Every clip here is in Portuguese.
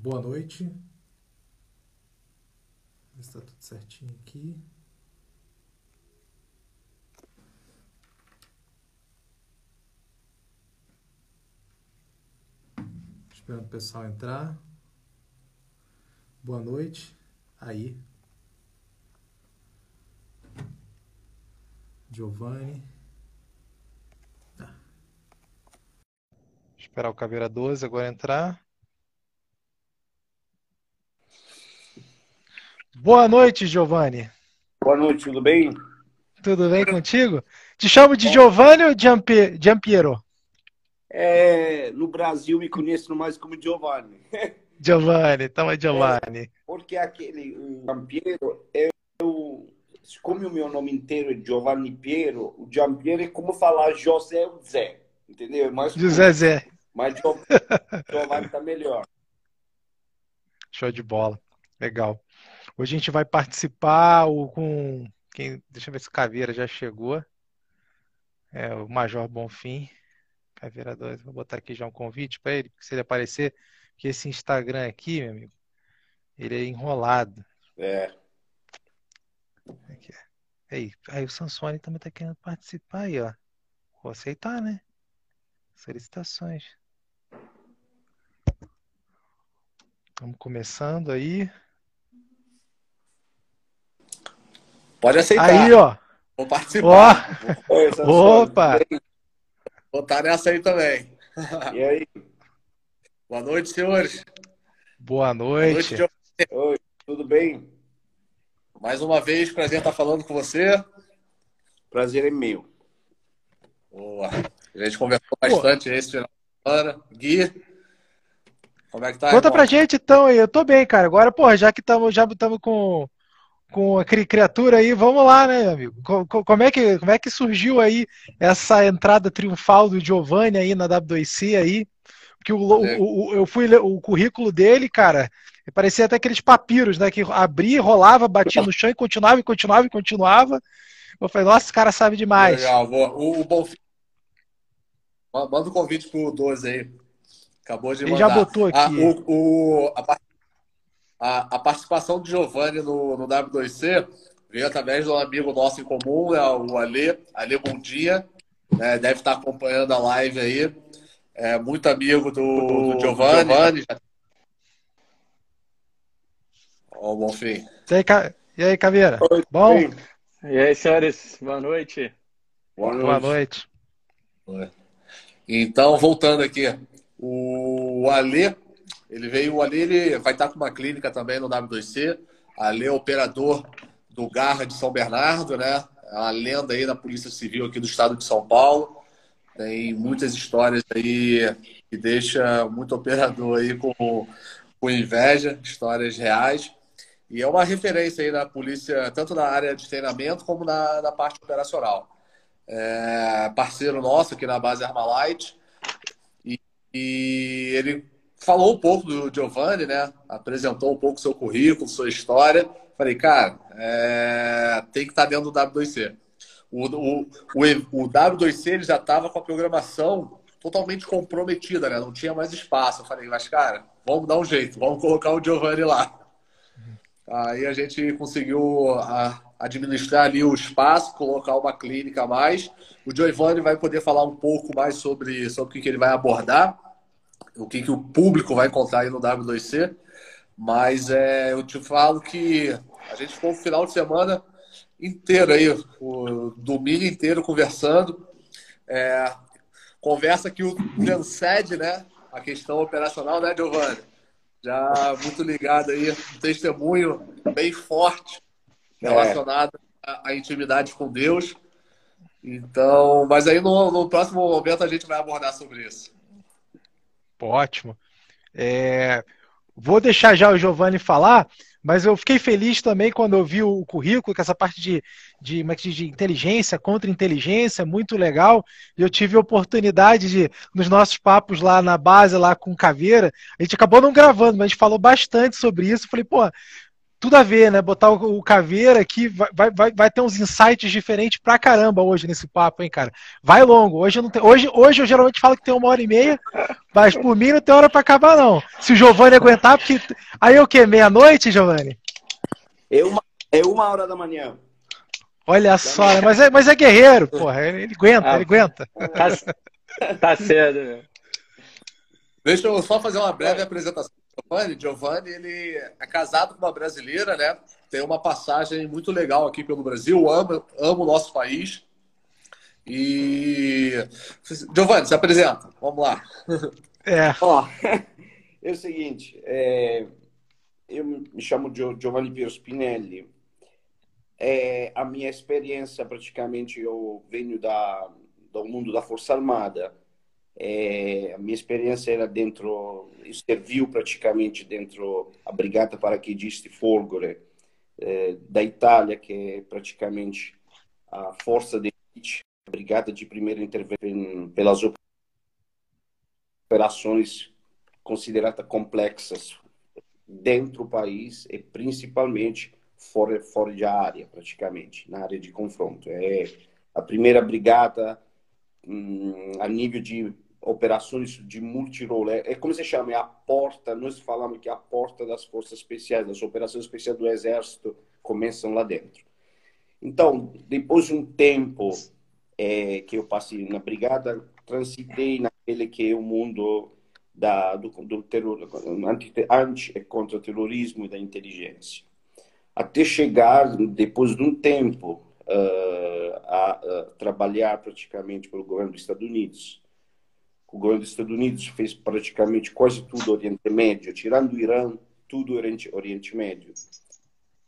Boa noite. Ver se está tudo certinho aqui. Esperando o pessoal entrar. Boa noite. Aí. Giovanni. Ah. Esperar o Caveira 12 agora entrar. Boa noite, Giovanni. Boa noite, tudo bem? Tudo bem contigo? Te chamo de Giovanni ou Giampiero? No Brasil me conheço mais como Giovanni. Giovanni, então é Giovanni. Porque aquele, o Giampiero, como o meu nome inteiro é Giovanni Piero, o Giampiero é como falar José ou Zé, entendeu? Mas, José Zé. Mas Giovanni tá melhor. Show de bola, legal. Hoje a gente vai participar com quem? Deixa eu ver se o Caveira já chegou. É o Major Bonfim. Caveira 2, vou botar aqui já um convite para ele, porque se ele aparecer, porque esse Instagram aqui, meu amigo, ele é enrolado. Aqui. Aí o Sansone também tá querendo participar aí, ó. Vou aceitar, né? Solicitações. Estamos começando aí. Pode aceitar. Aí, ó. Vou participar. Oh. Oi, opa! Vou estar nessa aí também. E aí? Boa noite, senhores. Boa noite. Boa noite. Oi, tudo bem? Mais uma vez, prazer estar falando com você. Prazer é meu. Boa. A gente conversou bastante esse final de semana. Gui, como é que tá? Conta pra gente, então, aí. Eu tô bem, cara. Agora, porra, já que estamos com a criatura aí, vamos lá, né, amigo? Como é que surgiu aí essa entrada triunfal do Giovanni aí na W2C aí? Porque eu fui ler o currículo dele, cara, parecia até aqueles papiros, né, que abria, rolava, batia no chão e continuava. Eu falei, nossa, esse cara sabe demais. Legal, o Bonfim. Manda o convite pro 12 aí. Acabou de mandar. Ele já botou aqui. A participação do Giovanni no W2C veio através de um amigo nosso em comum, né, o Alê. Alê Bundina, né, deve estar acompanhando a live aí. É muito amigo do Giovanni. Ó, Bonfim. E aí, Caveira? Oi, bom? Sim. E aí, senhores? Boa noite. Boa noite. Então, voltando aqui. O Alê... Ele vai estar com uma clínica também no W2C. Alê é operador do Garra de São Bernardo, né? É uma lenda aí da Polícia Civil aqui do estado de São Paulo. Tem muitas histórias aí que deixa muito operador aí com inveja, histórias reais. E é uma referência aí na polícia, tanto na área de treinamento como na parte operacional. É parceiro nosso aqui na base Armalite. E ele falou um pouco do Giovanni, né? Apresentou um pouco seu currículo, sua história. Falei, cara, tem que estar dentro do W2C. O W2C ele já estava com a programação totalmente comprometida, né? Não tinha mais espaço. Eu falei, mas, cara, vamos dar um jeito. Vamos colocar o Giovanni lá. Aí a gente conseguiu administrar ali o espaço, colocar uma clínica a mais. O Giovanni vai poder falar um pouco mais sobre o que ele vai abordar, o que o público vai encontrar aí no W2C, mas eu te falo que a gente ficou o final de semana inteiro aí, o domingo inteiro conversando, conversa que o transcende, né, a questão operacional, né, Giovanni? Já muito ligado aí, um testemunho bem forte relacionado à intimidade com Deus, então, mas aí no próximo momento a gente vai abordar sobre isso. Ótimo. Vou deixar já o Giovanni falar, mas eu fiquei feliz também quando eu vi o currículo, que essa parte de inteligência, contra-inteligência, muito legal. Eu tive a oportunidade nos nossos papos lá na base, lá com Caveira, a gente acabou não gravando, mas a gente falou bastante sobre isso. Eu falei, pô, tudo a ver, né? Botar o Caveira aqui, vai ter uns insights diferentes pra caramba hoje nesse papo, hein, cara? Vai longo. Hoje eu, não tenho, hoje eu geralmente falo que tem 1h30, mas por mim não tem hora pra acabar, não. Se o Giovanni aguentar, porque... Aí é o quê? Meia-noite, Giovanni? É 1h da manhã. Olha só, né? Mas é guerreiro, porra. Ele aguenta, ele aguenta. Tá cedo, meu. Deixa eu só fazer uma breve apresentação. Giovanni, ele é casado com uma brasileira, né? Tem uma passagem muito legal aqui pelo Brasil, ama o nosso país. E... Giovanni, se apresenta. Vamos lá. É o seguinte, eu me chamo Giovanni Piero Spinelli. A minha experiência, praticamente, eu venho do mundo da Força Armada. A minha experiência era dentro, serviu praticamente dentro a Brigada Paraquedista Folgore da Itália, que é praticamente a força de elite, a brigada de primeira intervenção pelas operações consideradas complexas dentro do país e principalmente fora da área, praticamente, na área de confronto. É a primeira brigada a nível de operações de multirole, é como se chama, é a porta, nós falamos que é a porta das forças especiais, das operações especiais do Exército, começam lá dentro. Então, depois de um tempo que eu passei na brigada, transitei naquele que é o mundo do terror, anti e contra o terrorismo e da inteligência. Até chegar, depois de um tempo, a trabalhar praticamente pelo governo dos Estados Unidos. O governo dos Estados Unidos fez praticamente quase tudo Oriente Médio, tirando o Irã, tudo Oriente Médio.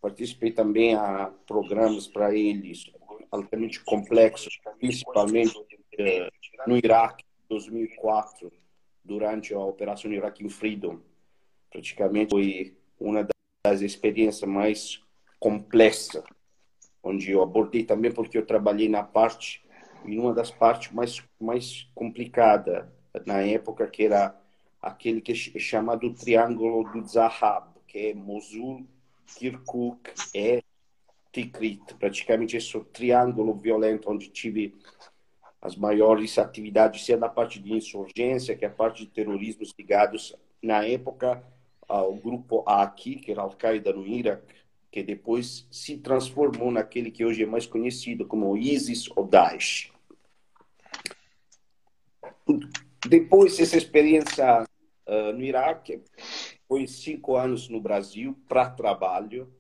Participei também a programas para eles altamente complexos, principalmente no Iraque, em 2004, durante a Operação Iraqi Freedom. Praticamente foi uma das experiências mais complexas, onde eu abordei também porque eu trabalhei na parte, em uma das partes mais complicada na época, que era aquele que é chamado Triângulo do Zahab, que é Mosul, Kirkuk e Tikrit. Praticamente esse triângulo violento onde tive as maiores atividades, seja na parte de insurgência, que é a parte de terrorismos ligados, na época, ao grupo Aqi, que era Al-Qaeda no Iraque, que depois se transformou naquele que hoje é mais conhecido como ISIS ou Daesh. Depois dessa experiência no Iraque, foi 5 anos no Brasil para trabalho.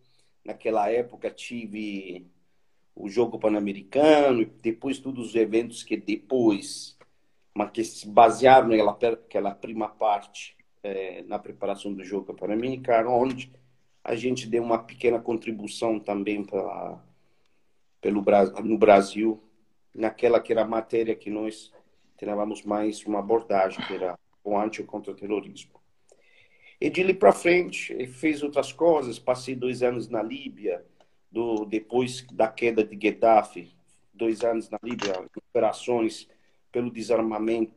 Naquela época tive o jogo Pan-Americano, depois todos os eventos que depois, mas que se basearam naquela prima parte na preparação do jogo Pan-Americano, onde a gente deu uma pequena contribuição também no Brasil, naquela que era a matéria que nós tínhamos mais uma abordagem, que era o anti- e contra-terrorismo. E de ali para frente, fiz outras coisas, passei 2 anos na Líbia, depois da queda de Gaddafi, 2 anos na Líbia, operações pelo desarmamento,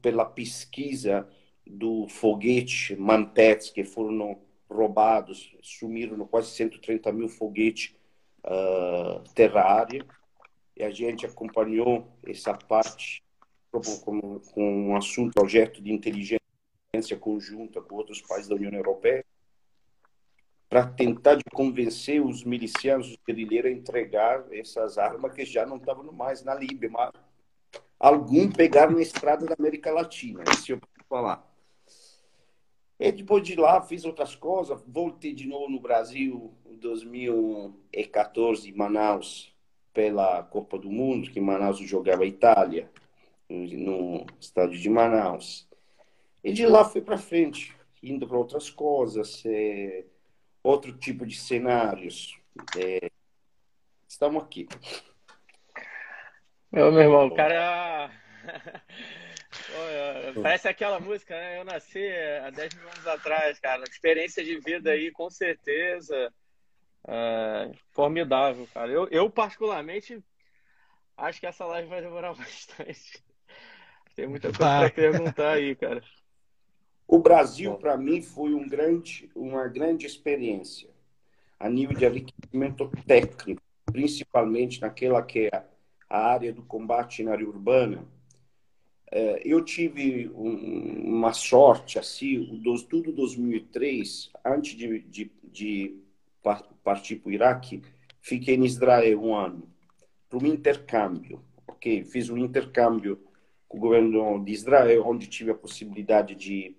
pela pesquisa do foguete Mantetes, que foram roubados, sumiram quase 130 mil foguetes terra-área, e a gente acompanhou essa parte com um assunto, projeto de inteligência conjunta com outros países da União Europeia, para tentar de convencer os milicianos, os guerrilheiros, a entregar essas armas que já não estavam mais na Líbia, mas algum pegaram na estrada da América Latina, isso eu posso falar. E depois de lá fiz outras coisas, voltei de novo no Brasil em 2014, em Manaus, pela Copa do Mundo, que Manaus jogava a Itália, no estádio de Manaus. E de lá fui para frente, indo para outras coisas, outro tipo de cenários. Estamos aqui. Meu irmão, o cara... Parece aquela música, né? Eu nasci há 10 mil anos atrás, cara. Experiência de vida aí, com certeza, formidável, cara. Eu, particularmente, acho que essa live vai demorar bastante. Tem muita coisa para perguntar aí, cara. O Brasil, para mim, foi uma grande experiência. a nível de enriquecimento técnico, principalmente naquela que é a área do combate na área urbana. Eu tive uma sorte, assim, tudo 2003, antes de partir para o Iraque, fiquei em Israel um ano, para um intercâmbio. Okay? Fiz um intercâmbio com o governo de Israel, onde tive a possibilidade de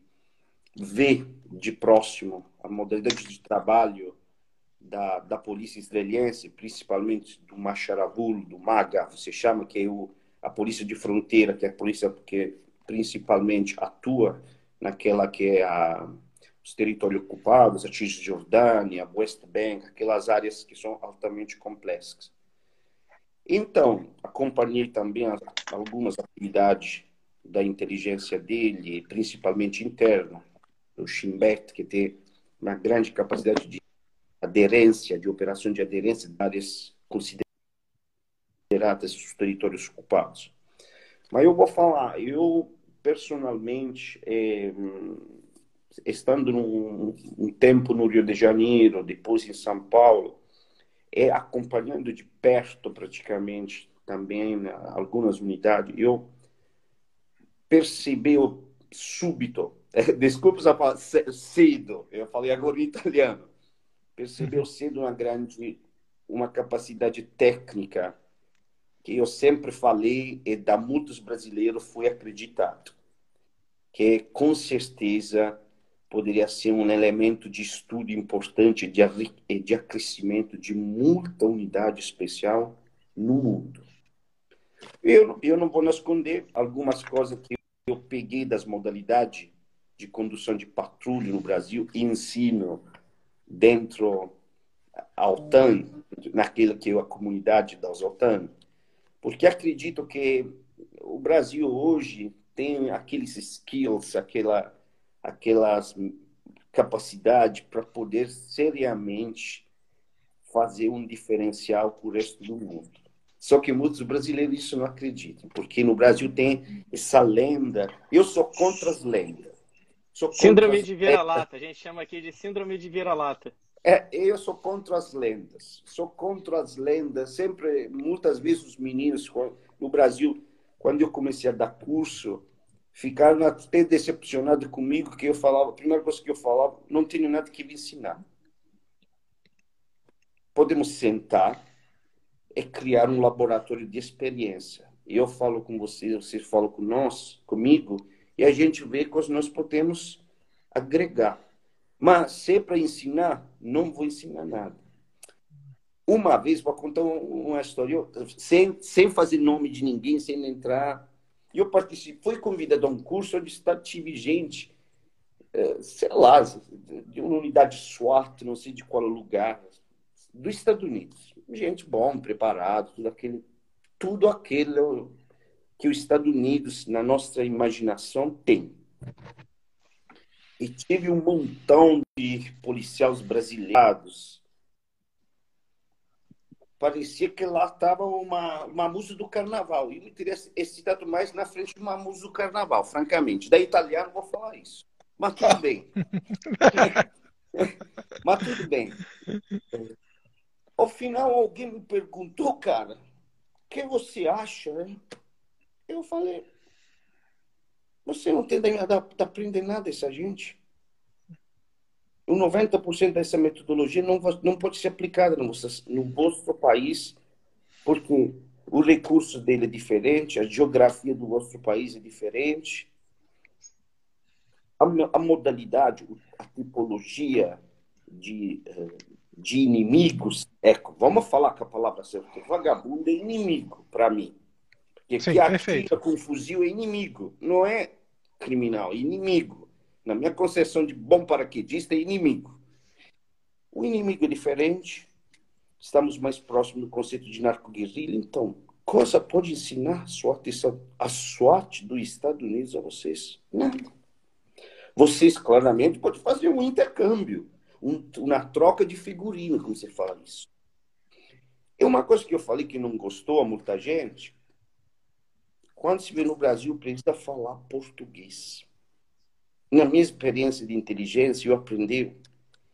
ver de próximo a modalidade de trabalho da polícia israelense, principalmente do Macharavul, do Maga, se chama, que é a polícia de fronteira, que é a polícia que principalmente atua naquela que é os territórios ocupados, a Cisjordânia, a West Bank, aquelas áreas que são altamente complexas. Então, acompanhei também algumas atividades da inteligência dele, principalmente interna, o Shin Bet, que tem uma grande capacidade de aderência, de operação de aderência de áreas consideradas os territórios ocupados. Mas eu vou falar, eu personalmente, estando um tempo no Rio de Janeiro, depois em São Paulo, acompanhando de perto praticamente também algumas unidades, eu percebi súbito, desculpa se eu falei cedo, eu falei agora em italiano, percebeu cedo uma capacidade técnica que eu sempre falei e da muitos brasileiros foi acreditado, que com certeza poderia ser um elemento de estudo importante de acrescimento de muita unidade especial no mundo. Eu não vou esconder algumas coisas que eu peguei das modalidades de condução de patrulha no Brasil e ensino dentro da OTAN, naquela que é a comunidade das OTAN, porque acredito que o Brasil hoje tem aqueles skills, aquelas capacidades para poder seriamente fazer um diferencial para o resto do mundo. Só que muitos brasileiros isso não acreditam, porque no Brasil tem essa lenda. Eu sou contra as lendas. Síndrome de vira-lata, a gente chama aqui de síndrome de vira-lata. Eu sou contra as lendas, sempre, muitas vezes os meninos no Brasil, quando eu comecei a dar curso, ficaram até decepcionados comigo, que eu falava, a primeira coisa que eu falava, não tenho nada que lhe ensinar. Podemos sentar e criar um laboratório de experiência. Eu falo com vocês, vocês falam com nós, comigo, e a gente vê que nós podemos agregar. Mas se é para ensinar, não vou ensinar nada. Uma vez, vou contar uma história, sem fazer nome de ninguém, sem entrar. Eu participei, fui convidado a um curso onde tive gente, sei lá, de uma unidade SWAT, não sei de qual lugar, dos Estados Unidos. Gente bom, preparado, tudo aquilo que os Estados Unidos, na nossa imaginação, tem. E tive um montão de policiais brasileiros. Parecia que lá estava uma musa do carnaval. E eu me teria excitado mais na frente de uma musa do carnaval, francamente. Da italiana, vou falar isso. Mas tudo bem. Ao final, alguém me perguntou, cara, o que você acha, hein? Eu falei, você não tem nada a aprender nada, essa gente. O 90% dessa metodologia não pode ser aplicada no vosso país, porque o recurso dele é diferente, a geografia do vosso país é diferente, a modalidade, a tipologia de inimigos, vamos falar com a palavra certa, vagabundo é inimigo para mim. Porque sim, aqui com fuzil é inimigo, não é criminal, é inimigo. Na minha concepção de bom paraquedista, é inimigo. O inimigo é diferente, estamos mais próximos do conceito de narco-guerrilha. Então, coisa pode ensinar a SWAT dos Estados Unidos a vocês? Nada. Vocês, claramente, podem fazer um intercâmbio, uma troca de figurinha, como você fala isso. É uma coisa que eu falei que não gostou a muita gente. Quando se vê no Brasil, precisa falar português. Na minha experiência de inteligência, eu aprendi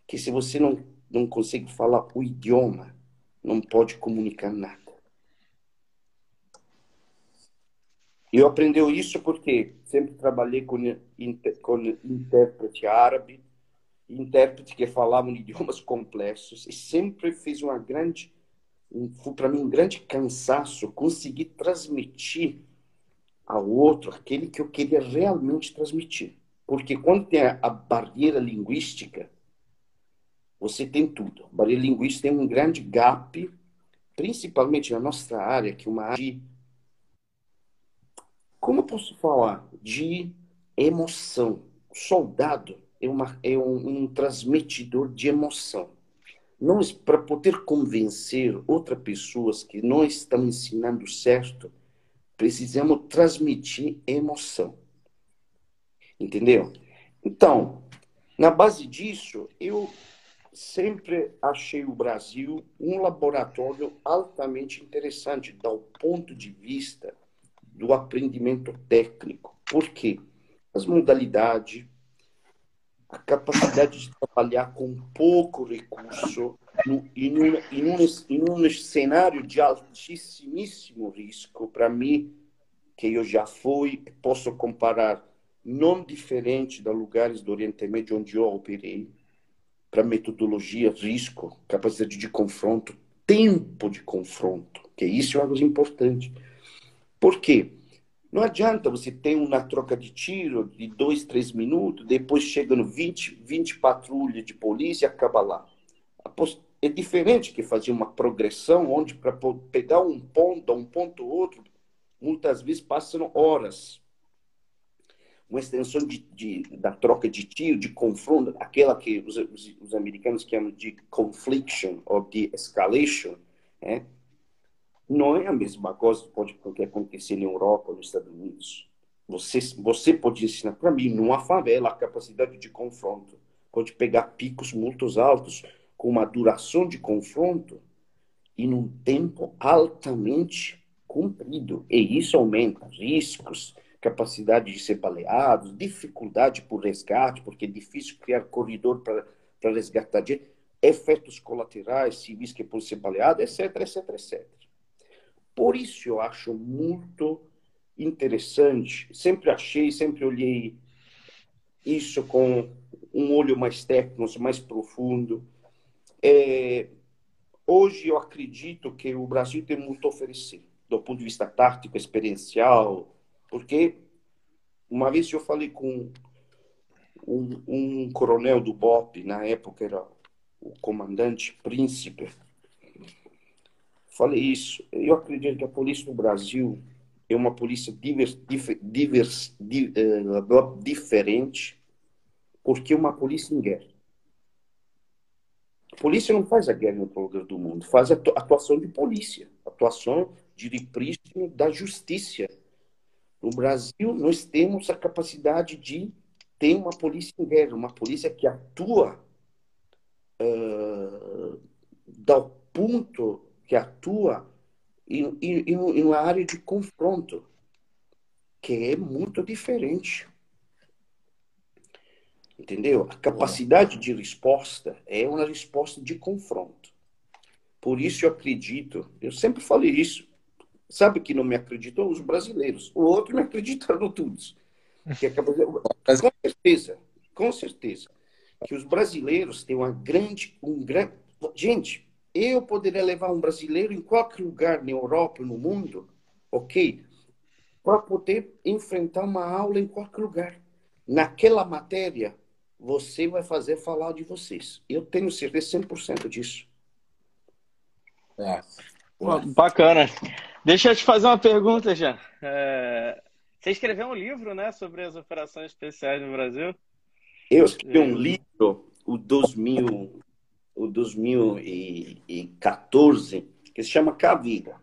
que se você não não consegue falar o idioma, não pode comunicar nada. Eu aprendi isso porque sempre trabalhei com intérprete árabe, intérprete que falavam idiomas complexos, e sempre fez uma grande, foi para mim um grande cansaço conseguir transmitir ao outro aquele que eu queria realmente transmitir. Porque quando tem a barreira linguística, você tem tudo. A barreira linguística tem um grande gap, principalmente na nossa área, que é uma área... Como eu posso falar de emoção? O soldado é um transmitidor de emoção. Nós, para poder convencer outras pessoas que não estão ensinando certo, precisamos transmitir emoção. Entendeu? Então, na base disso, eu sempre achei o Brasil um laboratório altamente interessante, do ponto de vista do aprendimento técnico. Por quê? As modalidades, a capacidade de trabalhar com pouco recurso em um cenário de altíssimo risco, para mim, que eu já fui, posso comparar, não diferente de lugares do Oriente Médio onde eu operei, para metodologia, risco, capacidade de confronto, tempo de confronto, que isso é algo importante. Por quê? Não adianta você ter uma troca de tiro de 2, 3 minutos, depois chegam 20 patrulhas de polícia e acaba lá. É diferente que fazer uma progressão onde para pegar um ponto, de um ponto ao outro, muitas vezes passam horas. Uma extensão da troca de tiro, de confronto, aquela que os americanos chamam de confliction ou de escalation, né? Não é a mesma coisa que pode acontecer na Europa ou nos Estados Unidos. Você pode ensinar para mim, numa favela, a capacidade de confronto. Pode pegar picos muito altos, com uma duração de confronto e num tempo altamente comprido. E isso aumenta riscos, capacidade de ser baleado, dificuldade por resgate, porque é difícil criar corredor para resgatar dinheiro, efeitos colaterais, civis que podem ser baleados, etc, etc, etc. Por isso eu acho muito interessante, sempre achei, sempre olhei isso com um olho mais técnico, mais profundo. Hoje eu acredito que o Brasil tem muito a oferecer, do ponto de vista tático, experiencial, porque uma vez eu falei com um coronel do BOP, na época era o comandante Príncipe, falei isso. Eu acredito que a polícia do Brasil é uma polícia diferente, porque é uma polícia em guerra. A polícia não faz a guerra em outro lugar do mundo, faz a atuação de polícia, atuação de reprísimo da justiça. No Brasil, nós temos a capacidade de ter uma polícia em guerra, uma polícia que atua do ponto... que atua em uma área de confronto, que é muito diferente. Entendeu? A capacidade de resposta é uma resposta de confronto. Por isso eu acredito, eu sempre falei isso, sabe que não me acreditou? Os brasileiros. O outro me acreditaram todos. Que é com certeza, que os brasileiros têm uma grande... Gente... Eu poderia levar um brasileiro em qualquer lugar na Europa, no mundo, ok? Para poder enfrentar uma aula em qualquer lugar. Naquela matéria, você vai fazer falar de vocês. Eu tenho certeza 100% disso. É. Bacana. Deixa eu te fazer uma pergunta, Jean. Você escreveu um livro, né, sobre as operações especiais no Brasil? Eu escrevi um livro, o 2014, que se chama Caviga.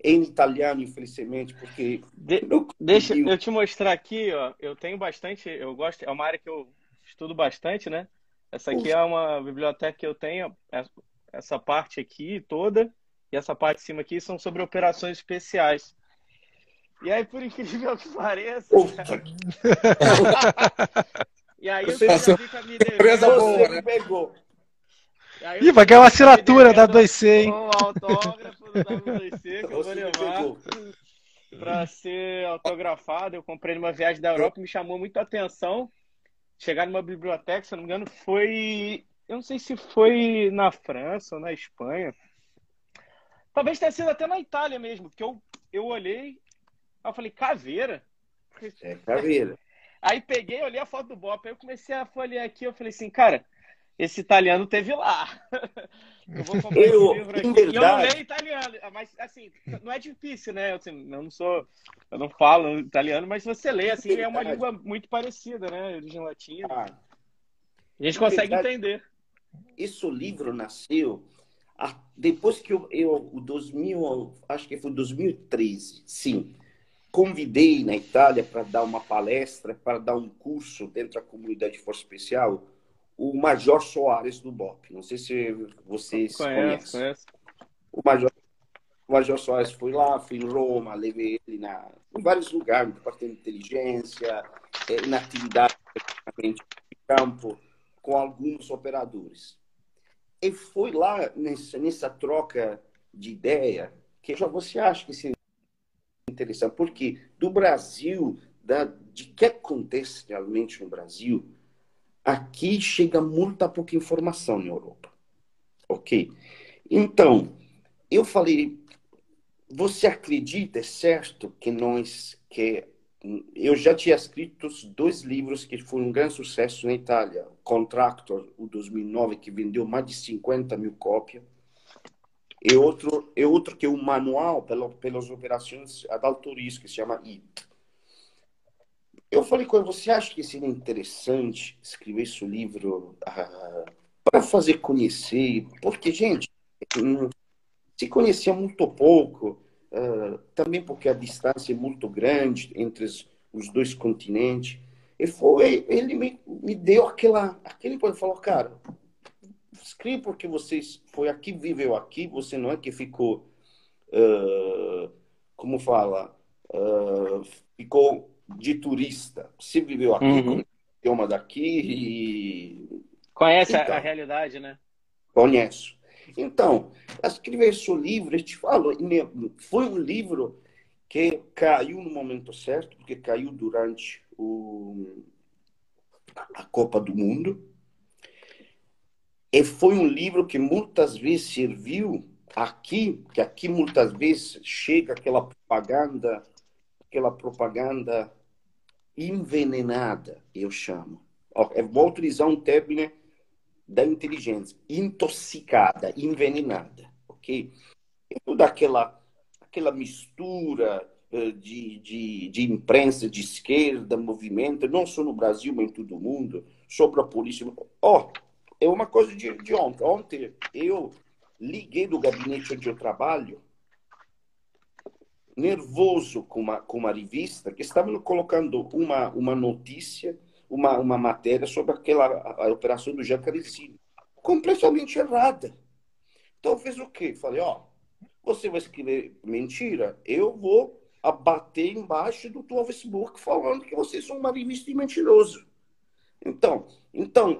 Em italiano, infelizmente, porque... Deixa eu te mostrar aqui, ó. Eu tenho bastante, eu gosto, é uma área que eu estudo bastante, né? Essa aqui é uma biblioteca que eu tenho, essa parte aqui toda, e essa parte de cima aqui são sobre operações especiais. E aí, por incrível que pareça... E aí, eu já vi que a minha... Você me pegou. Aí vai ganhar uma assinatura da W2C, hein? Um autógrafo do W2C que eu vou levar para ser autografado. Eu comprei numa viagem da Europa, me chamou muito a atenção. Chegar numa biblioteca, se eu não me engano, foi... Eu não sei se foi na França ou na Espanha. Talvez tenha sido até na Itália mesmo, porque eu olhei, eu falei, caveira? É, caveira. Aí peguei, olhei a foto do Bop, aí eu comecei a folhear aqui, eu falei assim, cara, esse italiano teve lá. Eu vou comprar esse livro aqui. Verdade. Eu não leio italiano, mas assim, não é difícil, né? Assim, eu não falo italiano, mas se você lê, assim, é uma língua muito parecida, né? Origem latina. A gente consegue entender. Esse livro nasceu depois que acho que foi 2013, sim. Convidei na Itália para dar uma palestra, para dar um curso dentro da comunidade de Força Especial, o Major Soares do BOP. Não sei se vocês conhecem. O Major Soares foi lá, fui em Roma, levei ele em vários lugares, no departamento de inteligência, na atividade de campo, com alguns operadores. E foi lá, nessa troca de ideia, que já você acha que se interessante, porque do Brasil, de que acontece realmente no Brasil, aqui chega muita pouca informação na Europa, ok? Então, eu falei, você acredita, é certo, que eu já tinha escrito 2 livros que foram um grande sucesso na Itália, o Contractor, o 2009, que vendeu mais de 50.000 cópias, e outro que é um manual pelas operações ad alto risco, que se chama IT. Eu falei com ele, você acha que seria interessante escrever esse livro para fazer conhecer? Porque, gente, se conhecia muito pouco, também porque a distância é muito grande entre os 2 continentes. Ele me deu aquele ponto, falou, cara... Escreve porque vocês foi aqui, viveu aqui, você não é que ficou, ficou de turista. Você viveu aqui, conhece o idioma daqui e... Conhece então, a realidade, né? Conheço. Então, escrever esse livro, eu te falo, foi um livro que caiu no momento certo, porque caiu durante a Copa do Mundo. E foi um livro que muitas vezes serviu aqui, que aqui muitas vezes chega aquela propaganda envenenada, eu chamo. Eu vou utilizar um termo da inteligência, intoxicada, envenenada, ok? E toda aquela mistura de imprensa de esquerda, movimento, não só no Brasil, mas em todo o mundo, sobre a polícia. É uma coisa de ontem. Ontem eu liguei do gabinete onde eu trabalho, nervoso com uma revista, que estava colocando uma notícia, uma matéria sobre a operação do Jacarezinho. Completamente errada. Então, fez o quê? Falei, você vai escrever mentira? Eu vou abater embaixo do teu Facebook falando que vocês são uma revista de mentiroso. Então,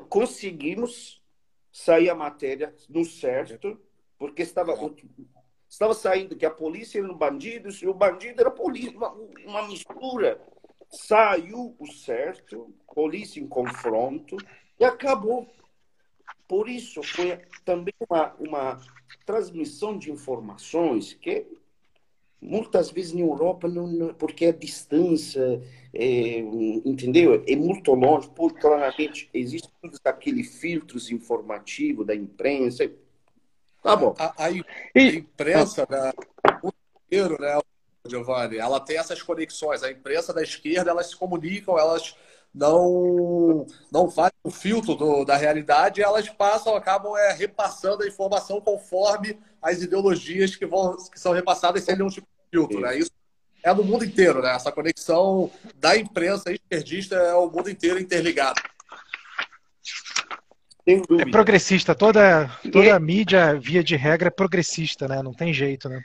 conseguimos sair a matéria no certo, porque estava saindo que a polícia era um bandido, e o bandido era a polícia, uma mistura. Saiu o certo, polícia em confronto, e acabou. Por isso, foi também uma transmissão de informações que... Muitas vezes na Europa, não, porque a distância, entendeu? É muito longe, porque claramente existe todos aqueles filtros informativos da imprensa. Tá bom. A imprensa, né, o dinheiro, né, Giovanni, ela tem essas conexões. A imprensa da esquerda, elas se comunicam, elas não fazem o filtro da realidade, elas acabam repassando a informação conforme as ideologias que são repassadas sem nenhum tipo de filtro, né? Isso é no mundo inteiro, né? Essa conexão da imprensa esquerdista é o mundo inteiro interligado. É progressista, toda a mídia, via de regra, é progressista, né? Não tem jeito, né?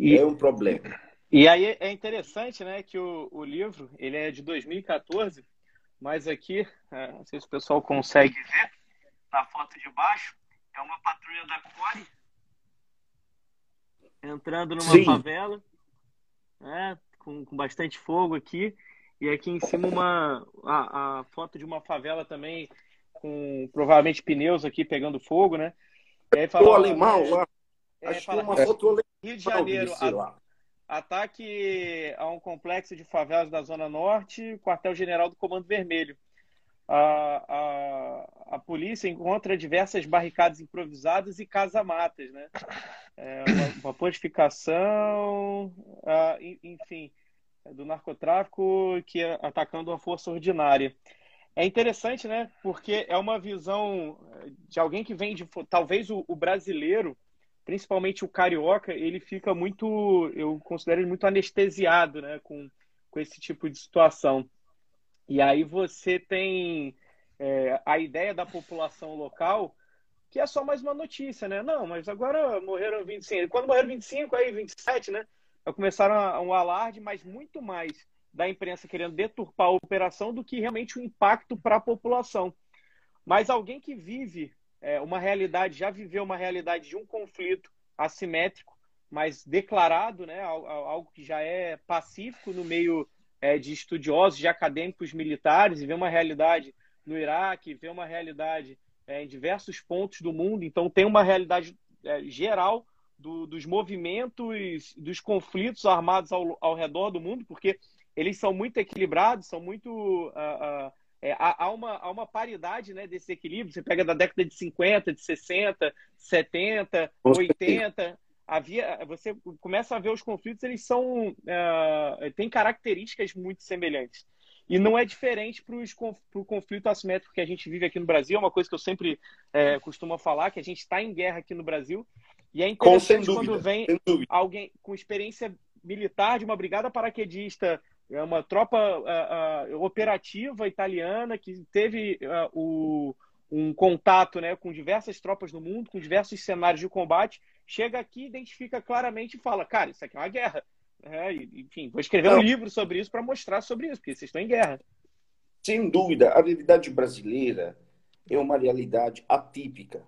É um problema. E aí é interessante, né, que o livro, ele é de 2014, mas aqui, não sei se o pessoal consegue ver, na foto de baixo, É uma patrulha da CORE entrando numa Sim. favela, né, com bastante fogo aqui. E aqui em cima a foto de uma favela também com provavelmente pneus aqui pegando fogo, né? E aí fala, o Alemão lá. Acho que uma foto alemão. Rio de Janeiro, ataque a um complexo de favelas da Zona Norte, quartel-general do Comando Vermelho. A polícia encontra diversas barricadas improvisadas e casamatas, né? Uma purificação, enfim, do narcotráfico que é atacando uma força ordinária. É interessante, né? Porque é uma visão de alguém que vem de... Talvez o brasileiro, principalmente o carioca, ele fica muito... Eu considero ele muito anestesiado, né? Com esse tipo de situação. E aí você tem a ideia da população local, que é só mais uma notícia, né? Não, mas agora morreram 25. Quando morreram 25, aí 27, né? Começaram um alarde, mas muito mais da imprensa querendo deturpar a operação do que realmente o impacto para a população. Mas alguém que vive uma realidade, já viveu uma realidade de um conflito assimétrico, mas declarado, né, algo que já é pacífico no meio de estudiosos, de acadêmicos militares, e vê uma realidade no Iraque, vê uma realidade em diversos pontos do mundo. Então tem uma realidade geral dos movimentos, dos conflitos armados ao redor do mundo, porque eles são muito equilibrados, são muito... há uma paridade, né, desse equilíbrio. Você pega da década de 50, de 60, 70, 80... Você começa a ver os conflitos, eles são... têm características muito semelhantes. E não é diferente para o conflito assimétrico que a gente vive aqui no Brasil. É uma coisa que eu sempre costumo falar, que a gente está em guerra aqui no Brasil. E é interessante quando vem alguém com experiência militar de uma brigada paraquedista, uma tropa operativa italiana que teve um contato, né, com diversas tropas no mundo, com diversos cenários de combate, chega aqui, identifica claramente e fala, cara, isso aqui é uma guerra. Enfim, vou escrever um livro sobre isso para mostrar sobre isso, porque vocês estão em guerra. Sem dúvida, a realidade brasileira é uma realidade atípica.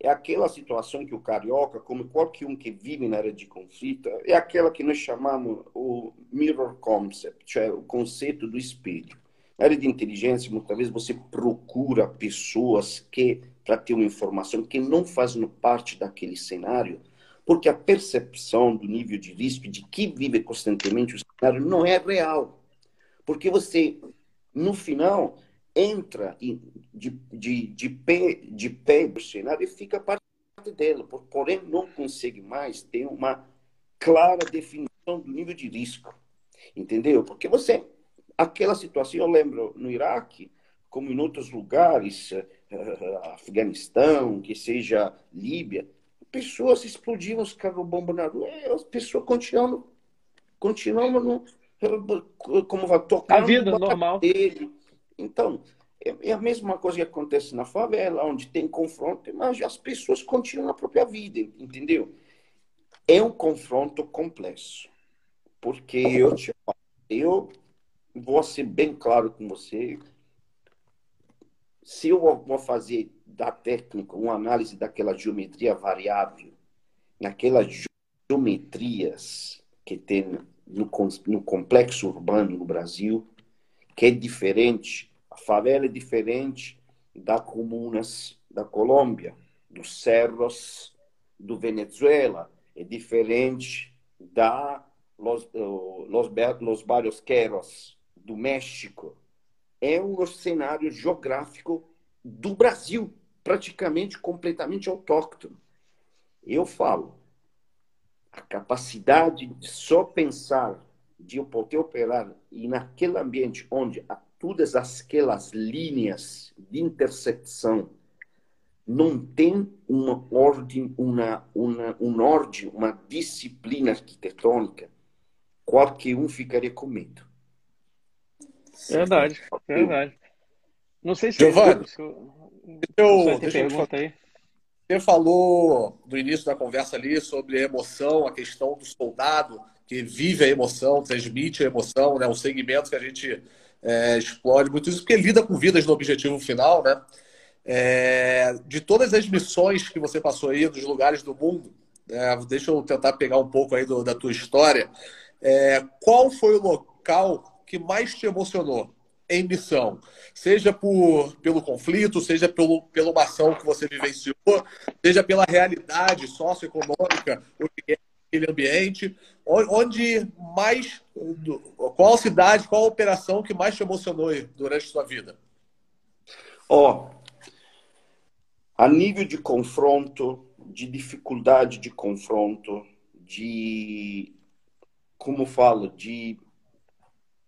É aquela situação que o carioca, como qualquer um que vive na área de conflito, é aquela que nós chamamos o mirror concept, cioè o conceito do espelho. Na área de inteligência, muitas vezes você procura pessoas que, para ter uma informação que não fazem parte daquele cenário, porque a percepção do nível de risco de que vive constantemente o cenário não é real. Porque você, no final, entra de pé do cenário e fica parte dela, porém não consegue mais ter uma clara definição do nível de risco. Entendeu? Porque você... Aquela situação, eu lembro, no Iraque, como em outros lugares, Afeganistão, que seja Líbia, pessoas explodiam os carro-bomba na rua, as pessoas continuam como vai tocar a vida normal. Então, é a mesma coisa que acontece na favela, onde tem confronto, mas as pessoas continuam a própria vida, entendeu? É um confronto complexo, porque eu vou ser bem claro com você. Se eu vou fazer da técnica uma análise daquela geometria variável, naquelas geometrias que tem no complexo urbano no Brasil, que é diferente, a favela é diferente das comunas da Colômbia, dos cerros do Venezuela, é diferente dos barrios queros do México. É um cenário geográfico do Brasil, praticamente completamente autóctono. Eu falo, a capacidade de só pensar, de eu poder operar, e naquele ambiente onde há todas aquelas linhas de intersecção, não tem uma ordem, uma disciplina arquitetônica, qualquer um ficaria com medo. Verdade, verdade. Não sei se Giovanni, deixa eu te falar. Aí. Você falou no início da conversa ali sobre a emoção, a questão do soldado que vive a emoção, transmite a emoção, né? Um segmento que a gente explode muito isso, porque lida com vidas no objetivo final, né? De todas as missões que você passou aí, dos lugares do mundo, deixa eu tentar pegar um pouco aí da tua história. Qual foi o local que mais te emocionou em missão? Seja pelo conflito, seja pela uma ação que você vivenciou, seja pela realidade socioeconômica, o que é aquele ambiente. Onde mais, qual cidade, qual operação que mais te emocionou aí durante a sua vida? A nível de confronto, de dificuldade de confronto, de, como falo, de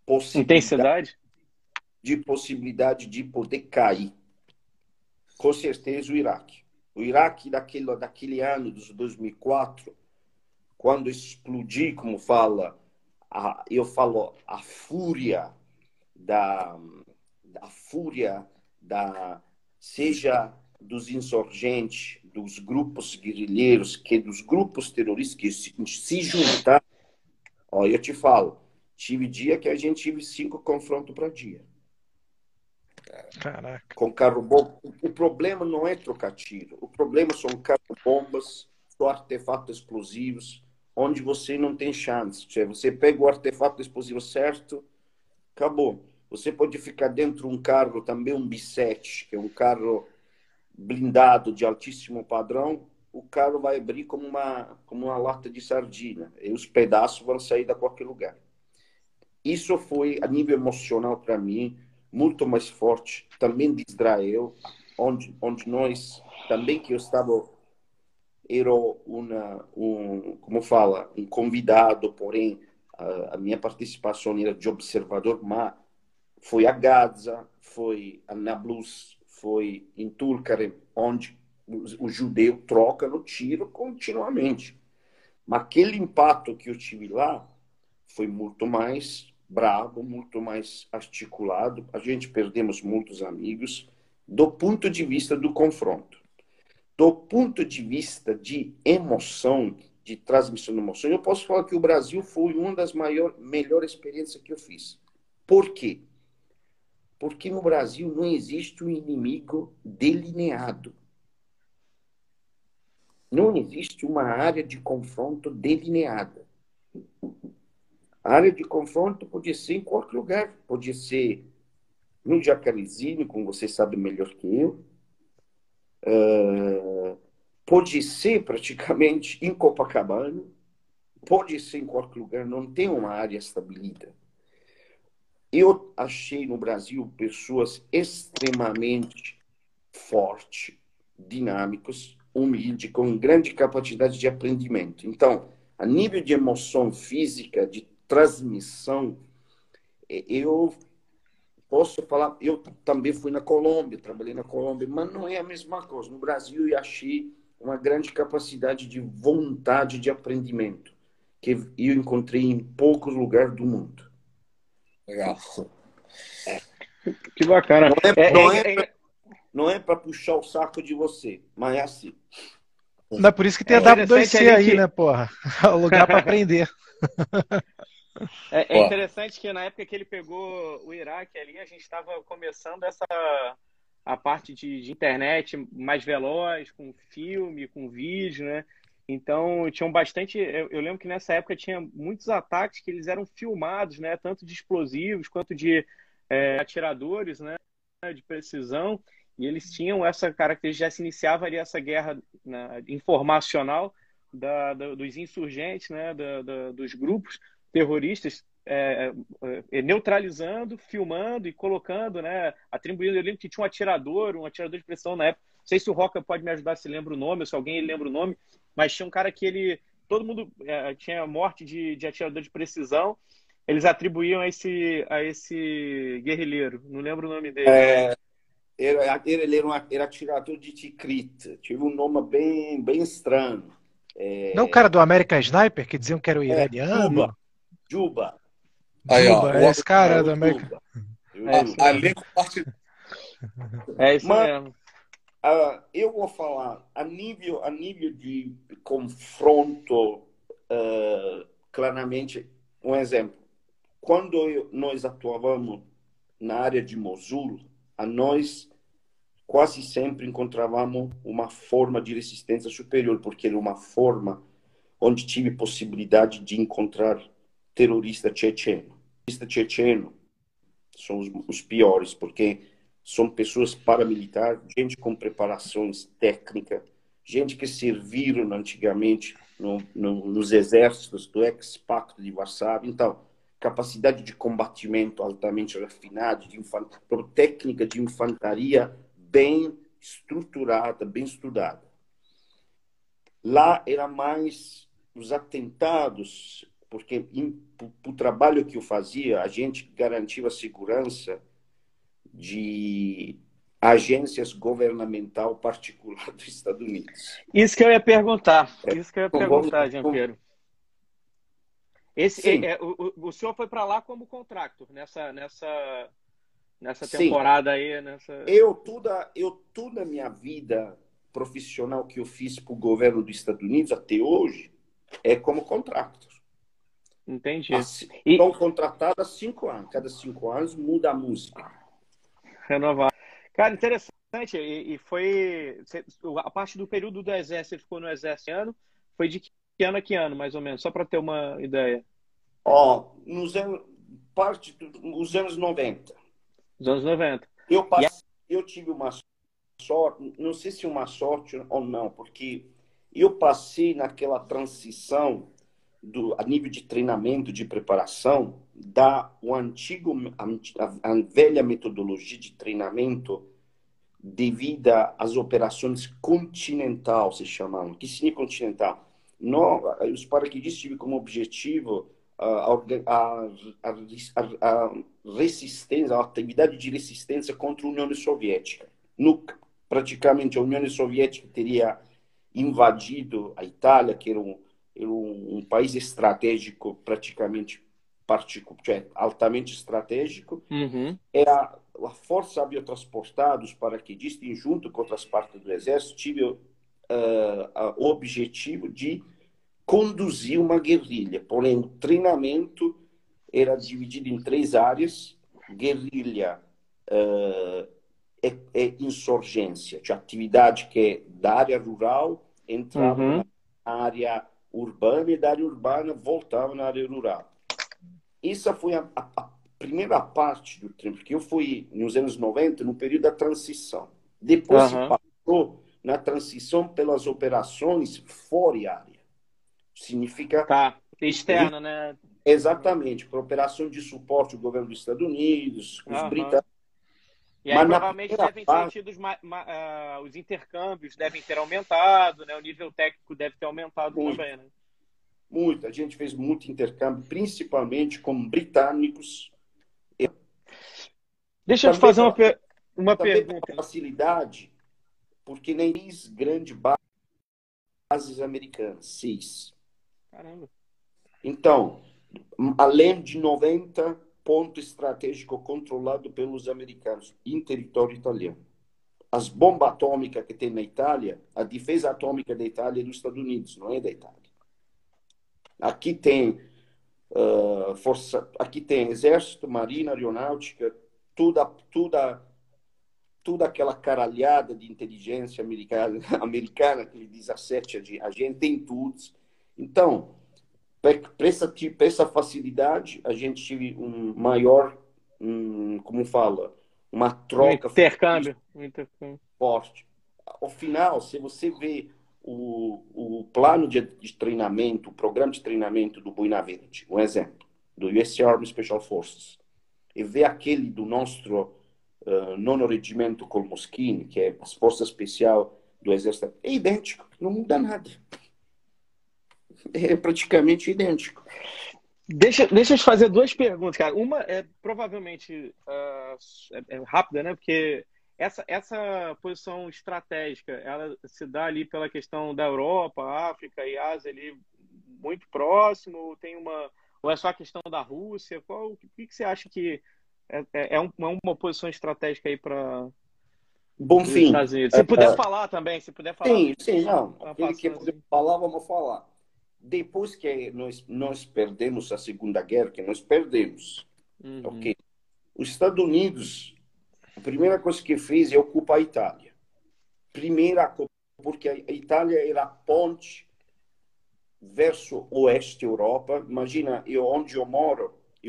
possibilidade, intensidade, de possibilidade de poder cair. Com certeza o Iraque. O Iraque daquele ano, dos 2004, quando explodiu, como fala, a fúria seja dos insurgentes, dos grupos guerrilheiros, dos grupos terroristas que se juntaram. Eu te falo, tive dia que a gente tive 5 confrontos para dia. Caraca. Com carro-bomba. O problema não é trocar tiro. O problema são carro-bombas, são artefatos explosivos, onde você não tem chance. Você pega o artefato explosivo certo, acabou. Você pode ficar dentro de um carro também, um B7, que é um carro blindado de altíssimo padrão, o carro vai abrir como uma lata de sardinha. E os pedaços vão sair de qualquer lugar. Isso foi, a nível emocional para mim, muito mais forte. Também de Israel, onde nós, também que eu estava, era um convidado, porém, a minha participação era de observador, mas foi a Gaza, foi a Nablus, foi em Tulkarem, onde o judeu troca no tiro continuamente. Mas aquele impacto que eu tive lá foi muito mais bravo, muito mais articulado. A gente perdemos muitos amigos do ponto de vista do confronto. Do ponto de vista de emoção, de transmissão de emoção, eu posso falar que o Brasil foi uma das melhores experiências que eu fiz. Por quê? Porque no Brasil não existe um inimigo delineado. Não existe uma área de confronto delineada. A área de confronto pode ser em qualquer lugar. Pode ser no Jacarezinho, como você sabe melhor que eu. Pode ser praticamente em Copacabana. Pode ser em qualquer lugar. Não tem uma área estabelecida. Eu achei no Brasil pessoas extremamente fortes, dinâmicas, humildes, com grande capacidade de aprendimento. Então, a nível de emoção física, de transmissão, eu posso falar... Eu também fui na Colômbia, trabalhei na Colômbia, mas não é a mesma coisa. No Brasil, eu achei uma grande capacidade de vontade de aprendimento, que eu encontrei em poucos lugares do mundo. Legal. Que bacana. Não é para puxar o saco de você, mas é assim. Não, por isso que tem a W2C aí, né, porra? O lugar para aprender. É interessante que na época que ele pegou o Iraque ali, a gente estava começando a parte de internet mais veloz, com filme, com vídeo, né? Então, tinham bastante... Eu lembro que nessa época tinha muitos ataques que eles eram filmados, né? Tanto de explosivos quanto de atiradores, né? De precisão. E eles tinham essa característica, já se iniciava ali essa guerra, né, informacional dos insurgentes, né? Dos grupos terroristas, neutralizando, filmando e colocando, né? Atribuindo. Eu lembro que tinha um atirador de precisão na época. Não sei se o Roca pode me ajudar se lembra o nome, ou se alguém lembra o nome. Mas tinha um cara que ele... Todo mundo tinha morte de atirador de precisão. Eles atribuíam a esse guerrilheiro. Não lembro o nome dele. Ele era atirador de Tikrit. Tive um nome bem estranho. Não o cara do American Sniper, que diziam que era o iraniano? Juba. Esse cara do American... Alê compartilhou. É isso mesmo. Eu vou falar a nível de confronto, claramente, um exemplo. Quando nós atuávamos na área de Mosul, a nós quase sempre encontrávamos uma forma de resistência superior, porque era uma forma onde tive possibilidade de encontrar terrorista tchecheno. Terrorista tchecheno são os piores, porque são pessoas paramilitares, gente com preparações técnicas, gente que serviram antigamente nos exércitos do ex-pacto de Varsávia. Então, capacidade de combatimento altamente refinada, técnica de infantaria bem estruturada, bem estudada. Lá era mais os atentados, porque o trabalho que eu fazia, a gente garantia a segurança de agências governamental particular dos Estados Unidos. Isso que eu ia perguntar. Isso que eu ia perguntar, Jean Piero. O senhor foi para lá como contractor nessa temporada? Sim. Aí? Toda a minha vida profissional que eu fiz para o governo dos Estados Unidos até hoje é como contractor. Entendi. Assim, estou contratado há 5 anos. Cada 5 anos muda a música. Renovar. Cara, interessante. E foi... A parte do período do Exército, ele ficou no Exército ano, foi de que ano, mais ou menos? Só para ter uma ideia. Ó, nos anos 90. Nos anos 90. Eu tive uma sorte, não sei se uma sorte ou não, porque eu passei naquela transição a nível de treinamento, de preparação, a velha metodologia de treinamento devida às operações continental, se chamavam. Que significa continental? Os paraquedistas tiveram como objetivo resistência, a atividade de resistência contra a União Soviética. Nunca. Praticamente a União Soviética teria invadido a Itália, que era um país estratégico, praticamente altamente estratégico. Uhum. Era a força aviotransportada, os paraquedistas, junto com outras partes do exército, tiveram o objetivo de conduzir uma guerrilha. Porém, o treinamento era dividido em 3 áreas: guerrilha, insurgência, de atividade que é da área rural, entrava na área urbana, e da área urbana voltava na área rural. Essa foi a primeira parte do treino, porque eu fui nos anos 90, no período da transição. Depois se passou na transição pelas operações fora área. Significa... Tá, externa, né? Exatamente, para operações de suporte ao governo dos Estados Unidos, os britânicos. E aí, mas provavelmente devem ter tido os intercâmbios devem ter aumentado, né? O nível técnico deve ter aumentado muito, também, né? Muito. A gente fez muito intercâmbio, principalmente com britânicos. Deixa eu te fazer uma pergunta. Facilidade, porque nem fiz grande bases americanas, CIS. Caramba. Então, além de 90... ponto estratégico controlado pelos americanos em território italiano. As bombas atômicas que tem na Itália, a defesa atômica da Itália é dos Estados Unidos, não é da Itália. Aqui tem aqui tem exército, marinha, aeronáutica, toda aquela caralhada de inteligência americana que ele diz a 17 agentes, tem tudo. Então, para essa facilidade, a gente teve um maior, como fala, uma troca... Um intercâmbio. Forte. Ao final, se você vê o plano de treinamento, o programa de treinamento do Boina Verde, um exemplo, do US Army Special Forces, e vê aquele do nosso 9º Regimento Kolmoskine, que é as forças especiais do Exército, é idêntico, não muda nada. É praticamente idêntico. Deixa eu te fazer 2 perguntas, cara. Uma é provavelmente rápida, né? Porque essa posição estratégica, ela se dá ali pela questão da Europa, África e Ásia ali muito próximo. Ou é só a questão da Rússia? O que você acha que é uma posição estratégica aí para... Bom fim. Estados Unidos. Se puder falar também, se puder falar. Sim, não. Aquele que puder falar, vamos falar. Depois que nós perdemos a Segunda Guerra, que nós perdemos, ok? Os Estados Unidos A primeira coisa que fez é ocupar a Itália. Primeira coisa, porque a Itália era a ponte verso oeste Europa. Imagina, onde eu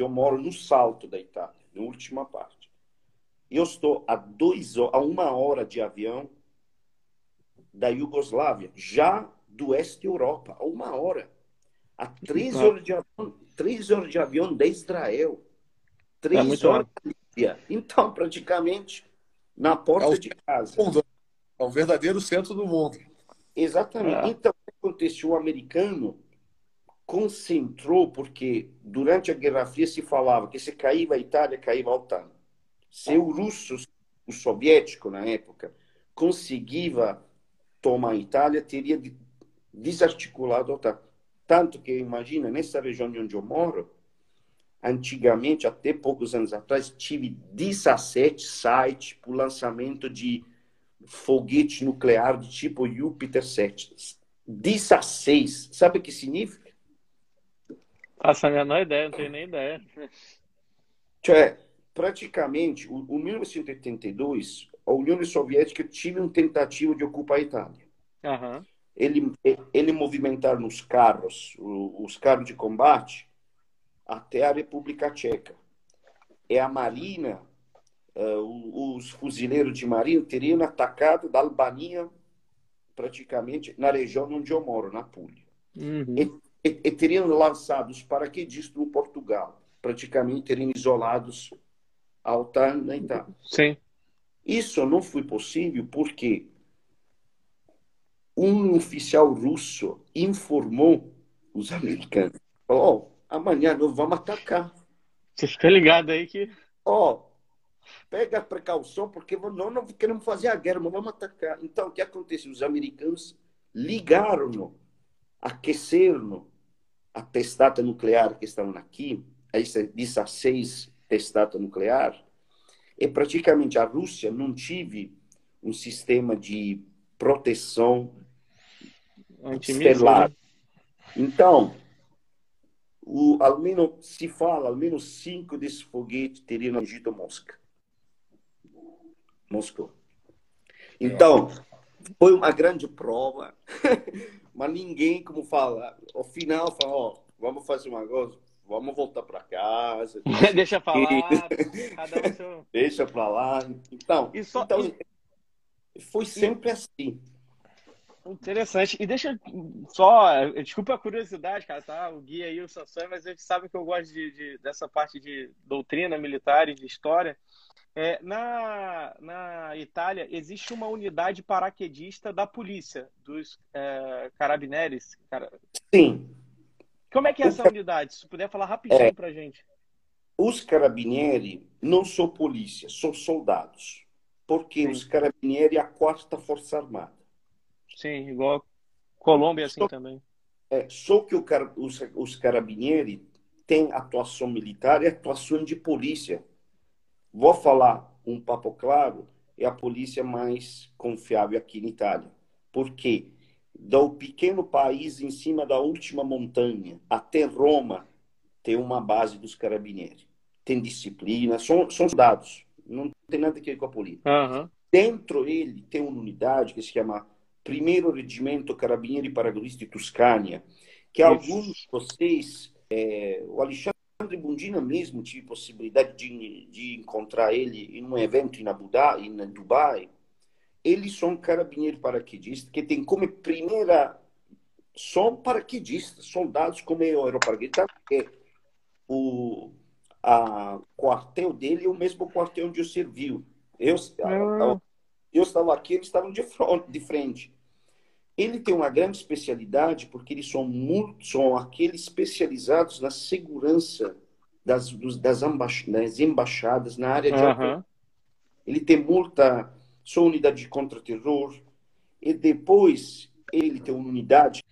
moro no salto da Itália, na última parte. Eu estou a uma hora de avião da Iugoslávia, já do oeste Europa, a 1 hora. A 3 horas de avião, 3 horas de avião de Israel. 3 horas da Líbia. Então, praticamente, na porta de casa. É um verdadeiro centro do mundo. Exatamente. Então, o que aconteceu? O americano concentrou, porque durante a Guerra Fria se falava que se caía a Itália, caía a OTAN. Se o russo, o soviético na época, conseguia tomar a Itália, teria desarticulado a OTAN. Tanto que, imagina, nessa região de onde eu moro, antigamente, até poucos anos atrás, tive 17 sites para o lançamento de foguete nuclear de tipo Júpiter 7. 16. Sabe o que significa? Nossa, a menor ideia, não tenho nem ideia. Tchê, praticamente, em 1982, a União Soviética tive uma tentativa de ocupar a Itália. Uhum. Ele movimentaram os carros de combate até a República Tcheca. É a Marina, os fuzileiros de Marina teriam atacado da Albânia, praticamente, na região onde eu moro, na Puglia. Uhum. E teriam lançado os paraquedistas no Portugal, praticamente teriam isolados a OTAN na Itália. Sim. Isso não foi possível porque um oficial russo informou os americanos. Falou, amanhã nós vamos atacar. Você fica ligado aí que... pega a precaução, porque nós não queremos fazer a guerra, mas vamos atacar. Então, o que aconteceu? Os americanos ligaram, aqueceram a testata nuclear que estavam aqui, essas 6 testatas nucleares, e praticamente a Rússia não tive um sistema de proteção estelar. Então, ao menos 5 desses foguetes teriam atingido Moscou. Então, foi uma grande prova, mas ninguém, como fala, ao final, fala, vamos fazer uma coisa, vamos voltar para casa. Deixa para lá. Cada um seu... Deixa para lá. Então, foi sempre assim. Interessante. E deixa eu só... Desculpa a curiosidade, cara, tá? O Gui aí, o Sansão, mas a gente sabe que eu gosto dessa parte de doutrina militar e de história. É, na Itália, existe uma unidade paraquedista da polícia, dos Carabinieri. Sim. Como é que é essa unidade? Se puder falar rapidinho pra gente. Os Carabinieri não são polícia, são soldados. Porque os Carabinieri é a 4ª Força Armada. Sim, igual a Colômbia, assim também. Só que os Carabinieri têm atuação militar e atuação de polícia. Vou falar um papo claro, é a polícia mais confiável aqui na Itália. Por quê? Do pequeno país em cima da última montanha até Roma tem uma base dos Carabinieri. Tem disciplina, são soldados. Não tem nada a ver com a polícia. Uhum. Dentro ele tem uma unidade que se chama 1º Regimento Carabinieri Paraquedista de Toscânia, que alguns de vocês, o Alexandre Bundina mesmo, tive possibilidade de encontrar ele em um evento em Abu Dhabi, em Dubai. Eles são carabineiros paraquedistas, que tem como primeira... São paraquedistas, soldados como eu era paraquedista, porque o quartel dele é o mesmo quartel onde eu servi. Eu estava aqui, eles estavam de frente. Ele tem uma grande especialidade, porque eles são aqueles especializados na segurança das embaixadas na área de apoio. Ele tem muita... São unidade de contra-terror. E depois, ele tem uma unidade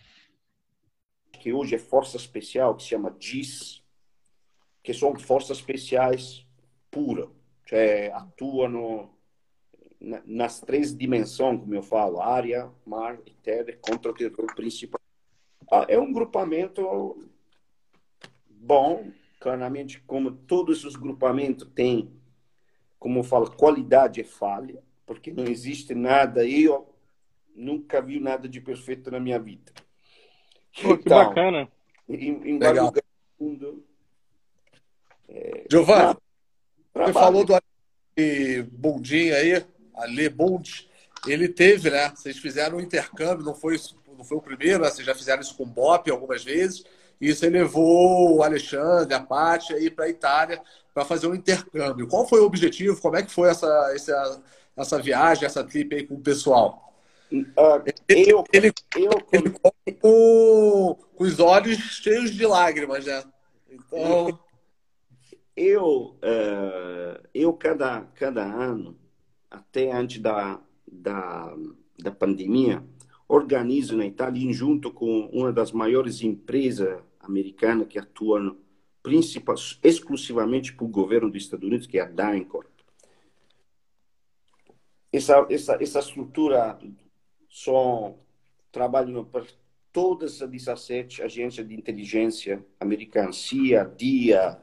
que hoje é Força Especial, que se chama GIS, que são forças especiais puras. Atua nas 3 dimensões, como eu falo, área, mar e terra, contra-terror principal. É um grupamento bom, claramente, como todos os grupamentos têm como eu falo, qualidade é falha, porque não existe nada. Eu nunca vi nada de perfeito na minha vida. Pô, que então, bacana. Em vários lugares do mundo. Giovanni, você falou do Alê Bundinha aí, Alê Bund. Ele teve, né? Vocês fizeram um intercâmbio, não foi o primeiro, né? Vocês já fizeram isso com o BOP algumas vezes. E isso levou o Alexandre, a Pátia aí para a Itália para fazer um intercâmbio. Qual foi o objetivo? Como é que foi essa viagem, essa trip aí com o pessoal? Ele com os olhos cheios de lágrimas, né? Então... Eu cada ano, até antes da pandemia, organizo na Itália, junto com uma das maiores empresas americanas que atua exclusivamente para o governo dos Estados Unidos, que é a DIA. Essa estrutura só trabalha para todas as 17 agências de inteligência americanas, CIA, DIA,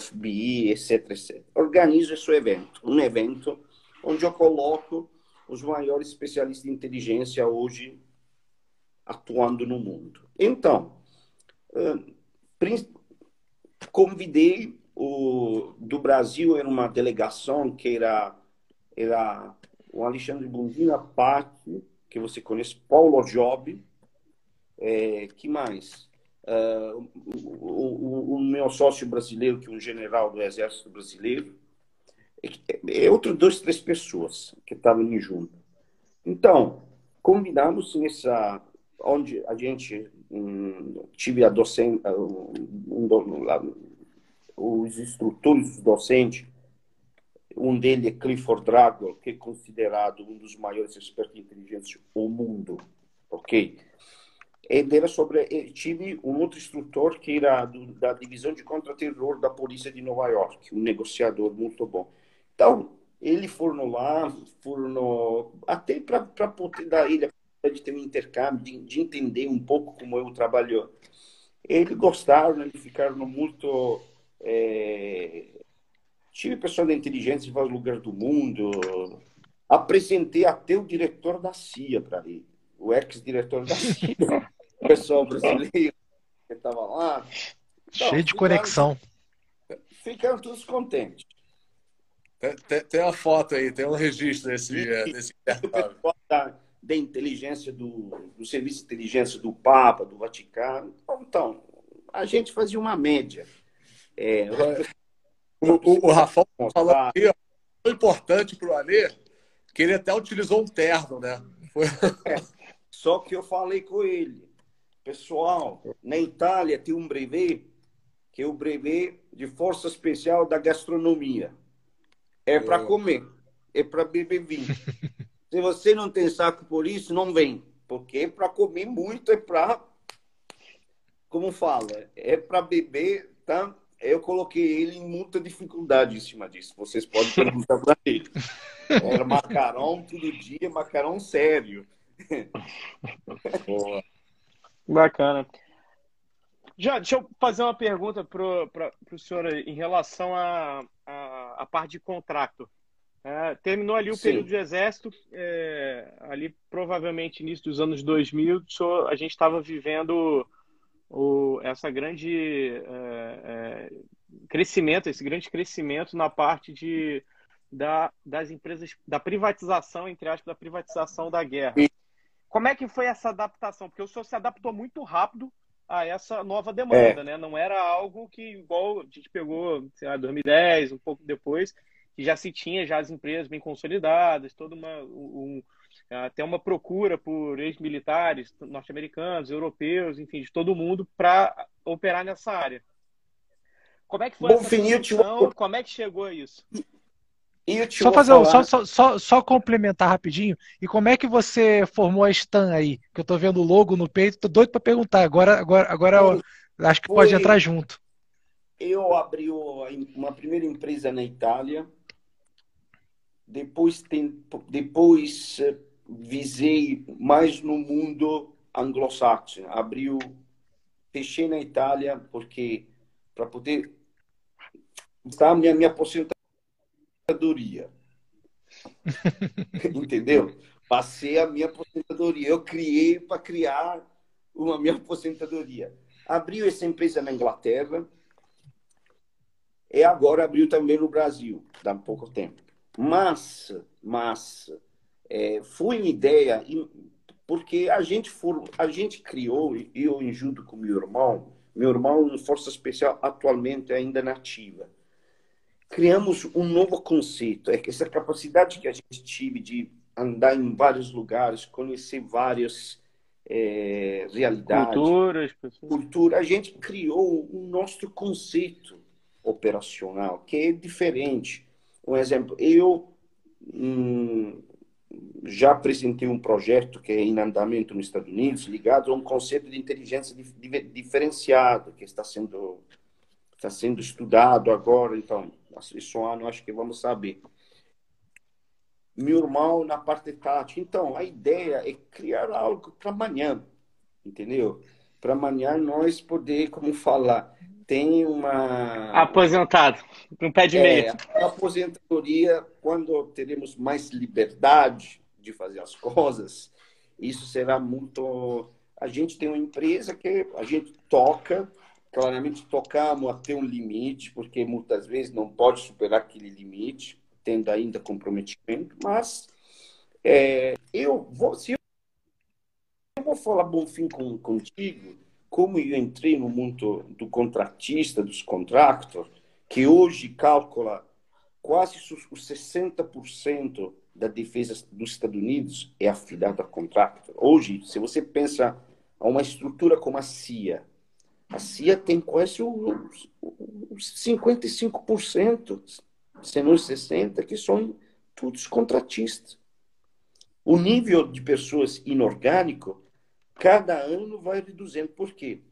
FBI, etc. Organizo esse evento, um evento onde eu coloco os maiores especialistas de inteligência hoje atuando no mundo. Então, convidei do Brasil, era uma delegação que era o Alexandre Bundina, Patti, que você conhece, Paulo Job, que mais? O meu sócio brasileiro, que é um general do Exército Brasileiro, e outros 2, 3 pessoas que estavam junto. Então, combinamos nessa... Onde a gente tive a docente... Os instrutores docentes, um deles é Clifford Dragol, que é considerado um dos maiores expertos em inteligência do mundo. Ok? Ele era tive um outro instrutor que era da divisão de contra-terror da polícia de Nova York, um negociador muito bom. Então, eles foram lá, até para poder dar ele de ter um intercâmbio, de entender um pouco como eu trabalho. Eles gostaram, eles ficaram muito... Tive pessoal da inteligência em vários lugares do mundo. Apresentei até o diretor da CIA para ele, o ex-diretor da CIA, o pessoal brasileiro que estava lá. Então, cheio de conexão. Ficaram todos contentes. Tem uma foto aí, tem um registro desse pessoal da inteligência, do Serviço de Inteligência do Papa, do Vaticano. Então, a gente fazia uma média. O Rafael falou aqui, ó, foi importante para o Alê, que ele até utilizou um terno, né? Foi... Só que eu falei com ele. Pessoal, na Itália tem um brevet, que é o brevet de Força Especial da Gastronomia. É para comer, é para beber vinho. Se você não tem saco por isso, não vem. Porque é para comer muito, é para... Como fala? É para beber, tá? Eu coloquei ele em muita dificuldade em cima disso. Vocês podem perguntar para ele. Era macarrão todo dia, macarrão sério. Boa. Bacana. Já, deixa eu fazer uma pergunta para o senhor em relação à parte de contrato. Terminou ali o período do Exército, ali provavelmente início dos anos 2000, a gente estava vivendo essa grande crescimento, esse grande crescimento na parte das empresas, da privatização, entre aspas, da privatização da guerra. Sim. Como é que foi essa adaptação? Porque o senhor se adaptou muito rápido a essa nova demanda, né? Não era algo que, igual a gente pegou, sei lá, 2010, um pouco depois, que já se tinha já as empresas bem consolidadas, toda até uma procura por ex-militares norte-americanos, europeus, enfim, de todo mundo para operar nessa área. Como é que foi essa transição? Como é que chegou a isso? Só complementar rapidinho. E como é que você formou a STAN aí? Que eu tô vendo o logo no peito, tô doido para perguntar. Agora eu acho que pode entrar junto. Eu abri uma primeira empresa na Itália. Depois visei mais no mundo anglo-saxônico. Fechei na Itália porque para poder dar minha aposentadoria. aposentadoria. Entendeu? Passei a minha aposentadoria. Eu criei para criar uma minha aposentadoria. Abriu essa empresa na Inglaterra e agora abriu também no Brasil, dá pouco tempo. Mas foi uma ideia, porque a gente criou, eu junto com meu irmão em Força Especial, atualmente ainda na ativa. Criamos um novo conceito, é que essa capacidade que a gente tive de andar em vários lugares, conhecer várias realidades, cultura, a gente criou o nosso conceito operacional, que é diferente. Um exemplo, eu já apresentei um projeto que é em andamento nos Estados Unidos, ligado a um conceito de inteligência diferenciada, que está sendo estudado agora, então, esse ano acho que vamos saber. Meu irmão na parte tática. Então, a ideia é criar algo para amanhã, entendeu? Para amanhã nós poder, como falar, tem uma... Aposentado, um pé de meia. A aposentadoria, quando teremos mais liberdade de fazer as coisas, isso será muito... A gente tem uma empresa que a gente toca, claramente tocamos até um limite, porque muitas vezes não pode superar aquele limite, tendo ainda comprometimento, mas se eu vou falar bom fim contigo, como eu entrei no mundo do contratista, dos contractors, que hoje calcula quase os 60% da defesa dos Estados Unidos é afiliada a contractor. Hoje, se você pensa a uma estrutura como a CIA tem quase os 55%, se não 60%, que são todos contratistas. O nível de pessoas inorgânico, cada ano vai reduzindo. Por quê?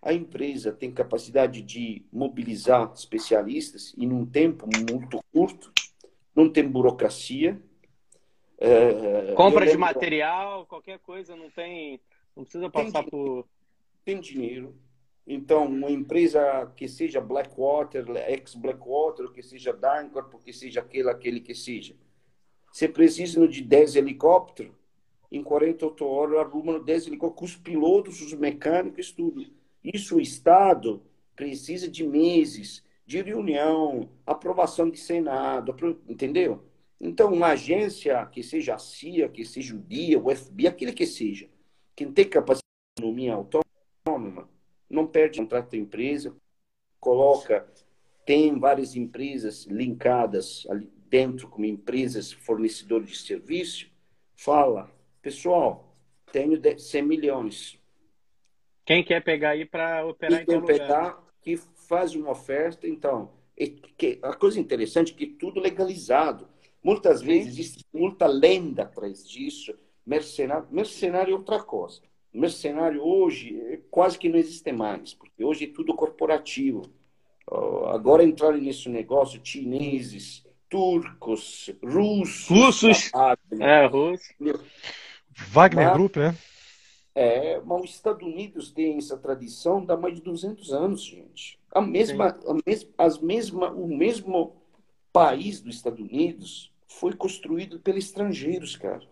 A empresa tem capacidade de mobilizar especialistas em um tempo muito curto, não tem burocracia. Compra de material, qualquer coisa, não tem... Não precisa passar por... Tem dinheiro. Então, uma empresa que seja Blackwater, ex-Blackwater, que seja Dancorp, que seja aquele que seja. Você precisa de 10 helicópteros, em 48 horas arrumam 10 helicópteros com os pilotos, os mecânicos, tudo. Isso o Estado precisa de meses, de reunião, aprovação de Senado, entendeu? Então, uma agência, que seja a CIA, que seja o DIA, o FBI, aquele que seja, quem tem capacidade de autonomia autônoma, não perde contrato de empresa, coloca, tem várias empresas linkadas ali dentro como empresas fornecedoras de serviço, fala, pessoal, tenho 100 milhões. Quem quer pegar aí para operar em lugar? Que faz uma oferta, então. A coisa interessante é que tudo legalizado. Muitas vezes existe muita lenda atrás disso. Mercenário é outra coisa. Mercenário hoje quase que não existe mais, porque hoje é tudo corporativo. Agora entraram nesse negócio chineses, turcos, russos. Russos. Wagner Group, né? Mas os Estados Unidos têm essa tradição há mais de 200 anos, gente. O mesmo país dos Estados Unidos foi construído pelos estrangeiros, cara.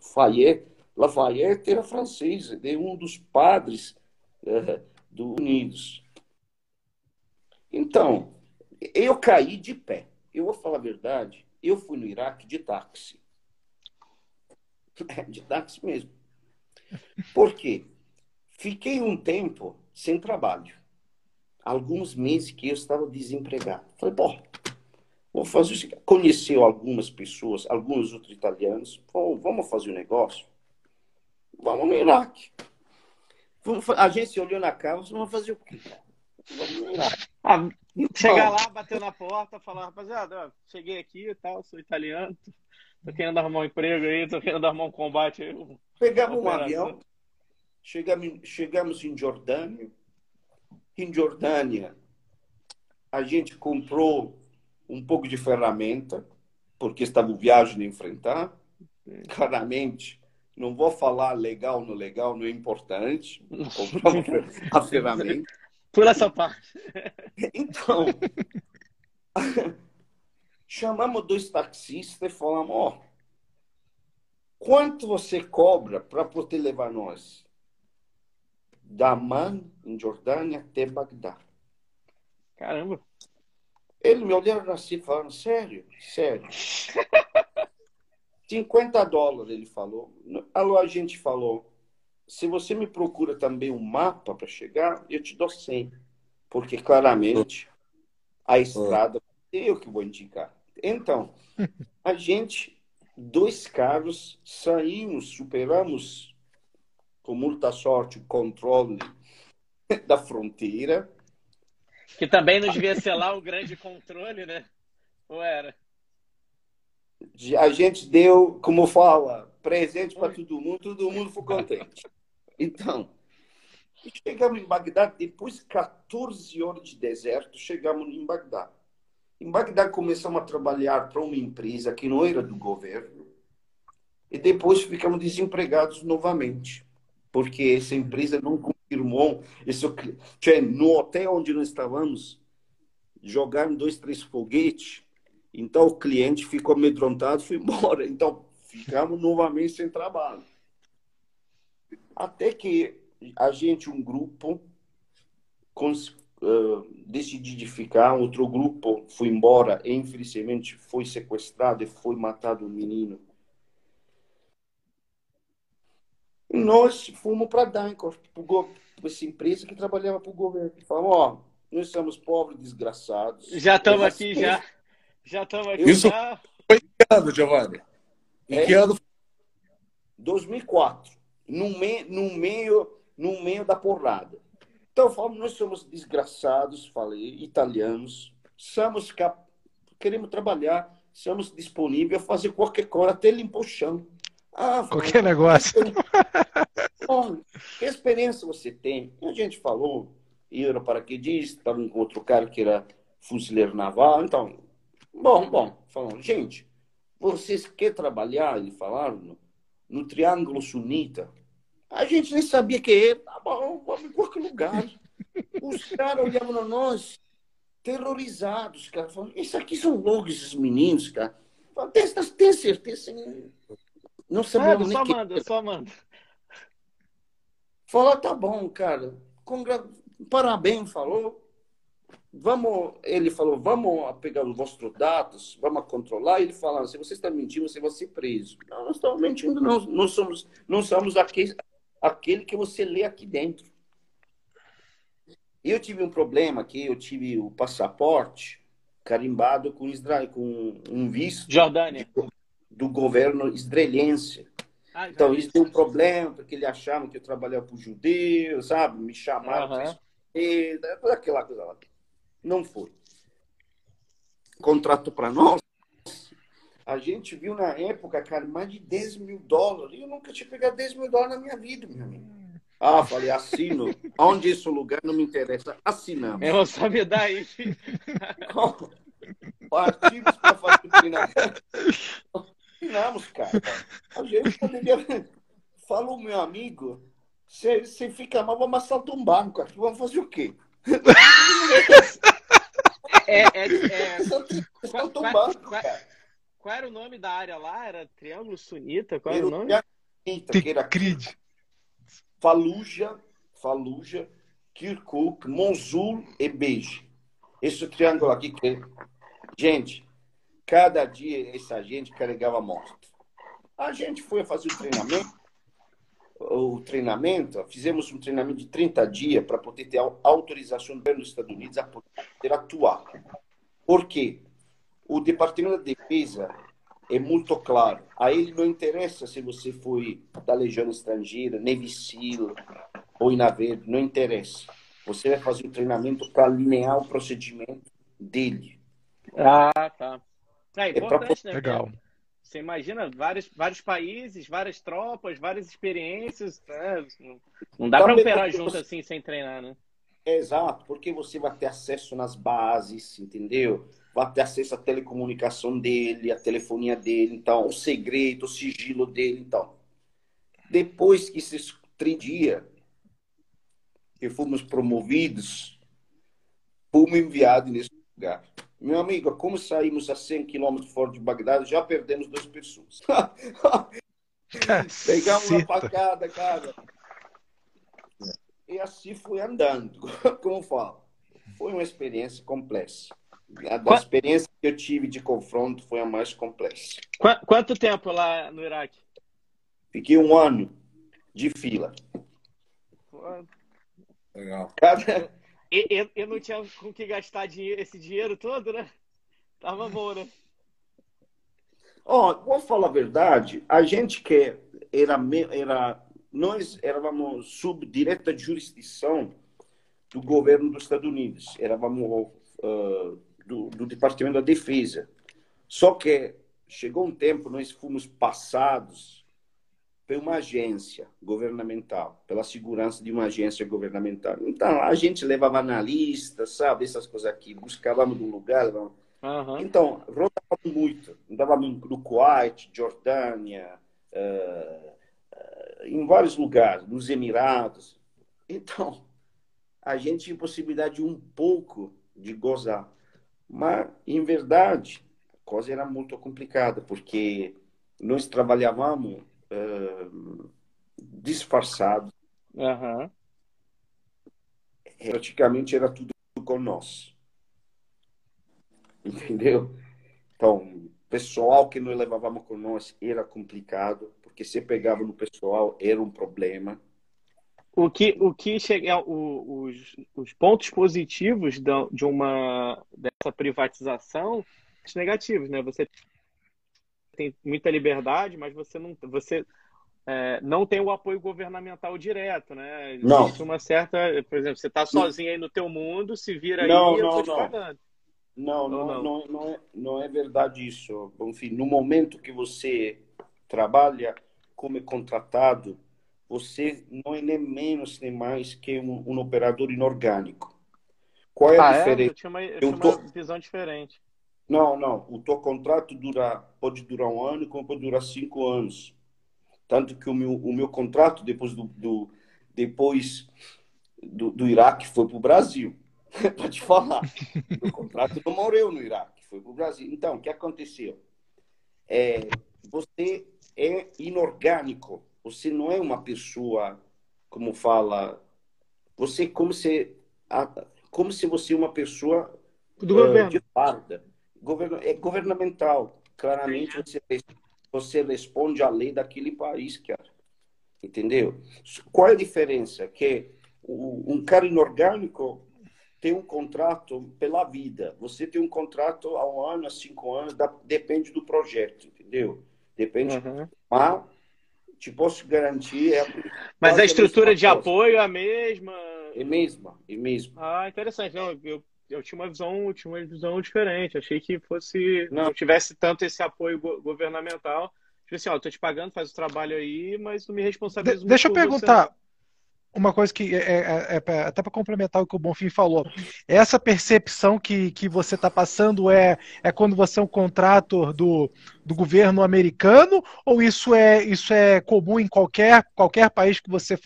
Lafayette era francês, é um dos padres dos Unidos. Então, eu caí de pé. Eu vou falar a verdade, eu fui no Iraque de táxi. De táxi mesmo. Por quê? Fiquei um tempo sem trabalho. Alguns meses que eu estava desempregado. Falei, vou fazer isso. Conheci algumas pessoas, alguns outros italianos. Vamos fazer um negócio? Vamos no Iraque. A gente se olhou na cara, vamos fazer o quê? Vamos no Iraque. Chegar lá, bater na porta, falar, rapaziada, cheguei aqui e tal, sou italiano, tô querendo arrumar um emprego aí, tô querendo arrumar um combate aí. Pegamos um avião, chegamos em Jordânia. Em Jordânia, a gente comprou um pouco de ferramenta, porque estava viajando a enfrentar. Claramente, não vou falar legal, não é importante. Compramos a ferramenta. Por essa parte. Então, Chamamos dois taxistas e falamos, ó, quanto você cobra para poder levar nós? Da Amman, em Jordânia, até Bagdá. Caramba! Ele me olhou assim e falou, sério? Sério. $50, ele falou. A gente falou, se você me procura também um mapa para chegar, eu te dou 100. Porque, claramente, a estrada eu que vou indicar. Então, a gente, dois carros, saímos, superamos, com muita sorte, o controle da fronteira. Que também não devia ser lá o grande controle, né? Ou era? A gente deu, como fala, presente para todo mundo foi contente. Então, chegamos em Bagdá, depois de 14 horas de deserto, chegamos em Bagdá. Em Bagdá começamos a trabalhar para uma empresa que não era do governo e depois ficamos desempregados novamente, porque essa empresa não confirmou. Isso, no hotel onde nós estávamos, jogaram 2, 3 foguetes. Então, o cliente ficou amedrontado e foi embora. Então, ficamos novamente sem trabalho. Até que a gente, um grupo, decidiu de ficar. Outro grupo foi embora. E, infelizmente, foi sequestrado e foi matado um menino. E nós fomos para Dancor, para essa empresa que trabalhava para o governo. Falamos, ó, nós somos pobres, desgraçados. Já estamos aqui, já. Já estamos aqui. Isso foi em que ano, Giovanni? Em que ano? 2004. No meio da porrada. Então, falamos, nós somos desgraçados, falei, italianos. Somos queremos trabalhar. Somos disponíveis a fazer qualquer coisa, até limpar o chão. Ah, qualquer negócio. Bom, que experiência você tem? A gente falou, eu era paraquedista, estava com outro cara que era fuzileiro naval, então... Falaram, gente, vocês querem trabalhar, eles falaram, no Triângulo Sunita? A gente nem sabia que era. Tá bom, vamos em qualquer lugar. Os caras olhavam para nós, terrorizados, cara. Falaram, isso aqui são loucos, esses meninos, cara. Falaram, tem certeza? Não sabemos nem que... Só manda. Falaram, tá bom, cara. Parabéns, falou. Ele falou, vamos pegar os vossos dados, vamos controlar. Ele falou, se você está mentindo, você vai ser preso. Não, nós estamos mentindo, não somos aquele que você lê aqui dentro. Eu tive um problema aqui, eu tive o passaporte carimbado com Israel, com um visto Jordânia. Do governo israelense. Então, isso deu um problema, porque eles achavam que eu trabalhava para os judeus, sabe? Me chamaram toda aquela coisa lá. Não foi. Contrato para nós, a gente viu na época, cara, mais de $10 mil. Eu nunca tinha pegado $10 mil na minha vida, meu amigo. Ah, falei, assino. Onde esse lugar não me interessa, assinamos. Eu só me dá aí. Partimos para fazer o final. Assinamos, cara. A gente poderia... Falou, meu amigo, você fica mal, vamos assaltar um banco aqui, vamos fazer o quê? Qual era o nome da área lá? Era Triângulo Sunita? Qual era o nome? Tikrit. Faluja, Kirkuk, Mosul e Beige. Esse triângulo aqui. Gente, cada dia essa gente carregava morto. A gente foi fazer o treinamento. Fizemos um treinamento de 30 dias para poder ter a autorização do governo dos Estados Unidos a poder atuar. Porque o Departamento da Defesa é muito claro. A ele não interessa se você foi da Legião Estrangeira, Navy Seal ou Inaver, não interessa. Você vai fazer um treinamento para alinhar o procedimento dele. Ah, tá. É importante, né? Legal. Você imagina vários países, várias tropas, várias experiências. Né? Não dá para operar junto assim sem treinar, né? Exato, porque você vai ter acesso nas bases, entendeu? Vai ter acesso à telecomunicação dele, à telefonia dele, então, o segredo, o sigilo dele, então. Depois que esses 3 dias que fomos promovidos, fomos enviados nesse lugar. Meu amigo, como saímos a 100 quilômetros fora de Bagdad, já perdemos 2 pessoas. Pegamos uma facada, cara. E assim fui andando, como falo. Foi uma experiência complexa. A experiência que eu tive de confronto foi a mais complexa. Quanto tempo lá no Iraque? Fiquei 1 ano de fila. Legal. Eu não tinha com que gastar dinheiro, esse dinheiro todo, né? Tava bom, né? Ó, vou falar a verdade. A gente que nós éramos sob direta jurisdição do governo dos Estados Unidos. Éramos do Departamento da Defesa. Só que chegou um tempo, nós fomos passados por uma agência governamental, pela segurança de uma agência governamental. Então, a gente levava analistas, sabe? Essas coisas aqui. Buscávamos de um lugar, levávamos... Uhum. Então, rodava muito. Andávamos no Kuwait, Jordânia, em vários lugares, nos Emirados. Então, a gente tinha possibilidade um pouco de gozar. Mas, em verdade, a coisa era muito complicada, porque nós trabalhávamos disfarçados. Uhum. Praticamente era tudo com nós. Entendeu? Então, pessoal que nós levávamos com nós era complicado, porque se pegava no pessoal era um problema. Os pontos positivos dessa privatização, os negativos, né? Você tem muita liberdade, mas você não tem o apoio governamental direto, né? Não. Existe uma certa, por exemplo, você está sozinho aí no teu mundo, se vira aí e eu tô te pagando. Não é verdade isso. Enfim, no momento que você trabalha como contratado, você não é nem menos nem mais que um operador inorgânico. Qual é a diferença? Eu tinha uma visão diferente. Não. O teu contrato pode durar 1 ano, como pode durar 5 anos. Tanto que o meu contrato, depois do Iraque, foi para o Brasil. Para te falar. O contrato não morreu no Iraque, foi para o Brasil. Então, o que aconteceu? Você é inorgânico. Você não é uma pessoa, como fala... Você é como se você é uma pessoa do governo. De farda. É governamental. Claramente, você responde à lei daquele país, cara. Entendeu? Qual é a diferença? Que um cara inorgânico tem um contrato pela vida. Você tem um contrato há 1 ano, há 5 anos, depende do projeto, entendeu? Depende. Uhum. Mas te posso garantir... Mas a estrutura de apoio é a mesma? É mesma. Ah, interessante. Não, eu tinha uma visão diferente. Achei que fosse... Não tivesse tanto esse apoio governamental. Tipo assim, ó, tô te pagando, faz o trabalho aí, mas não me responsabilizo. Deixa eu perguntar... Você. Uma coisa que é até para complementar o que o Bonfim falou. Essa percepção que você está passando é quando você é um contrator do governo americano, ou isso é comum em qualquer país que você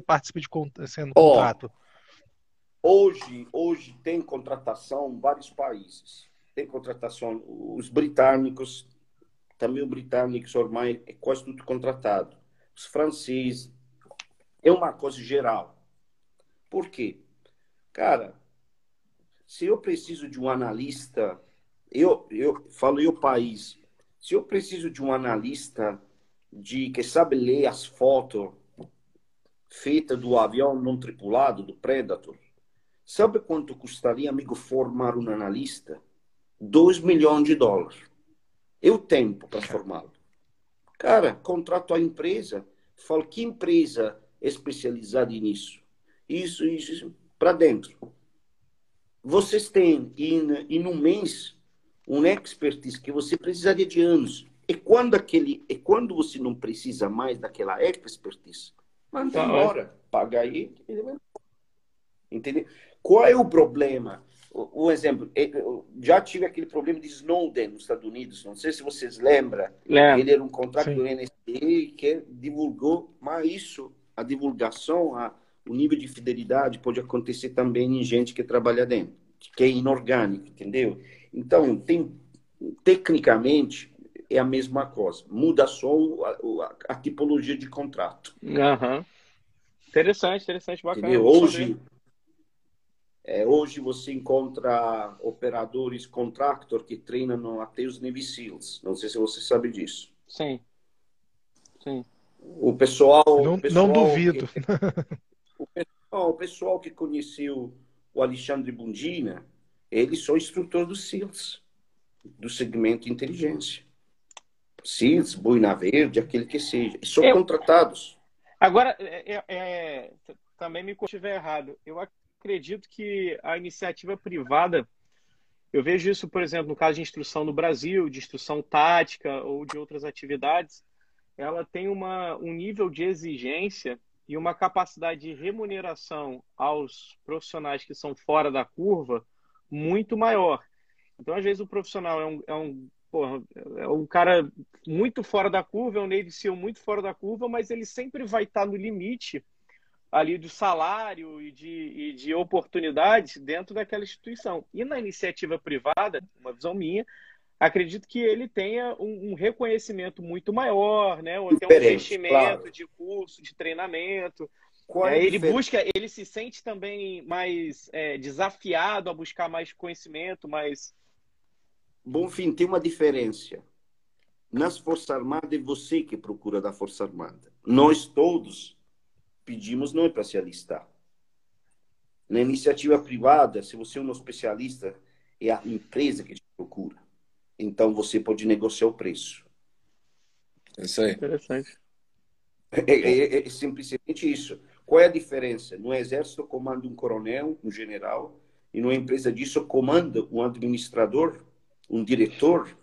participe de sendo contrato? Hoje tem contratação em vários países. Tem contratação, os britânicos, também o britânico, é quase tudo contratado. Os franceses. É uma coisa geral. Por quê? Cara, se eu preciso de um analista, se eu preciso de um analista que sabe ler as fotos feitas do avião não tripulado, do Predator, sabe quanto custaria, amigo, formar um analista? 2 milhões de dólares. Eu tenho para formá-lo. Cara, contrato a empresa, falo que empresa... especializado nisso. Isso para dentro. Vocês têm, em um mês, uma expertise que você precisaria de anos. E quando você não precisa mais daquela expertise, manda embora, paga aí. Entendeu? Qual é o problema? Um exemplo, eu já tive aquele problema de Snowden nos Estados Unidos. Não sei se vocês lembram. Ele era um contrato do NSA que divulgou, mas isso... A divulgação, o nível de fidelidade pode acontecer também em gente que trabalha dentro. que é inorgânico, entendeu? Então, tem, tecnicamente, é a mesma coisa. Muda só a tipologia de contrato. Uhum. Interessante, interessante, bacana. Entendeu? Hoje, hoje você encontra operadores contractor que treinam até os Navy Seals. Não sei se você sabe disso. Sim, sim. O pessoal não duvido. O pessoal que conheceu o Alexandre Bundina, ele só é instrutor do SEALs, do segmento inteligência. SEALs, Boina Verde, aquele que seja. E são contratados. Agora, também me corrija se estiver errado. Eu acredito que a iniciativa privada, eu vejo isso, por exemplo, no caso de instrução no Brasil, de instrução tática ou de outras atividades, ela tem um nível de exigência e uma capacidade de remuneração aos profissionais que são fora da curva muito maior. Então, às vezes, o profissional é um cara muito fora da curva, é um Navy SEAL muito fora da curva, mas ele sempre vai estar no limite ali do salário e de oportunidades dentro daquela instituição. E na iniciativa privada, uma visão minha, acredito que ele tenha um reconhecimento muito maior, né? Ou até um investimento, claro, de curso, de treinamento. Ele se sente também mais desafiado a buscar mais conhecimento, mais... Bom, fim, tem uma diferença. Nas Forças Armadas, é você que procura da Força Armada. Nós todos pedimos não para se alistar. Na iniciativa privada, se você é um especialista, é a empresa que te procura. Então, você pode negociar o preço. É isso aí. Interessante. É simplesmente isso. Qual é a diferença? No exército, comanda um coronel, um general, e numa empresa disso, comanda um administrador, um diretor,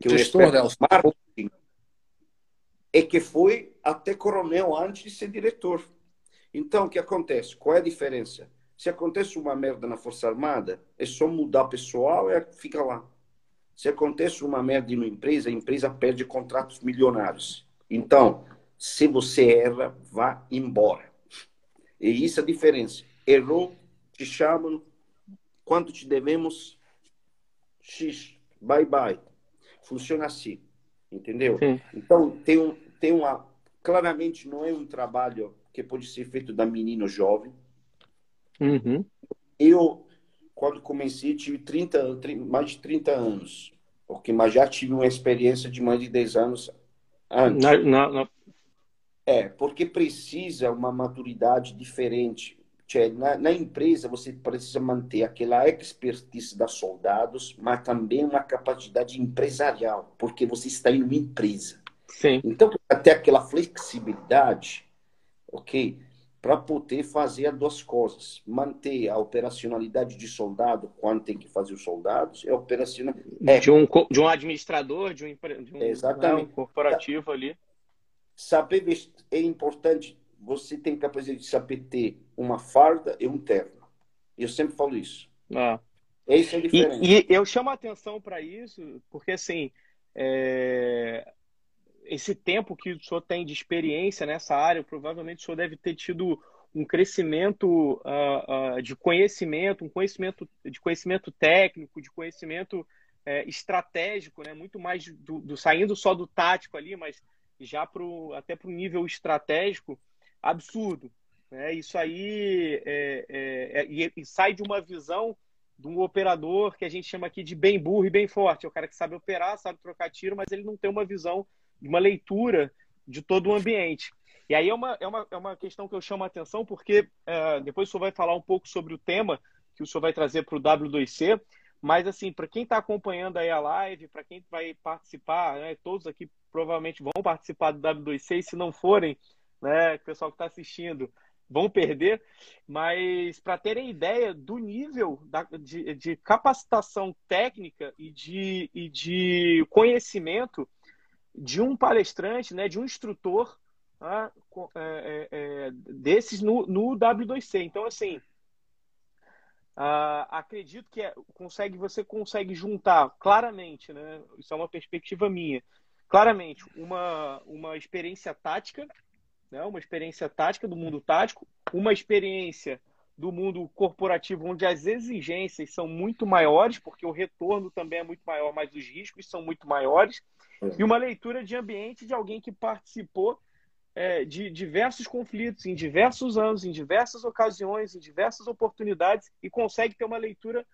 que é o gestor do marketing, é que foi até coronel antes de ser diretor. Então, o que acontece? Qual é a diferença? Se acontece uma merda na Força Armada, é só mudar pessoal e fica lá. Se acontece uma merda em uma empresa, a empresa perde contratos milionários. Então, se você erra, vá embora. E isso é a diferença. Errou, te chamam, quanto te devemos? X, bye bye. Funciona assim, entendeu? Sim. Então, claramente não é um trabalho que pode ser feito da menino jovem. Uhum. Quando comecei, tive mais de 30 anos. Porque, mas já tive uma experiência de mais de 10 anos antes. Não. É, porque precisa uma maturidade diferente. Cioè, na empresa, você precisa manter aquela expertise dos soldados, mas também uma capacidade empresarial, porque você está em uma empresa. Sim. Então, até aquela flexibilidade, ok? Para poder fazer as duas coisas. Manter a operacionalidade de soldado, quando tem que fazer os soldados, é operacional. De um administrador, de um exatamente, corporativo ali. Saber vestir é importante. Você tem capacidade de saber ter uma farda e um terno. Eu sempre falo isso. Ah. Esse é diferente. E eu chamo a atenção para isso, porque assim... Esse tempo que o senhor tem de experiência nessa área, provavelmente o senhor deve ter tido um crescimento de conhecimento, um conhecimento técnico, de conhecimento estratégico, né? Muito mais saindo só do tático ali, mas já até para o nível estratégico absurdo, né? Isso aí sai de uma visão de um operador que a gente chama aqui de bem burro e bem forte. É o cara que sabe operar, sabe trocar tiro, mas ele não tem uma visão, uma leitura de todo o ambiente. E aí é uma questão que eu chamo a atenção, porque depois o senhor vai falar um pouco sobre o tema que o senhor vai trazer para o W2C, mas assim, para quem está acompanhando aí a live, para quem vai participar, né, todos aqui provavelmente vão participar do W2C, e se não forem, né, o pessoal que está assistindo, vão perder, mas para terem ideia do nível de capacitação técnica e de conhecimento de um palestrante, né, de um instrutor desses no W2C. Então, assim, acredito que você consegue juntar claramente, né, isso é uma perspectiva minha, claramente uma experiência tática, né, uma experiência tática do mundo tático, uma experiência do mundo corporativo, onde as exigências são muito maiores, porque o retorno também é muito maior, mas os riscos são muito maiores, e uma leitura de ambiente de alguém que participou de diversos conflitos, em diversos anos, em diversas ocasiões, em diversas oportunidades, e consegue ter uma leitura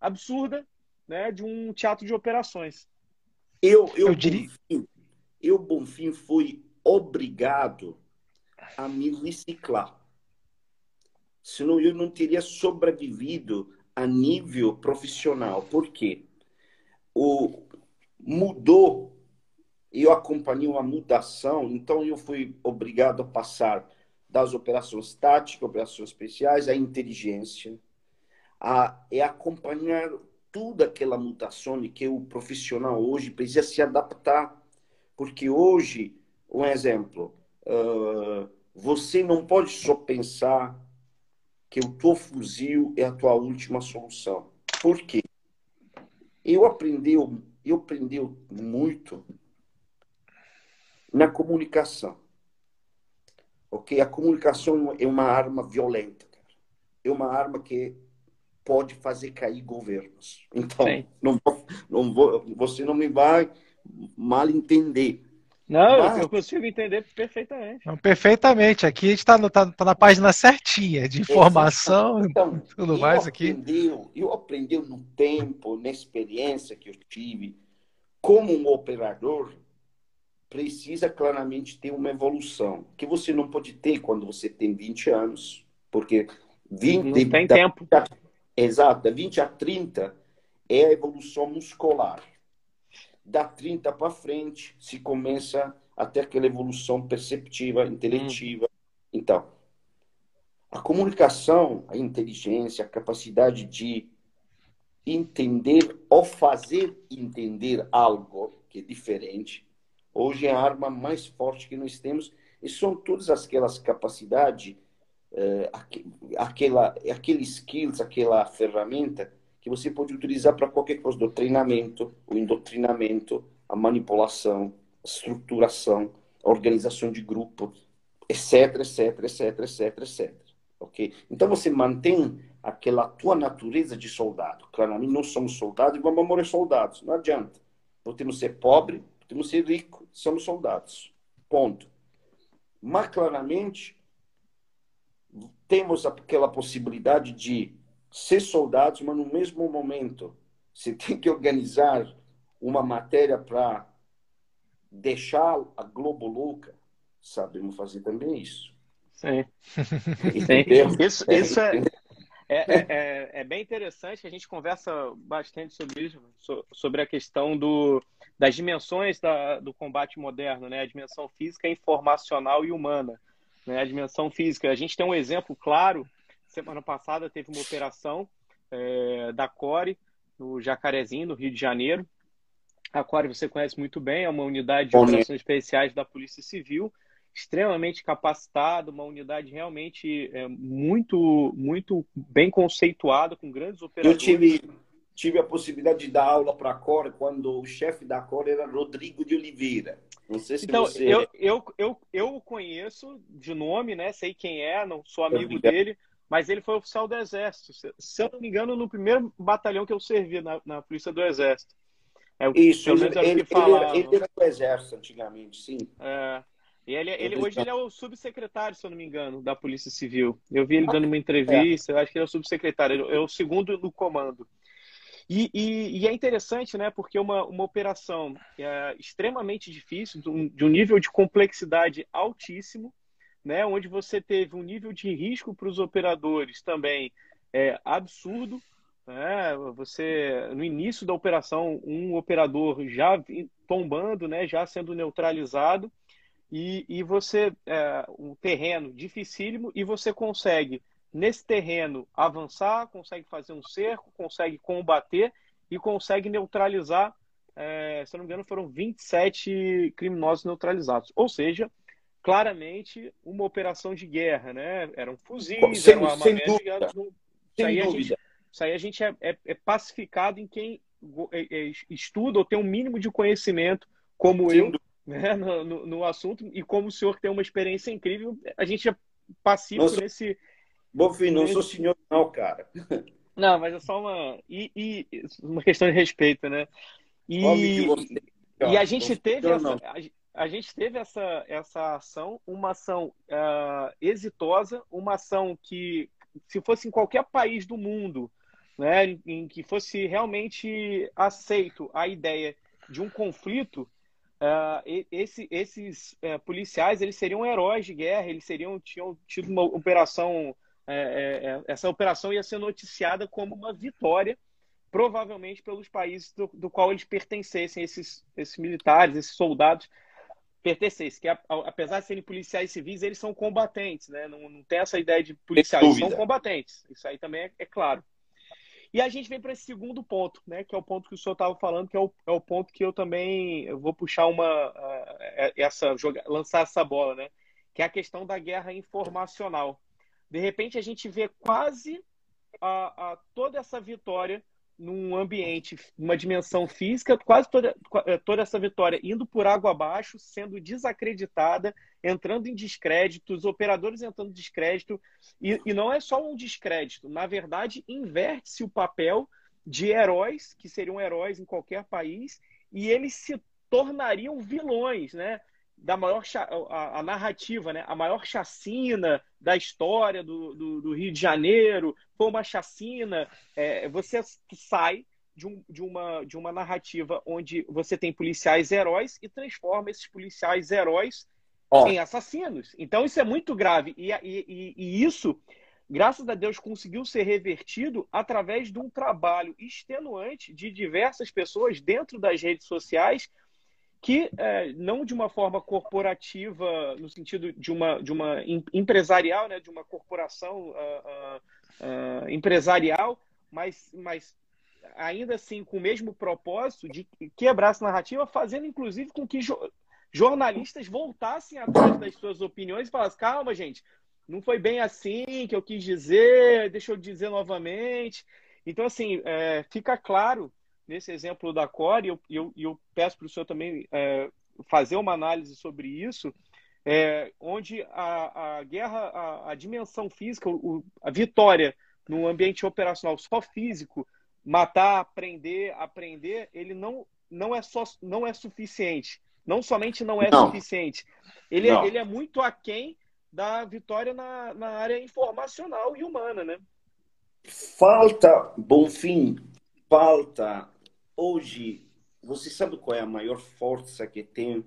absurda, né, de um teatro de operações. Eu diria... Bonfim foi obrigado a me reciclar. Senão eu não teria sobrevivido a nível profissional. Por quê? Mudou. Eu acompanhei uma mudança, então eu fui obrigado a passar das operações táticas, operações especiais, à inteligência, e acompanhar toda aquela mutação que o profissional hoje precisa se adaptar. Porque hoje, um exemplo, você não pode só pensar que o teu fuzil é a tua última solução. Por quê? Eu aprendi muito na comunicação. Okay? A comunicação é uma arma violenta, cara. É uma arma que pode fazer cair governos. Então, você não me vai mal entender. Não, eu consigo entender perfeitamente. Não, perfeitamente. Aqui a gente tá na página certinha de informação então, e tudo mais aqui. Eu aprendi no tempo, na experiência que eu tive, como um operador precisa claramente ter uma evolução, que você não pode ter quando você tem 20 anos, porque 20... Não tem tempo. Exato, da 20 a 30 é a evolução muscular. Da 30 para frente, se começa a ter aquela evolução perceptiva, intelectiva. Então, a comunicação, a inteligência, a capacidade de entender ou fazer entender algo que é diferente, hoje é a arma mais forte que nós temos. E são todas aquelas capacidades, aqueles skills, aquela ferramenta que você pode utilizar para qualquer coisa, do treinamento, o indotrinamento, a manipulação, a estruturação, a organização de grupo, etc, etc, etc, etc, etc. Okay? Então você mantém aquela tua natureza de soldado. Claramente, não somos soldados e vamos morrer soldados. Não adianta. Podemos ser pobres, podemos ser ricos, somos soldados. Ponto. Mas claramente, temos aquela possibilidade de ser soldados, mas no mesmo momento você tem que organizar uma matéria para deixar a Globo louca. Sabemos fazer também isso. Sim. Sim. Isso é bem interessante. A gente conversa bastante sobre isso, sobre a questão das dimensões do combate moderno, né? A dimensão física, informacional e humana, né? A dimensão física. A gente tem um exemplo claro. Semana passada teve uma operação da CORE, no Jacarezinho, no Rio de Janeiro. A CORE você conhece muito bem, é uma unidade de operações especiais da Polícia Civil, extremamente capacitada, uma unidade realmente muito, muito bem conceituada, com grandes operadores. Eu tive a possibilidade de dar aula para a CORE quando o chefe da CORE era Rodrigo de Oliveira. Não sei se então, você... eu o conheço de nome, né? Sei quem é, não sou amigo dele. Mas ele foi oficial do Exército, se eu não me engano, no primeiro batalhão que eu servi na Polícia do Exército. Isso, ele era do Exército antigamente, sim. E hoje ele é o subsecretário, se eu não me engano, da Polícia Civil. Eu vi ele dando uma entrevista, eu acho que ele é o subsecretário, é o segundo no comando. E é interessante, né, porque uma operação extremamente difícil, de um nível de complexidade altíssimo, né, onde você teve um nível de risco para os operadores também absurdo, né? Você, no início da operação, um operador já tombando, né, já sendo neutralizado, e você um terreno dificílimo, e você consegue, nesse terreno, avançar, consegue fazer um cerco, consegue combater e consegue neutralizar, se não me engano, foram 27 criminosos neutralizados. Ou seja, claramente uma operação de guerra, né? Eram fuzis, eram armamentos gigantes. Isso aí a gente é pacificado em quem estuda ou tem um mínimo de conhecimento, como eu, né? no assunto, e como o senhor que tem uma experiência incrível, a gente é pacífico Bonfim, não sou senhor não, cara. Não, mas é só uma questão de respeito, né? E a gente teve essa... A gente teve essa ação, uma ação exitosa, uma ação que, se fosse em qualquer país do mundo, né, em que fosse realmente aceito a ideia de um conflito, esses policiais, eles seriam heróis de guerra, eles tinham tido uma operação, essa operação ia ser noticiada como uma vitória, provavelmente pelos países do qual eles pertencessem, esses militares, esses soldados, pertencesse, que apesar de serem policiais civis, eles são combatentes, né? Não tem essa ideia de policiais, são combatentes. Isso aí também é claro. E a gente vem para esse segundo ponto, né? Que é o ponto que o senhor estava falando, que é o ponto que eu também vou puxar lançar essa bola, né? Que é a questão da guerra informacional. De repente a gente vê quase toda essa vitória num ambiente, numa dimensão física, quase toda essa vitória indo por água abaixo, sendo desacreditada, entrando em descrédito, os operadores entrando em descrédito, e não é só um descrédito, na verdade inverte-se o papel de heróis, que seriam heróis em qualquer país, e eles se tornariam vilões, né? A narrativa, né? A maior chacina da história do Rio de Janeiro foi uma chacina. Você sai de uma narrativa onde você tem policiais heróis e transforma esses policiais heróis em assassinos. Então isso é muito grave, e isso, graças a Deus, conseguiu ser revertido através de um trabalho extenuante de diversas pessoas dentro das redes sociais, que não de uma forma corporativa, no sentido de uma empresarial, né, de uma corporação empresarial, mas ainda assim com o mesmo propósito de quebrar essa narrativa, fazendo inclusive com que jornalistas voltassem atrás das suas opiniões e falassem: calma, gente, não foi bem assim que eu quis dizer, deixa eu dizer novamente. Então, assim, fica claro nesse exemplo da CORE, eu peço para o senhor também fazer uma análise sobre isso, onde a guerra, a dimensão física, a vitória no ambiente operacional só físico, matar, aprender, ele não é suficiente. Não somente não é suficiente. Ele é muito aquém da vitória na área informacional e humana, né? Falta, Bonfim, falta... Hoje, você sabe qual é a maior força que tem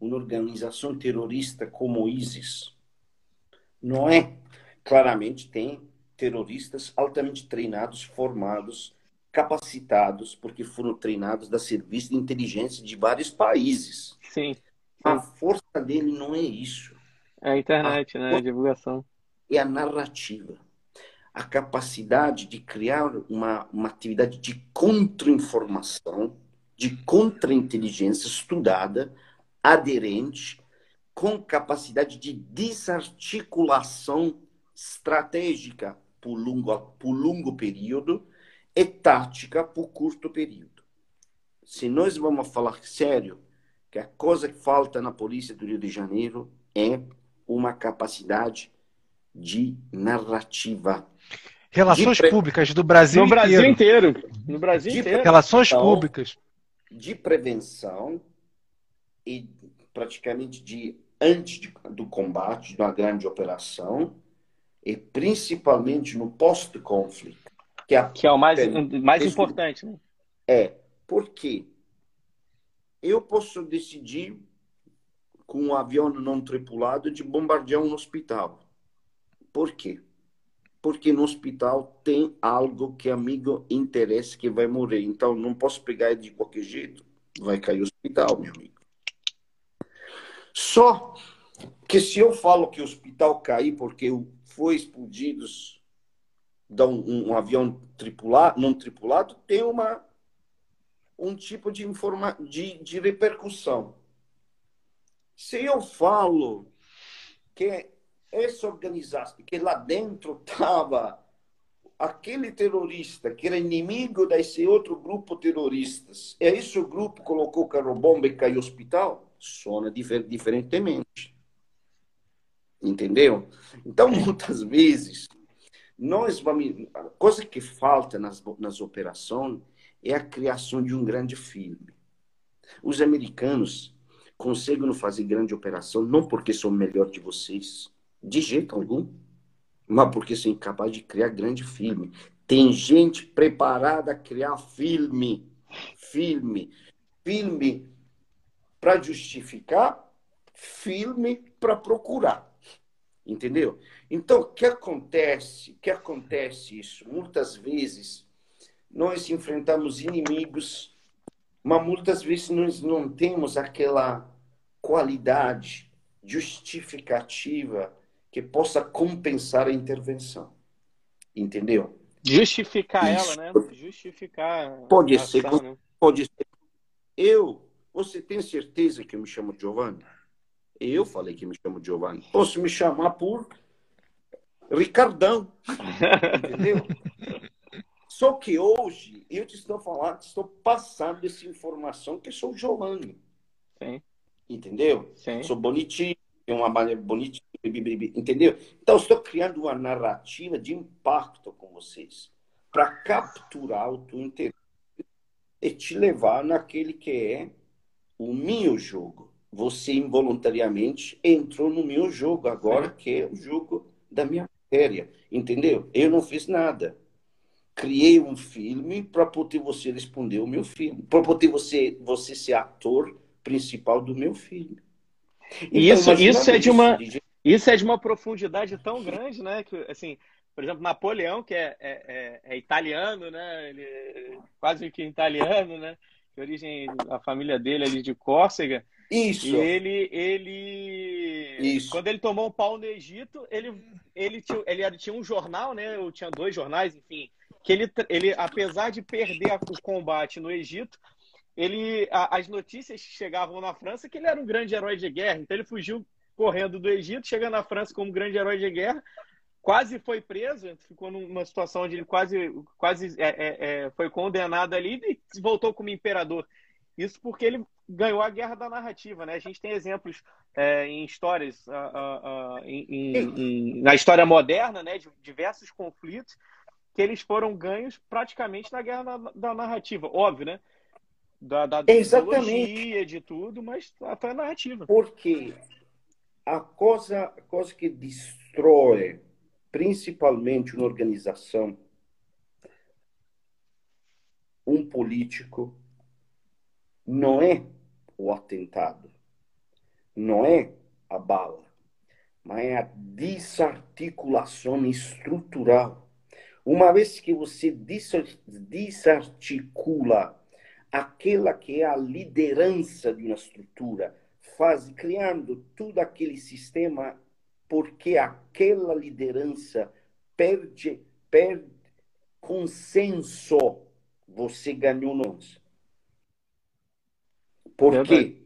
uma organização terrorista como o ISIS? Não é? Claramente tem terroristas altamente treinados, formados, capacitados, porque foram treinados da serviço de inteligência de vários países. Sim. A força dele não é isso. É a internet, né? A divulgação. É a narrativa. A capacidade de criar uma atividade de contra-informação, de contra-inteligência estudada, aderente, com capacidade de desarticulação estratégica por longo período e tática por curto período. Se nós vamos falar sério, que a coisa que falta na polícia do Rio de Janeiro é uma capacidade de narrativa. Relações públicas do Brasil inteiro. No Brasil inteiro. Relações públicas. De prevenção e praticamente antes do combate, de uma grande operação, e principalmente no pós-conflito. Que é o mais importante. Né? Porque eu posso decidir com um avião não tripulado de bombardear um hospital. Por quê? Porque no hospital tem algo que amigo interessa que vai morrer. Então, não posso pegar de qualquer jeito. Vai cair o hospital, meu amigo. Só que se eu falo que o hospital caiu porque foi explodido de um avião tripulado, não tripulado, tem um tipo de repercussão. Se eu falo que essa organização, que lá dentro estava aquele terrorista que era inimigo desse outro grupo terroristas, e esse grupo colocou carro-bomba e caiu no hospital, sona diferentemente. Entendeu? Então, muitas vezes, Nós vamos, a coisa que falta nas operações é a criação de um grande filme. Os americanos conseguem fazer grande operação não porque são melhor que vocês, de jeito algum, mas porque são capazes de criar grande filme. Tem gente preparada a criar filme para justificar, filme para procurar. Entendeu? Então, o que acontece? Que acontece isso? Muitas vezes nós enfrentamos inimigos, mas muitas vezes nós não temos aquela qualidade justificativa que possa compensar a intervenção. Entendeu? Justificar isso. Ela, né? Justificar. Pode ação, ser. Né? Pode ser. Você tem certeza que eu me chamo Giovanni? Eu falei que me chamo Giovanni. Posso me chamar por Ricardão. Entendeu? Só que hoje eu te estou falando, estou passando essa informação que eu sou Giovanni. Sim. Entendeu? Sim. Sou bonitinho, tenho uma maneira bonitinha. Entendeu? Então estou criando uma narrativa de impacto com vocês para capturar o teu interesse e te levar naquele que é o meu jogo. Você involuntariamente entrou no meu jogo agora, que é o jogo da minha matéria, entendeu? Eu não fiz nada. Criei um filme para poder você responder o meu filme, para poder você ser ator principal do meu filme. Então, isso é de uma profundidade tão grande, né? Que, assim, por exemplo, Napoleão, que é italiano, né? Ele é quase que italiano, né? De origem, a família dele ali de Córcega. Isso. E ele, quando ele tomou um pau no Egito, ele tinha um jornal, né? Ou tinha dois jornais, enfim. Que ele apesar de perder o combate no Egito, as notícias chegavam na França que ele era um grande herói de guerra. Então ele fugiu correndo do Egito, chegando na França como grande herói de guerra. Quase foi preso, ficou numa situação onde ele quase foi condenado ali e voltou como imperador. Isso porque ele ganhou a guerra da narrativa, né? A gente tem exemplos em histórias, na história moderna, né? De diversos conflitos que eles foram ganhos praticamente na guerra da narrativa. Óbvio, né? Da ideologia, de tudo, mas até a narrativa. Porque a coisa que destrói principalmente uma organização, um político, não é o atentado, não é a bala, mas é a desarticulação estrutural. Uma vez que você desarticula aquela que é a liderança de uma estrutura, criando todo aquele sistema, porque aquela liderança perde consenso. Você ganhou nós. Porque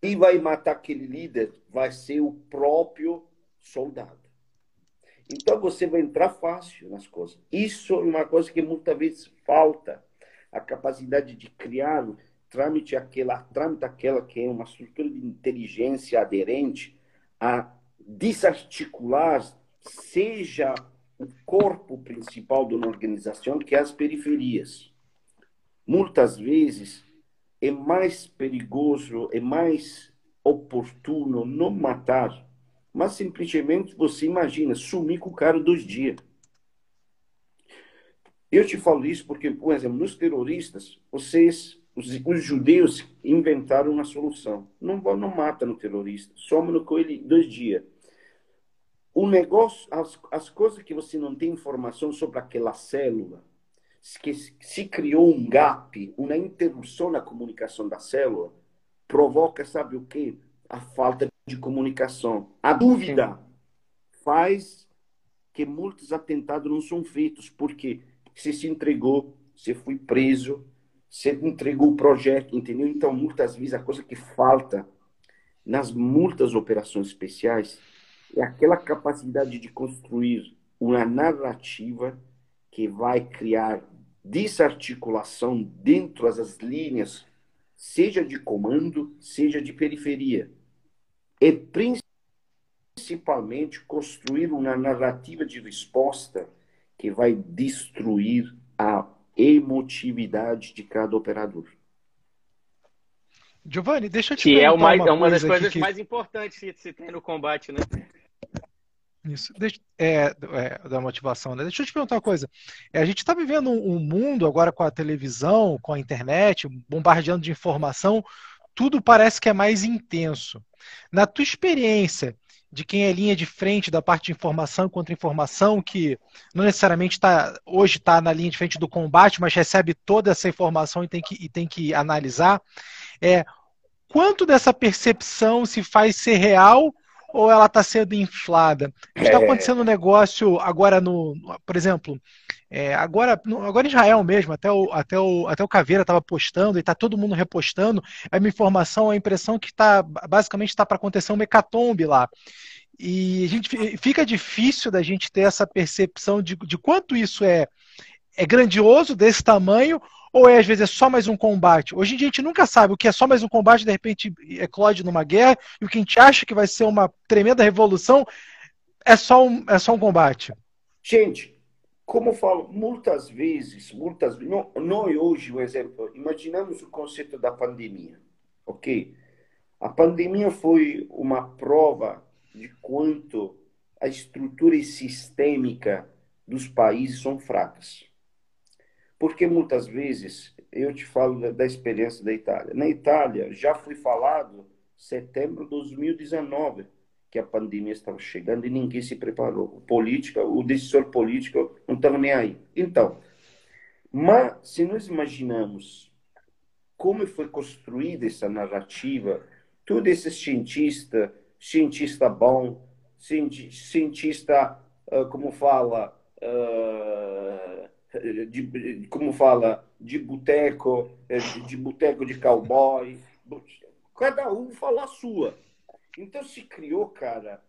quem vai matar aquele líder vai ser o próprio soldado. Então você vai entrar fácil nas coisas. Isso é uma coisa que muitas vezes falta. A capacidade de criar o trâmite, aquela que é uma estrutura de inteligência aderente a desarticular, seja o corpo principal de uma organização, que é as periferias. Muitas vezes é mais perigoso, é mais oportuno não matar, mas simplesmente você imagina sumir com o cara 2 dias. Eu te falo isso porque, por exemplo, nos terroristas, os judeus inventaram uma solução. Não mata no terrorista, some com ele 2 dias. O negócio, as coisas que você não tem informação sobre aquela célula, que se criou um gap, uma interrupção na comunicação da célula, provoca, sabe o quê? A falta de comunicação. A dúvida faz que muitos atentados não são feitos, porque você se entregou, você foi preso, você entregou o projeto, entendeu? Então, muitas vezes, a coisa que falta nas muitas operações especiais é aquela capacidade de construir uma narrativa que vai criar desarticulação dentro das linhas, seja de comando, seja de periferia. E, principalmente, construir uma narrativa de resposta que vai destruir a emotividade de cada operador. Giovanni, deixa eu te perguntar uma das coisas mais importantes que se tem no combate, né? Isso, da motivação, né? Deixa eu te perguntar uma coisa. A gente está vivendo um mundo agora com a televisão, com a internet, bombardeando de informação, tudo parece que é mais intenso. Na tua experiência de quem é linha de frente da parte de informação contra informação, que não necessariamente hoje está na linha de frente do combate, mas recebe toda essa informação e tem que analisar, quanto dessa percepção se faz ser real ou ela está sendo inflada? Está acontecendo um negócio agora por exemplo, agora em Israel mesmo, até o Caveira estava postando e está todo mundo repostando. É uma informação, a impressão que basicamente está para acontecer um hecatombe lá. E a gente, fica difícil da gente ter essa percepção de quanto isso é grandioso desse tamanho, ou às vezes é só mais um combate. Hoje em dia a gente nunca sabe o que é só mais um combate, de repente eclode numa guerra, e o que a gente acha que vai ser uma tremenda revolução é só um combate. Gente, como eu falo, muitas vezes, nós hoje, por exemplo, imaginamos o conceito da pandemia, ok? A pandemia foi uma prova de quanto a estrutura sistêmica dos países são fracas. Porque muitas vezes, eu te falo da experiência da Itália. Na Itália, já foi falado, setembro de 2019, que a pandemia estava chegando e ninguém se preparou. O decisor político não estava nem aí. Então, mas se nós imaginamos como foi construída essa narrativa, todo esse cientista bom, cientista, de boteco, de cowboy, cada um fala a sua. Então se criou, cara,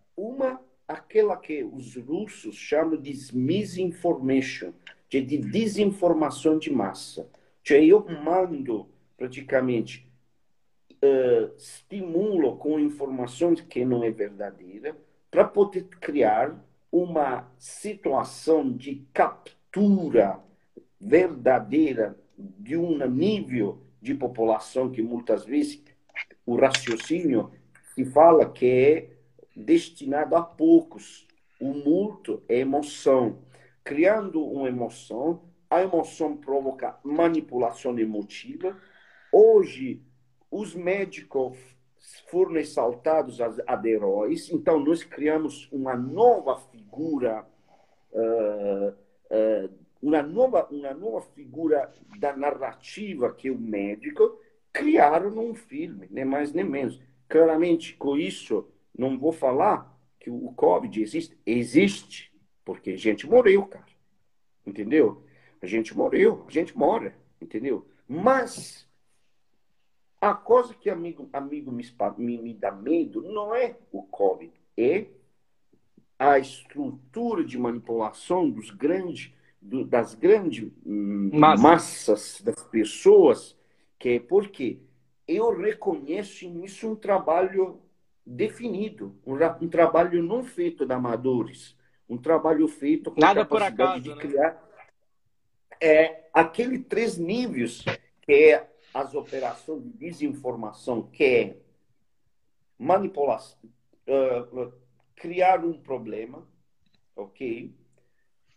aquela que os russos chamam de misinformation, de desinformação de massa. Eu mando, praticamente, estimulo com informações que não é verdadeira para poder criar uma situação de captura verdadeira de um nível de população que muitas vezes o raciocínio se fala que é destinado a poucos. O muito é emoção. Criando uma emoção, a emoção provoca manipulação emotiva. Hoje, os médicos foram exaltados a heróis, então nós criamos uma nova figura uma nova figura da narrativa que o médico criaram num filme, nem mais nem menos. Claramente, com isso, não vou falar que o Covid existe. Existe, porque a gente morreu, cara. Entendeu? A gente mora, entendeu? Mas a coisa que, amigo me dá medo não é o Covid, é a estrutura de manipulação das grandes massas das pessoas, que é porque eu reconheço nisso um trabalho definido, um trabalho não feito de amadores, um trabalho feito com nada capacidade por acaso, de criar, né? Aquele três níveis que é as operações de desinformação, que é manipulação, criar um problema, ok?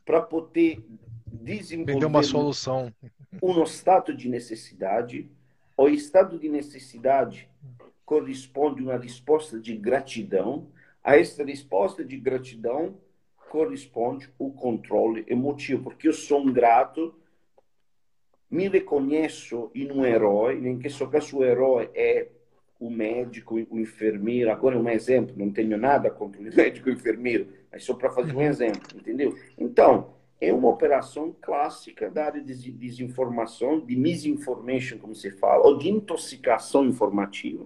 Para poder desenvolver uma solução, um estado de necessidade. O estado de necessidade corresponde a uma resposta de gratidão. A essa resposta de gratidão corresponde o controle emotivo, porque eu sou um grato, me reconheço em um herói, nem que só caso o herói é o médico, o enfermeiro. Agora é um exemplo, não tenho nada contra o médico e o enfermeiro, mas só para fazer um exemplo, entendeu? Então, é uma operação clássica da área de desinformação, de misinformation, como se fala, ou de intoxicação informativa.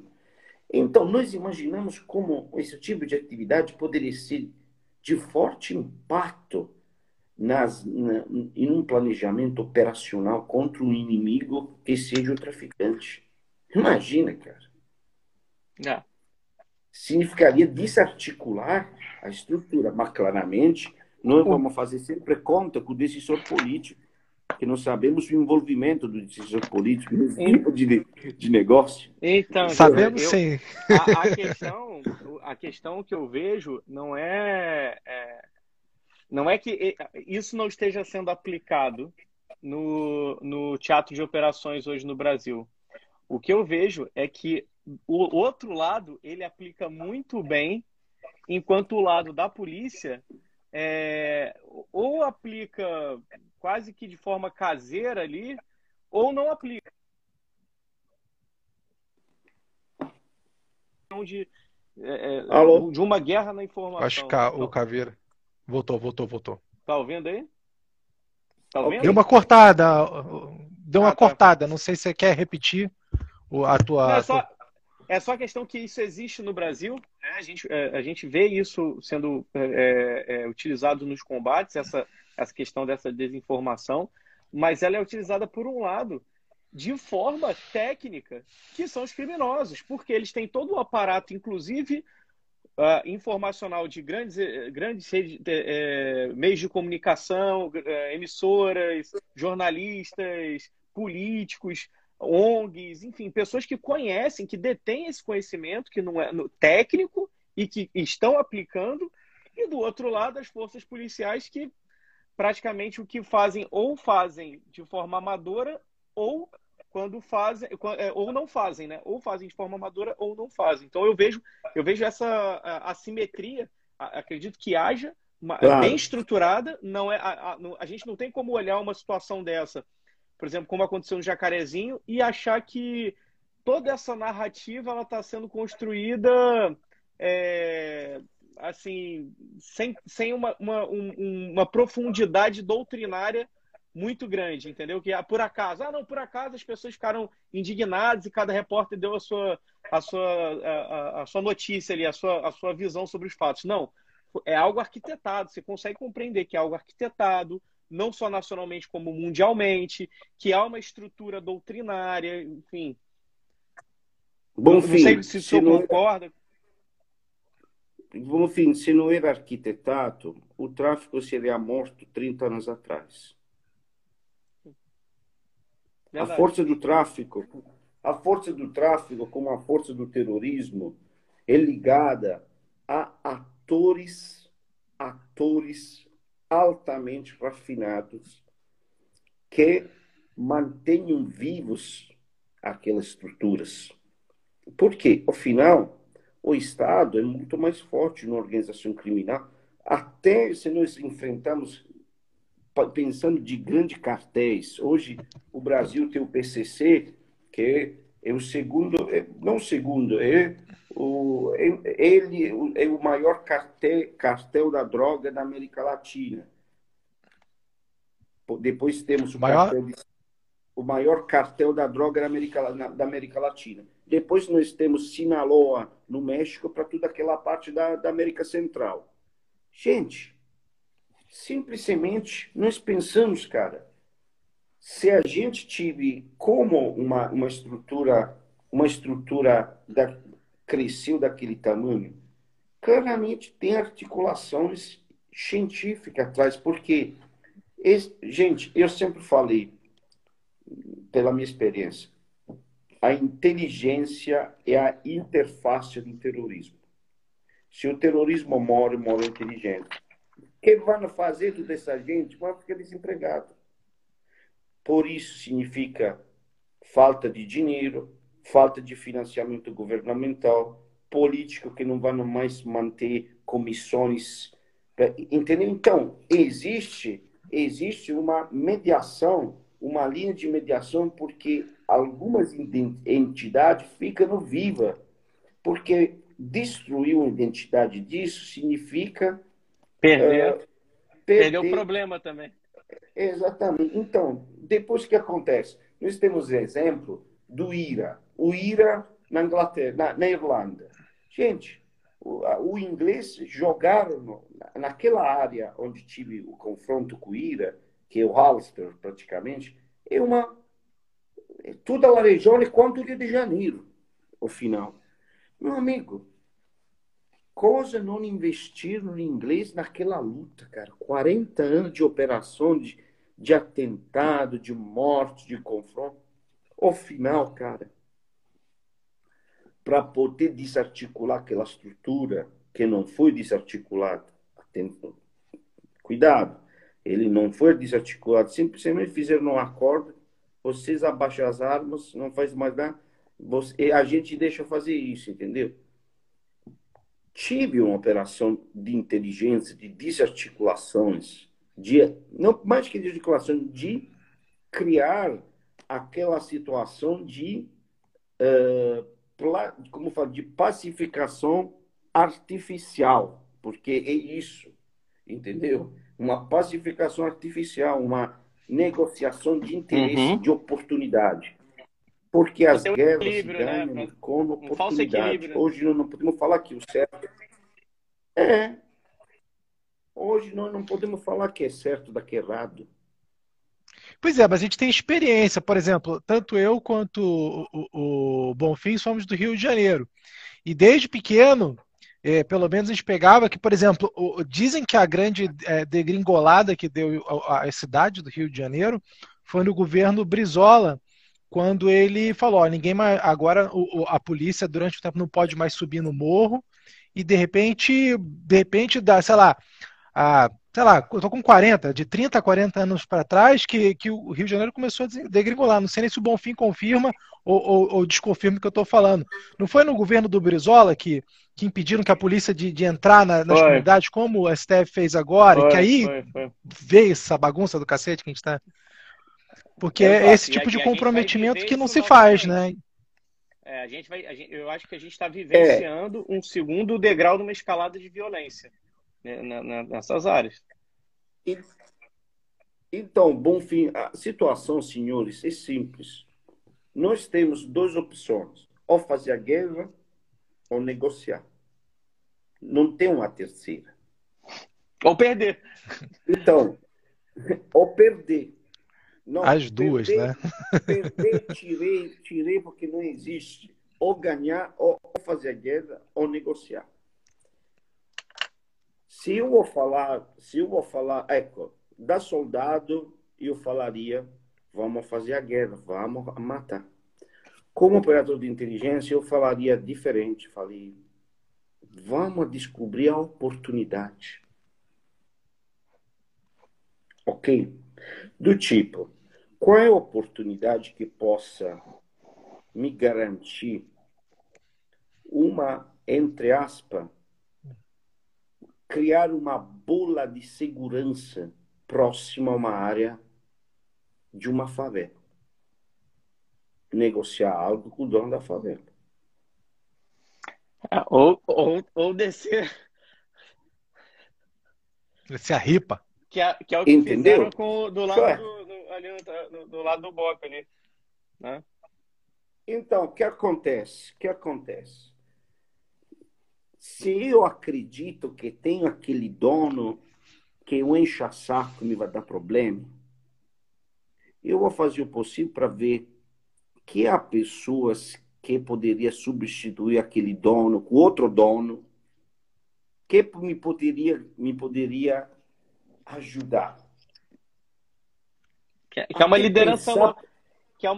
Então, nós imaginamos como esse tipo de atividade poderia ser de forte impacto em um planejamento operacional contra um inimigo que seja o traficante. Imagina, cara. Não. Significaria desarticular a estrutura, mas claramente Nós vamos fazer sempre conta com o decisor político, que nós sabemos o envolvimento do decisor político no tipo de negócio. Então, sabemos sim. A questão que eu vejo não é, não é que isso não esteja sendo aplicado no teatro de operações hoje no Brasil. O que eu vejo é que o outro lado, ele aplica muito bem, enquanto o lado da polícia ou aplica quase que de forma caseira ali, ou não aplica. De uma guerra na informação. Acho que o Caveira voltou. Tá ouvindo aí? Tá ouvindo? Deu uma cortada. Não sei se você quer repetir a tua... É só a questão que isso existe no Brasil, né? A gente vê isso sendo utilizado nos combates, essa questão dessa desinformação, mas ela é utilizada, por um lado, de forma técnica, que são os criminosos, porque eles têm todo o aparato, inclusive informacional, de grandes meios de comunicação, emissoras, jornalistas, políticos, ONGs, enfim, pessoas que conhecem, que detêm esse conhecimento, que não é técnico, e que estão aplicando. E do outro lado, as forças policiais, que praticamente o que fazem, ou fazem de forma amadora, ou quando fazem, ou não fazem, né? Ou fazem de forma amadora ou não fazem. Então eu vejo essa assimetria, acredito que haja, claro, bem estruturada. Não é a gente não tem como olhar uma situação dessa, por exemplo, como aconteceu no Jacarezinho, e achar que toda essa narrativa ela está sendo construída assim, sem uma profundidade doutrinária muito grande, entendeu? Que por acaso, por acaso as pessoas ficaram indignadas e cada repórter deu a sua notícia ali, a sua visão sobre os fatos. Não, é algo arquitetado. Você consegue compreender que é algo arquitetado, não só nacionalmente como mundialmente, que há uma estrutura doutrinária, enfim. Não sei se o senhor concorda. Bonfim, se não era arquitetado, o tráfico seria morto 30 anos atrás. Verdade. A força do tráfico, como a força do terrorismo, é ligada a atores altamente refinados que mantenham vivos aquelas estruturas. Porque, afinal, o Estado é muito mais forte na organização criminal, até se nós enfrentamos pensando de grandes cartéis. Hoje, o Brasil tem o PCC, que é o segundo, não o segundo, ele é o maior cartel da droga da América Latina. Depois temos o maior cartel da droga da América Latina. Depois nós temos Sinaloa, no México, para toda aquela parte da América Central. Gente, simplesmente nós pensamos, cara, se a gente tive como uma estrutura cresceu daquele tamanho, claramente tem articulações científicas atrás, porque, gente, eu sempre falei, pela minha experiência, a inteligência é a interface do terrorismo. Se o terrorismo mora inteligente. Quem vai fazer tudo essa gente vai ficar desempregado. Por isso significa falta de dinheiro, falta de financiamento governamental, político que não vai mais manter comissões. Entendeu? Então, existe uma mediação, uma linha de mediação, porque algumas entidades ficam vivas. Porque destruir a identidade disso significa perder o problema também. Exatamente. Então, depois que acontece? Nós temos exemplo do IRA. O IRA na Inglaterra, na Irlanda. Gente, o inglês jogaram naquela área onde tive o confronto com o IRA, que é o Ulster praticamente, é toda a Laranjona quanto o Rio de Janeiro, o final. Meu amigo, coisa não investiram em inglês naquela luta, cara. 40 anos de operação, de atentado, de morte, de confronto. Ao final, cara, para poder desarticular aquela estrutura que não foi desarticulada a tempo. Cuidado, ele não foi desarticulado. Simplesmente fizeram um acordo, vocês abaixam as armas, não faz mais nada. A gente deixa fazer isso, entendeu? Tive uma operação de inteligência, de desarticulações, não mais que desarticulação, de criar aquela situação de, como eu falo, de pacificação artificial, porque é isso, entendeu? Uma pacificação artificial, uma negociação de interesse, de oportunidade. Porque as guerras ganham, né, com oportunidade. Hoje nós não podemos falar que o certo é. Hoje nós não podemos falar que é certo da que é errado. Pois é, mas a gente tem experiência. Por exemplo, tanto eu quanto o Bonfim somos do Rio de Janeiro. E desde pequeno, pelo menos a gente pegava que, por exemplo, dizem que a grande degringolada que deu a cidade do Rio de Janeiro foi no governo Brizola, quando ele falou, ó, ninguém mais, agora a polícia durante o tempo não pode mais subir no morro, e de repente dá, sei lá, eu tô com 40, de 30 a 40 anos para trás, que o Rio de Janeiro começou a degringolar. Não sei nem se o Bonfim confirma ou desconfirma o que eu tô falando. Não foi no governo do Brizola que impediram que a polícia de entrar nas comunidades, como o STF fez agora, e que aí veio essa bagunça do cacete que a gente tá... Porque é esse tipo de comprometimento que não se faz, né? É, eu acho que a gente está vivenciando um segundo degrau de uma escalada de violência, né, nessas áreas. Então, Bonfim, a situação, senhores, é simples. Nós temos duas opções: ou fazer a guerra ou negociar. Não tem uma terceira. Ou perder. Então, ou perder. Não, as duas, perder, né? Perder, tirei, porque não existe. Ou ganhar, ou fazer a guerra, ou negociar. Se eu vou falar, da soldado, eu falaria, vamos fazer a guerra, vamos matar. Como operador de inteligência, eu falaria diferente. Falei, vamos descobrir a oportunidade. Ok? Do tipo, qual é a oportunidade que possa me garantir uma, entre aspas, criar uma bola de segurança próxima a uma área de uma favela? Negociar algo com o dono da favela. Ou descer. Descer a ripa. Que é o que entendeu? Fizeram do lado do Boca ali. Né? Então, o que acontece? Se eu acredito que tem aquele dono que o encha-saco me vai dar problema, eu vou fazer o possível para ver que há pessoas que poderia substituir aquele dono com outro dono, que me poderia ajudar. Que é uma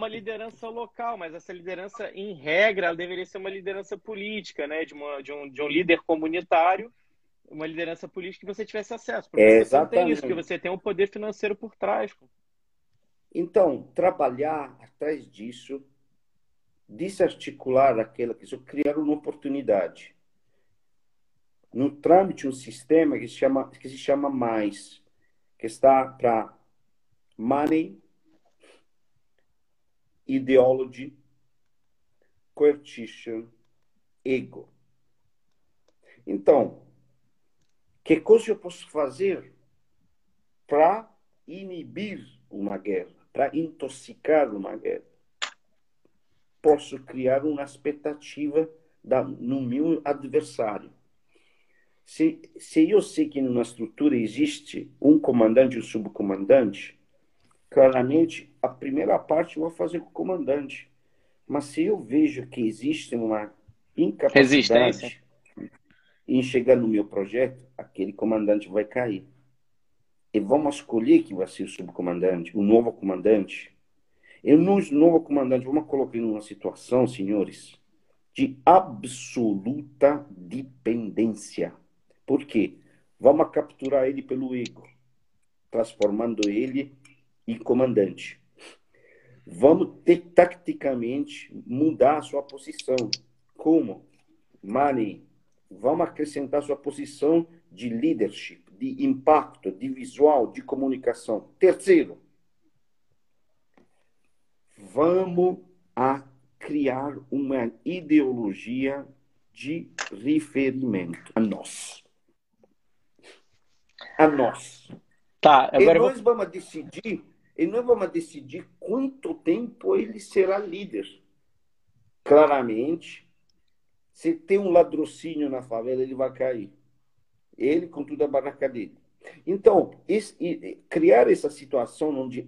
liderança local, mas essa liderança, em regra, ela deveria ser uma liderança política, né? De um líder comunitário, uma liderança política que você tivesse acesso. Porque você não tem isso, porque você tem um poder financeiro por trás. Então, trabalhar atrás disso, desarticular aquela pessoa, criar uma oportunidade. No trâmite, um sistema que se chama MAIS, que está para Money, Ideology, Coercition, Ego. Então, que coisa eu posso fazer para inibir uma guerra, para intoxicar uma guerra? Posso criar uma expectativa no meu adversário. Se eu sei que numa estrutura existe um comandante e um subcomandante, claramente a primeira parte eu vou fazer com o comandante. Mas se eu vejo que existe uma incapacidade, e chegar no meu projeto, aquele comandante vai cair. E vamos escolher quem vai ser o subcomandante, o novo comandante. E nós, novo comandante, vamos colocar em uma situação, senhores, de absoluta dependência. Por quê? Vamos capturar ele pelo ego, transformando ele em comandante. Vamos ter, taticamente, mudar a sua posição. Como? Money. Vamos acrescentar sua posição de leadership, de impacto, de visual, de comunicação. Terceiro, vamos a criar uma ideologia de referimento a nós. A nós. Tá, agora e nós vamos decidir, e nós vamos decidir quanto tempo ele será líder. Claramente, se tem um ladrocínio na favela, ele vai cair. Ele com tudo a barraca dele. Então, criar essa situação onde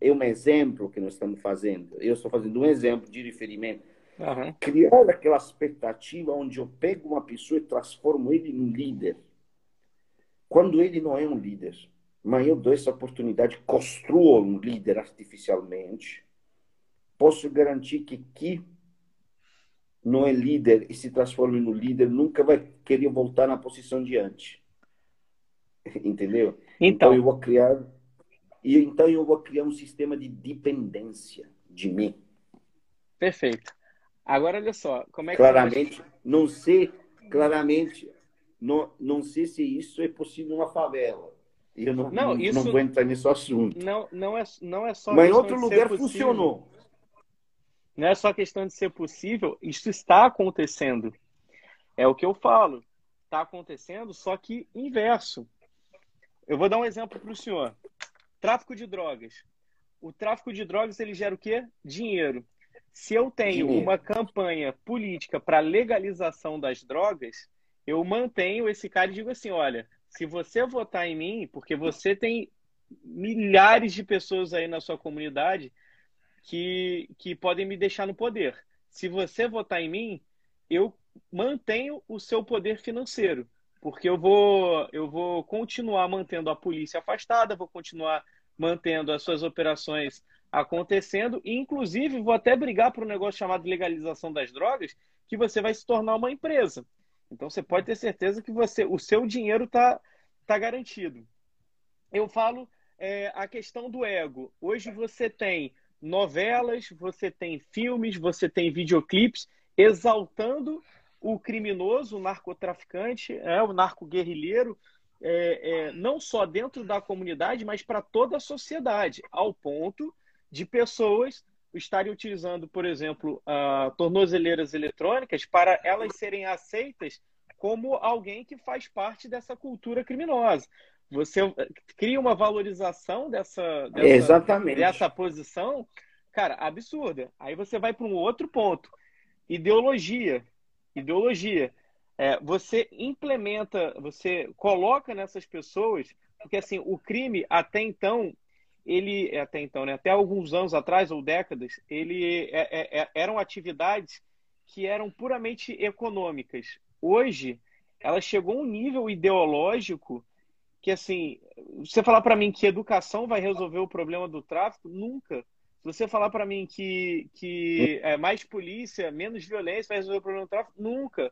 é um exemplo que nós estamos fazendo. Eu estou fazendo um exemplo de referimento. Uhum. Criar aquela expectativa onde eu pego uma pessoa e transformo ele num líder. Quando ele não é um líder. Mas eu dou essa oportunidade, construo um líder artificialmente. Posso garantir que não é líder e se transforma no líder, nunca vai querer voltar na posição de antes. Entendeu? Então eu vou criar um sistema de dependência de mim. Perfeito. Agora olha só, como é que claramente não sei se isso é possível numa favela. Eu não vou entrar nesse assunto. Não é só. Mas em outro lugar funcionou. Não é só questão de ser possível, isso está acontecendo. É o que eu falo. Está acontecendo, só que inverso. Eu vou dar um exemplo para o senhor. Tráfico de drogas. O tráfico de drogas, ele gera o quê? Dinheiro. Se eu tenho uma campanha política para legalização das drogas, eu mantenho esse cara e digo assim, olha, se você votar em mim, porque você tem milhares de pessoas aí na sua comunidade que podem me deixar no poder. Se você votar em mim, eu mantenho o seu poder financeiro, porque eu vou continuar mantendo a polícia afastada, vou continuar mantendo as suas operações acontecendo, e inclusive vou até brigar por um negócio chamado legalização das drogas, que você vai se tornar uma empresa. Então você pode ter certeza que o seu dinheiro tá garantido. Eu falo a questão do ego. Hoje você tem novelas, você tem filmes, você tem videoclipes exaltando o criminoso, o narcotraficante, o narcoguerrilheiro, não só dentro da comunidade, mas para toda a sociedade, ao ponto de pessoas estarem utilizando, por exemplo, tornozeleiras eletrônicas para elas serem aceitas como alguém que faz parte dessa cultura criminosa. Você cria uma valorização dessa posição, cara, absurda. Aí você vai para um outro ponto. Ideologia. Você implementa, você coloca nessas pessoas, porque assim, o crime até então, até alguns anos atrás ou décadas, ele eram atividades que eram puramente econômicas. Hoje, ela chegou a um nível ideológico que, assim, você falar para mim que educação vai resolver o problema do tráfico, nunca. Se você falar para mim que mais polícia, menos violência vai resolver o problema do tráfico, nunca.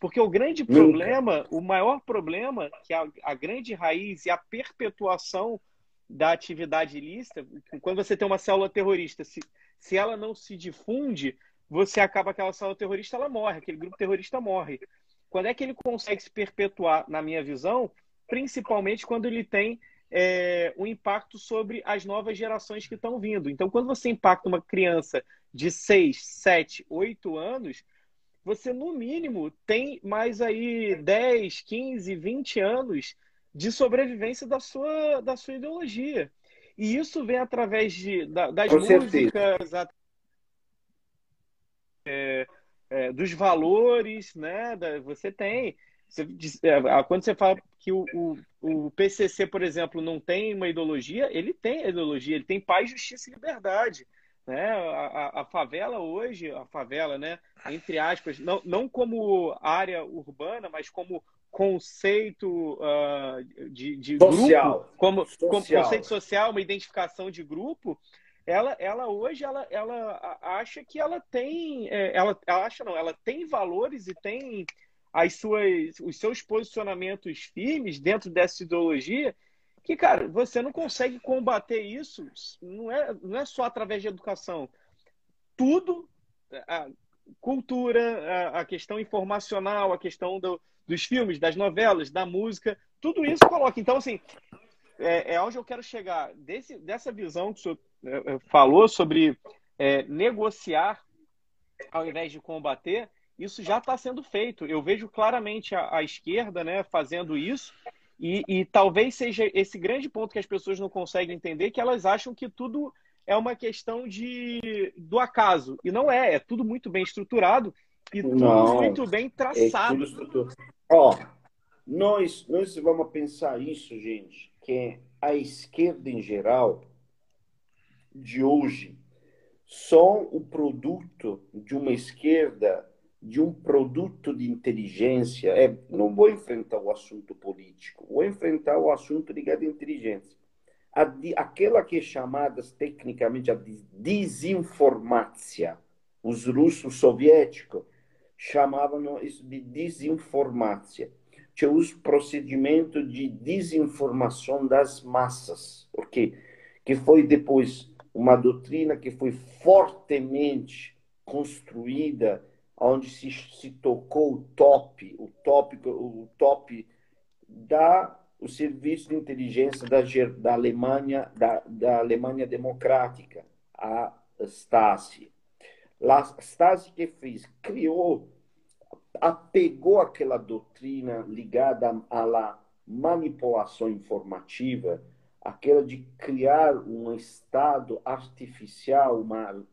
Porque o grande problema, o maior problema, que é a grande raiz e a perpetuação da atividade ilícita, quando você tem uma célula terrorista, se ela não se difunde, você acaba aquela célula terrorista, ela morre, aquele grupo terrorista morre. Quando é que ele consegue se perpetuar, na minha visão, principalmente quando ele tem um impacto sobre as novas gerações que estão vindo. Então, quando você impacta uma criança de 6, 7, 8 anos, você, no mínimo, tem mais aí 10, 15, 20 anos de sobrevivência da sua ideologia. E isso vem através das músicas, dos valores, né? Você tem... Quando você fala que o PCC, por exemplo, não tem uma ideologia, ele tem ideologia, ele tem paz, justiça e liberdade. Né? A favela hoje, a favela, né? Entre aspas, não como área urbana, mas como conceito de social. Grupo, como conceito social, uma identificação de grupo, ela hoje ela acha que ela tem, ela acha não, ela tem valores e tem os seus posicionamentos firmes dentro dessa ideologia que, cara, você não consegue combater isso, não é só através de educação. Tudo, a cultura, a questão informacional, a questão dos filmes, das novelas, da música, tudo isso coloca. Então, assim, é onde eu quero chegar. Dessa visão que o senhor falou sobre negociar ao invés de combater, isso já está sendo feito. Eu vejo claramente a esquerda, né, fazendo isso. E talvez seja esse grande ponto que as pessoas não conseguem entender, que elas acham que tudo é uma questão do acaso. E não é, é tudo muito bem estruturado e tudo muito bem traçado. Ó, nós vamos pensar isso, gente, que a esquerda em geral de hoje são o produto de uma esquerda, de um produto de inteligência. Não vou enfrentar o assunto político, vou enfrentar o assunto ligado à inteligência. Aquela que é chamada tecnicamente a desinformácia. Os russos soviéticos chamavam isso de desinformácia. Tinha os procedimentos de desinformação das massas, porque que foi depois uma doutrina que foi fortemente construída, onde se tocou o top o serviço de inteligência da Alemanha, da Alemanha Democrática, a Stasi. A Stasi que fez? Criou, apegou aquela doutrina ligada à manipulação informativa, aquela de criar um Estado artificial, uma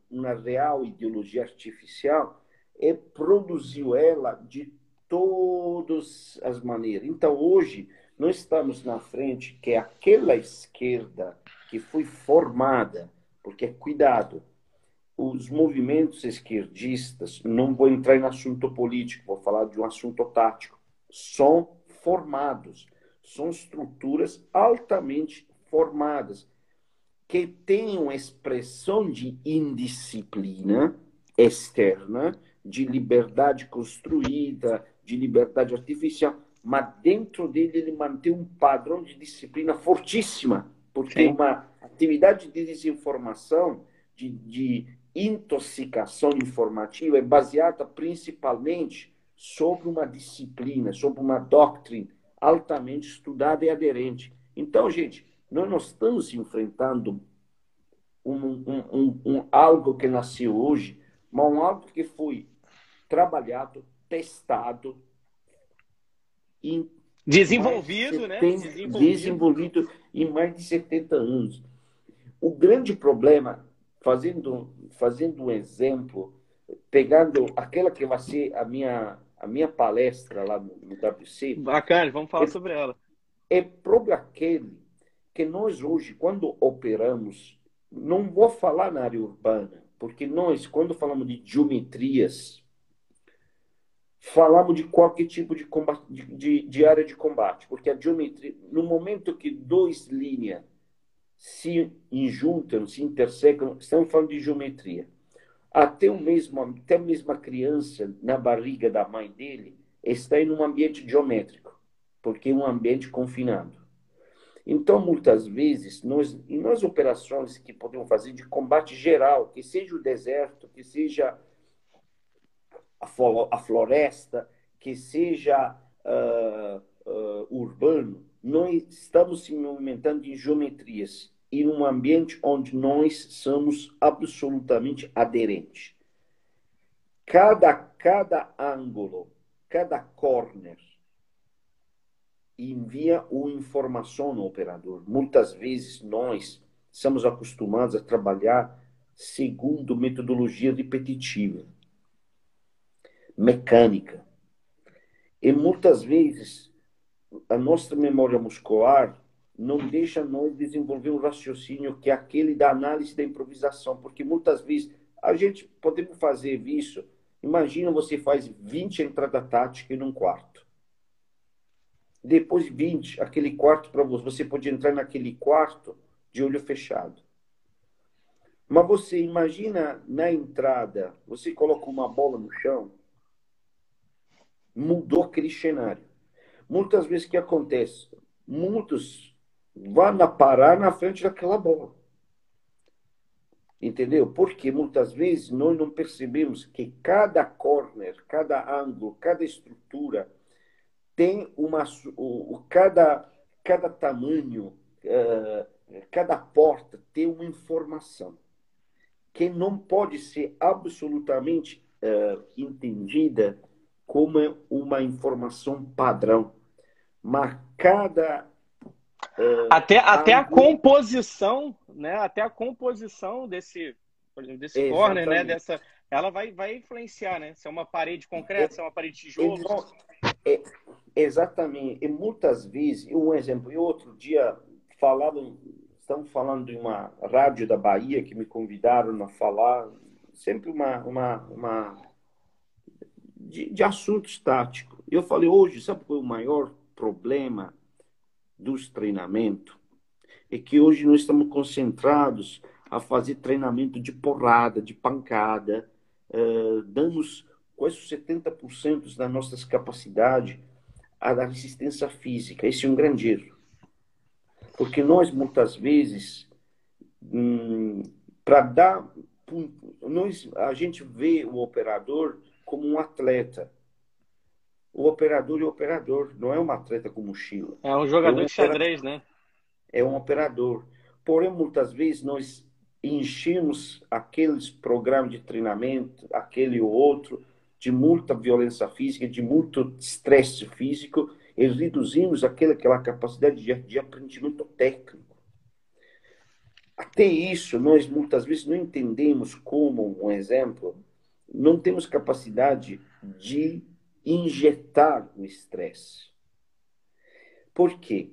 real ideologia artificial, e produziu ela de todas as maneiras. Então, hoje, nós estamos na frente que aquela esquerda que foi formada, porque, cuidado, os movimentos esquerdistas, não vou entrar em assunto político, vou falar de um assunto tático, são formados, são estruturas altamente formadas, que têm uma expressão de indisciplina externa, de liberdade construída, de liberdade artificial, mas dentro dele ele mantém um padrão de disciplina fortíssima, porque é uma atividade de desinformação, de intoxicação informativa, é baseada principalmente sobre uma disciplina, sobre uma doutrina altamente estudada e aderente. Então, gente, nós estamos enfrentando algo que nasceu hoje, mas algo que foi trabalhado, testado, desenvolvido em mais de 70 anos. O grande problema, fazendo um exemplo, pegando aquela que vai ser a minha palestra lá no WC. Bacana, vamos falar sobre ela. É próprio aquele que nós hoje, quando operamos, não vou falar na área urbana, porque nós, quando falamos de geometrias, falamos de qualquer tipo de combate, de área de combate. Porque a geometria, no momento que duas linhas se juntam, se intersecam, estamos falando de geometria. Até a mesma criança, na barriga da mãe dele, está em um ambiente geométrico, porque é um ambiente confinado. Então, muitas vezes, nas operações que podemos fazer de combate geral, que seja o deserto, que seja a floresta, que seja urbano, nós estamos se movimentando em geometrias e num ambiente onde nós somos absolutamente aderentes. Cada ângulo, cada corner, envia uma informação ao operador. Muitas vezes nós somos acostumados a trabalhar segundo metodologia repetitiva, mecânica. E muitas vezes a nossa memória muscular não deixa nós desenvolver um raciocínio que é aquele da análise da improvisação, porque muitas vezes a gente podemos fazer isso. Imagina, você faz 20 entradas táticas num quarto. Depois de 20, aquele quarto para você, você pode entrar naquele quarto de olho fechado. Mas você imagina na entrada, você coloca uma bola no chão, mudou aquele cenário. Muitas vezes o que acontece? Muitos vão parar na frente daquela bola. Entendeu? Porque muitas vezes nós não percebemos que cada corner, cada ângulo, cada estrutura tem uma... Cada tamanho, cada porta tem uma informação que não pode ser absolutamente entendida como uma informação padrão. Mas cada... Até a composição, né? Até a composição desse, por exemplo, desse corner, né? Dessa, ela vai influenciar, né? Se é uma parede concreta, se é uma parede de tijolo. Exatamente. E muitas vezes, um exemplo, eu outro dia estamos falando de uma rádio da Bahia que me convidaram a falar, sempre de assuntos táticos. Eu falei hoje, sabe qual é o maior problema dos treinamentos? É que hoje nós estamos concentrados a fazer treinamento de porrada, de pancada, damos quase 70% das nossas capacidades à resistência física. Esse é um grande erro. Porque nós, muitas vezes, a gente vê o operador como um atleta. O operador é o operador, não é um atleta com mochila. É um jogador de xadrez, né? É um operador. Porém, muitas vezes, nós enchemos aqueles programas de treinamento, aquele ou outro, de muita violência física, de muito estresse físico, e reduzimos aquela capacidade de aprendimento técnico. Até isso, nós, muitas vezes, não entendemos como, um exemplo, não temos capacidade de injetar o estresse. Por quê?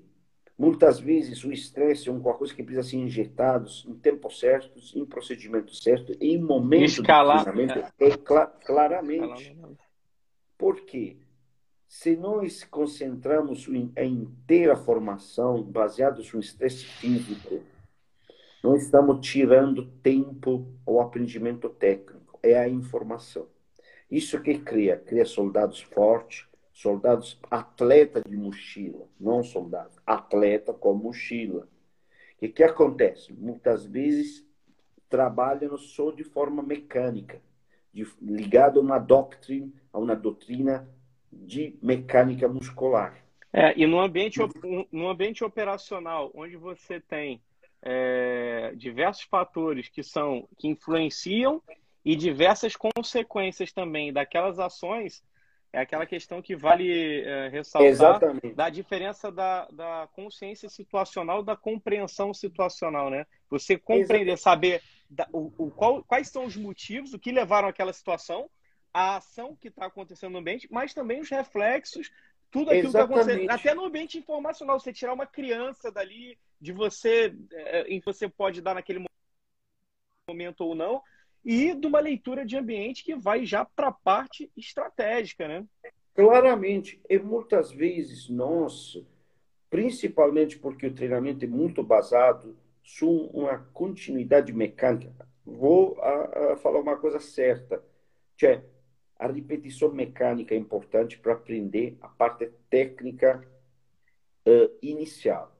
Muitas vezes o estresse é uma coisa que precisa ser injetado em tempo certo, em procedimento certo, em momento de treinamento, claramente. Por quê? Se nós concentramos a inteira formação baseados no estresse físico, nós estamos tirando tempo ao aprendimento técnico, é a informação. Isso que cria soldados fortes, soldados atleta de mochila, não soldados, atleta com mochila. E o que acontece? Muitas vezes trabalham só de forma mecânica, ligado a uma doutrina de mecânica muscular. E num ambiente operacional, onde você tem diversos fatores que influenciam e diversas consequências também daquelas ações, é aquela questão que vale ressaltar. Exatamente. Da diferença da consciência situacional, da compreensão situacional, né? Você compreender, exatamente, saber quais são os motivos, o que levaram àquela situação, a ação que está acontecendo no ambiente, mas também os reflexos, tudo aquilo, exatamente, que aconteceu. Até no ambiente informacional, você tirar uma criança dali, de você, em que você pode dar naquele momento ou não, e de uma leitura de ambiente que vai já para a parte estratégica, né? Claramente. E muitas vezes nós, principalmente porque o treinamento é muito baseado em uma continuidade mecânica, vou falar uma coisa certa, que é a repetição mecânica é importante para aprender a parte técnica inicial.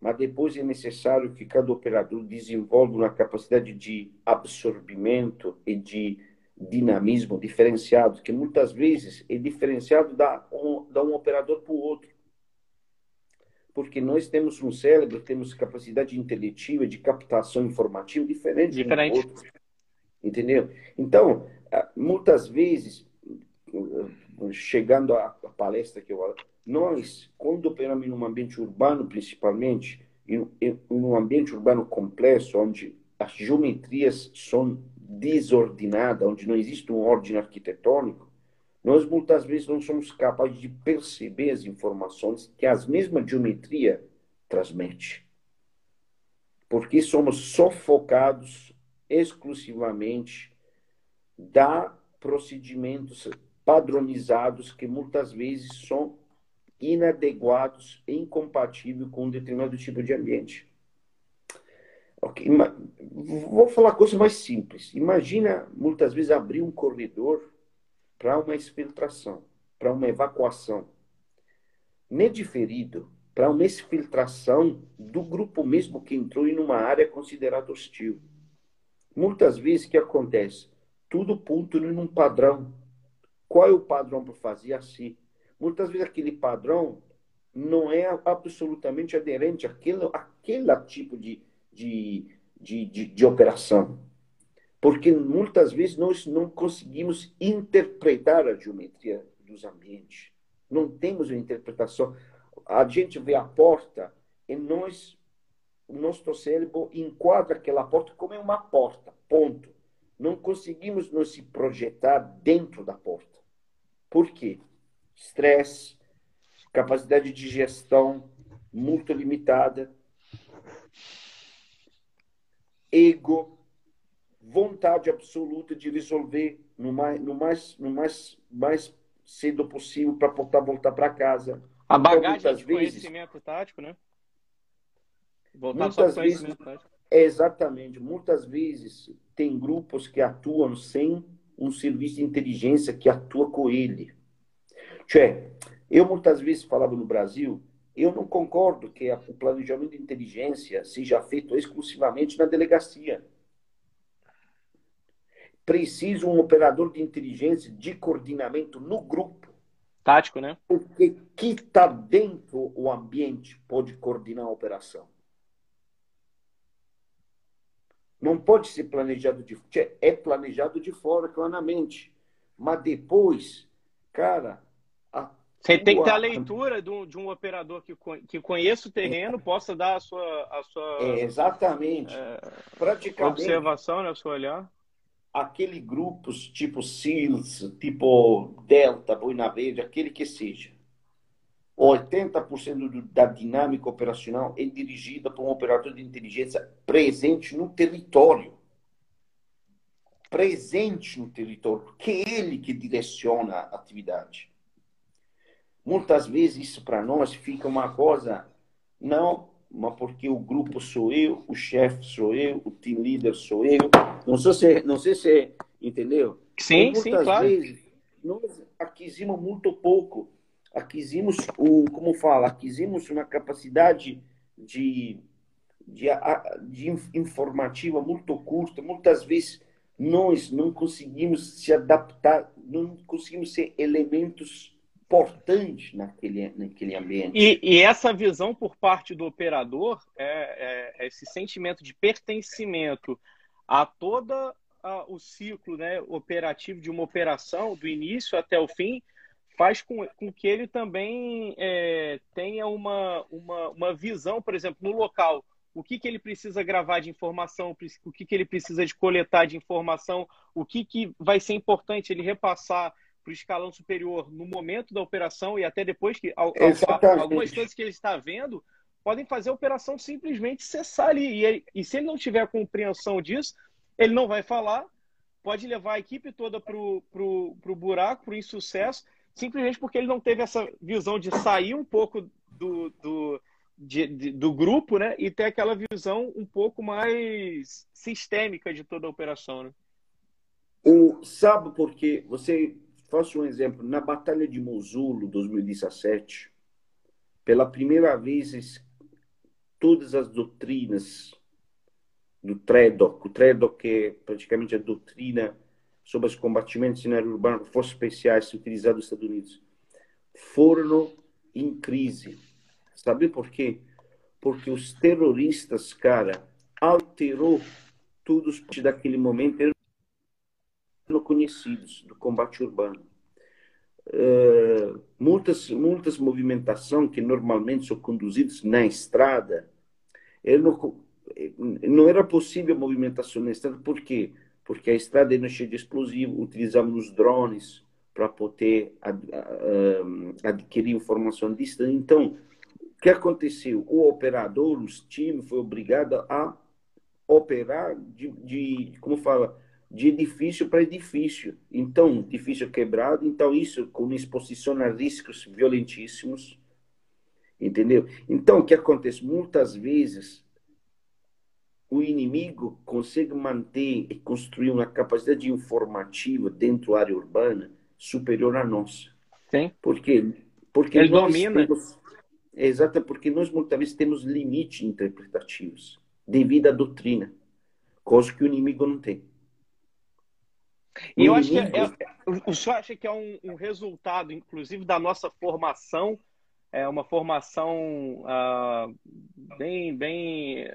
Mas depois é necessário que cada operador desenvolva uma capacidade de absorvimento e de dinamismo diferenciado, que muitas vezes é diferenciado de um operador para o outro. Porque nós temos um cérebro, temos capacidade intelectiva de captação informativa diferente do outro. Entendeu? Então, muitas vezes, chegando à palestra que eu... Nós, quando operamos em um ambiente urbano, principalmente, em um ambiente urbano complexo, onde as geometrias são desordenadas, onde não existe uma ordem arquitetônica, nós muitas vezes não somos capazes de perceber as informações que as mesmas geometrias transmite. Porque somos sofocados exclusivamente da procedimentos padronizados que muitas vezes são inadequados e incompatíveis com um determinado tipo de ambiente. Okay. Vou falar coisa mais simples. Imagina, muitas vezes, abrir um corredor para uma exfiltração, para uma evacuação. Nem diferido para uma exfiltração do grupo mesmo que entrou em uma área considerada hostil. Muitas vezes, o que acontece? Tudo ponto em um padrão. Qual é o padrão para fazer assim? Muitas vezes aquele padrão não é absolutamente aderente àquele tipo de operação. Porque muitas vezes nós não conseguimos interpretar a geometria dos ambientes. Não temos uma interpretação. A gente vê a porta e nós, o nosso cérebro enquadra aquela porta como uma porta, ponto. Não conseguimos nos projetar dentro da porta. Por quê? Estresse, capacidade de gestão muito limitada, ego, vontade absoluta de resolver no mais cedo possível para voltar para casa. A bagagem então, de conhecimento tático, né? Voltar só para conhecimento tático. Exatamente. Muitas vezes tem grupos que atuam sem um serviço de inteligência que atua com ele. Tchê, eu muitas vezes falava no Brasil, eu não concordo que o planejamento de inteligência seja feito exclusivamente na delegacia. Precisa um operador de inteligência de coordenamento no grupo. Tático, né? Porque quem está dentro do ambiente pode coordenar a operação. Não pode ser planejado de fora. É planejado de fora, claramente. Mas depois, cara... Você tem que ter a leitura de um operador que conheça o terreno, possa dar a sua exatamente. Praticamente, observação, né, o seu olhar. Aquele grupos tipo SEALs, tipo Delta, Boina Verde, aquele que seja. 80% da dinâmica operacional é dirigida por um operador de inteligência presente no território. Presente no território, que é ele que direciona a atividade. Muitas vezes isso para nós fica uma coisa, não, mas porque o grupo sou eu, o chefe sou eu, o team leader sou eu. Não sei se entendeu? Sim, sim, claro. Muitas vezes nós aquisemos muito pouco. Aquisemos, aquisemos uma capacidade de informativa muito curta. Muitas vezes nós não conseguimos se adaptar, não conseguimos ser elementos importantes naquele ambiente. E essa visão por parte do operador, esse sentimento de pertencimento a todo o ciclo, né, operativo de uma operação, do início até o fim, faz com que ele também tenha uma visão, por exemplo, no local. O que ele precisa gravar de informação, o que ele precisa de coletar de informação, o que vai ser importante ele repassar para o escalão superior no momento da operação e até depois que algumas coisas que ele está vendo podem fazer a operação simplesmente cessar ali. E se ele não tiver compreensão disso, ele não vai falar, pode levar a equipe toda para o buraco, para o insucesso, simplesmente porque ele não teve essa visão de sair um pouco do grupo, né, e ter aquela visão um pouco mais sistêmica de toda a operação. Né? Sabe por quê? Você... Faço um exemplo. Na Batalha de Mosul, 2017, pela primeira vez, todas as doutrinas do TREDOC, o TREDOC é praticamente a doutrina sobre os combatimentos em área urbana, forças especiais utilizadas nos Estados Unidos, foram em crise. Sabe por quê? Porque os terroristas, cara, alterou todos daquele momento, conhecidos do combate urbano. Muitas movimentações que normalmente são conduzidas na estrada, não era possível a movimentação na estrada. Por quê? Porque a estrada era cheia de explosivos, utilizamos os drones para poder adquirir informação à distância. Então, que aconteceu? O operador, os times, foi obrigado a operar de edifício para edifício. Então, edifício quebrado, então isso com exposição a riscos violentíssimos, entendeu? Então, o que acontece? Muitas vezes, o inimigo consegue manter e construir uma capacidade informativa dentro da área urbana superior à nossa. Sim. Por quê? Porque ele domina. Exato, porque nós muitas vezes temos limites interpretativos devido à doutrina, coisa que o inimigo não tem. E eu acho que o senhor acha que é um resultado, inclusive, da nossa formação, é uma formação bem...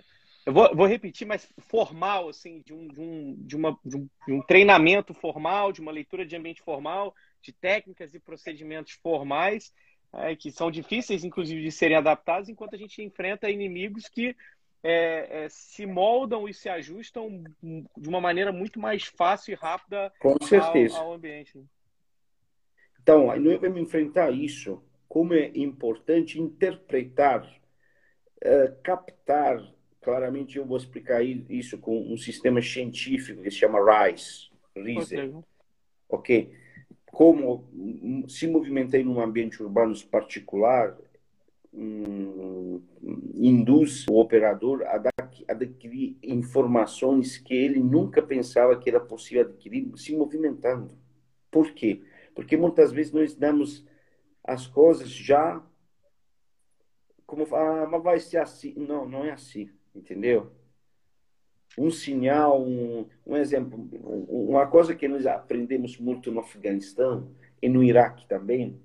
Eu vou repetir, mas formal, assim, de um treinamento formal, de uma leitura de ambiente formal, de técnicas e procedimentos formais, que são difíceis, inclusive, de serem adaptados, enquanto a gente enfrenta inimigos que se moldam e se ajustam de uma maneira muito mais fácil e rápida ao ambiente. Então, nós vamos enfrentar isso. Como é importante interpretar, captar. Claramente, eu vou explicar isso com um sistema científico que se chama RISE. Ok? Como se movimentar em um ambiente urbano particular induz o operador a adquirir informações que ele nunca pensava que era possível adquirir se movimentando. Por quê? Porque muitas vezes nós damos as coisas já como... Ah, mas vai ser assim. Não, não é assim. Entendeu? Um sinal, um exemplo, uma coisa que nós aprendemos muito no Afeganistão e no Iraque também,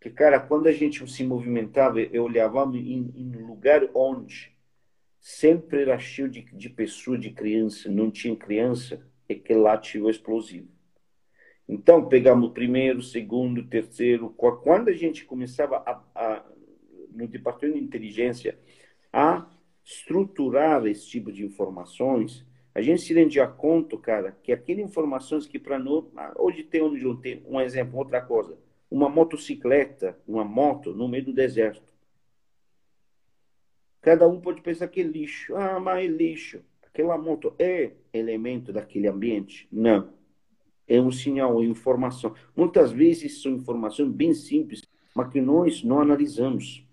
que, cara, quando a gente se movimentava, eu olhava em um lugar onde sempre era cheio de pessoas, de criança, não tinha criança, é que lá ativou o explosivo. Então, pegamos o primeiro, segundo, terceiro, quando a gente começava no Departamento de Inteligência a estruturar esse tipo de informações, a gente se rendia conta, cara, que aquelas informações que para nós, hoje tem onde não tem, um exemplo, outra coisa, uma motocicleta, uma moto no meio do deserto. Cada um pode pensar que é lixo. Ah, mas é lixo. Aquela moto é elemento daquele ambiente? Não. É um sinal, é informação. Muitas vezes são informações bem simples, mas que nós não analisamos.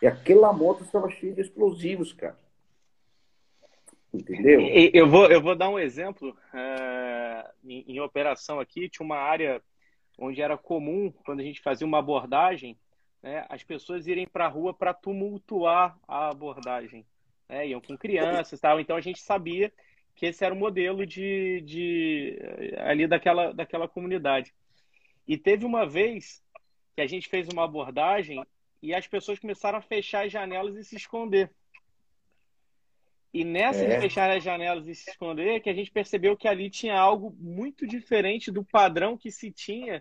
E aquela moto estava cheia de explosivos, cara. Entendeu? Eu vou dar um exemplo. Em operação aqui, tinha uma área onde era comum, quando a gente fazia uma abordagem, né, as pessoas irem para a rua para tumultuar a abordagem. Né? Iam com crianças e tal. Então, a gente sabia que esse era o modelo ali daquela comunidade. E teve uma vez que a gente fez uma abordagem e as pessoas começaram a fechar as janelas e se esconder. E nessa de fechar as janelas e se esconder, que a gente percebeu que ali tinha algo muito diferente do padrão que se tinha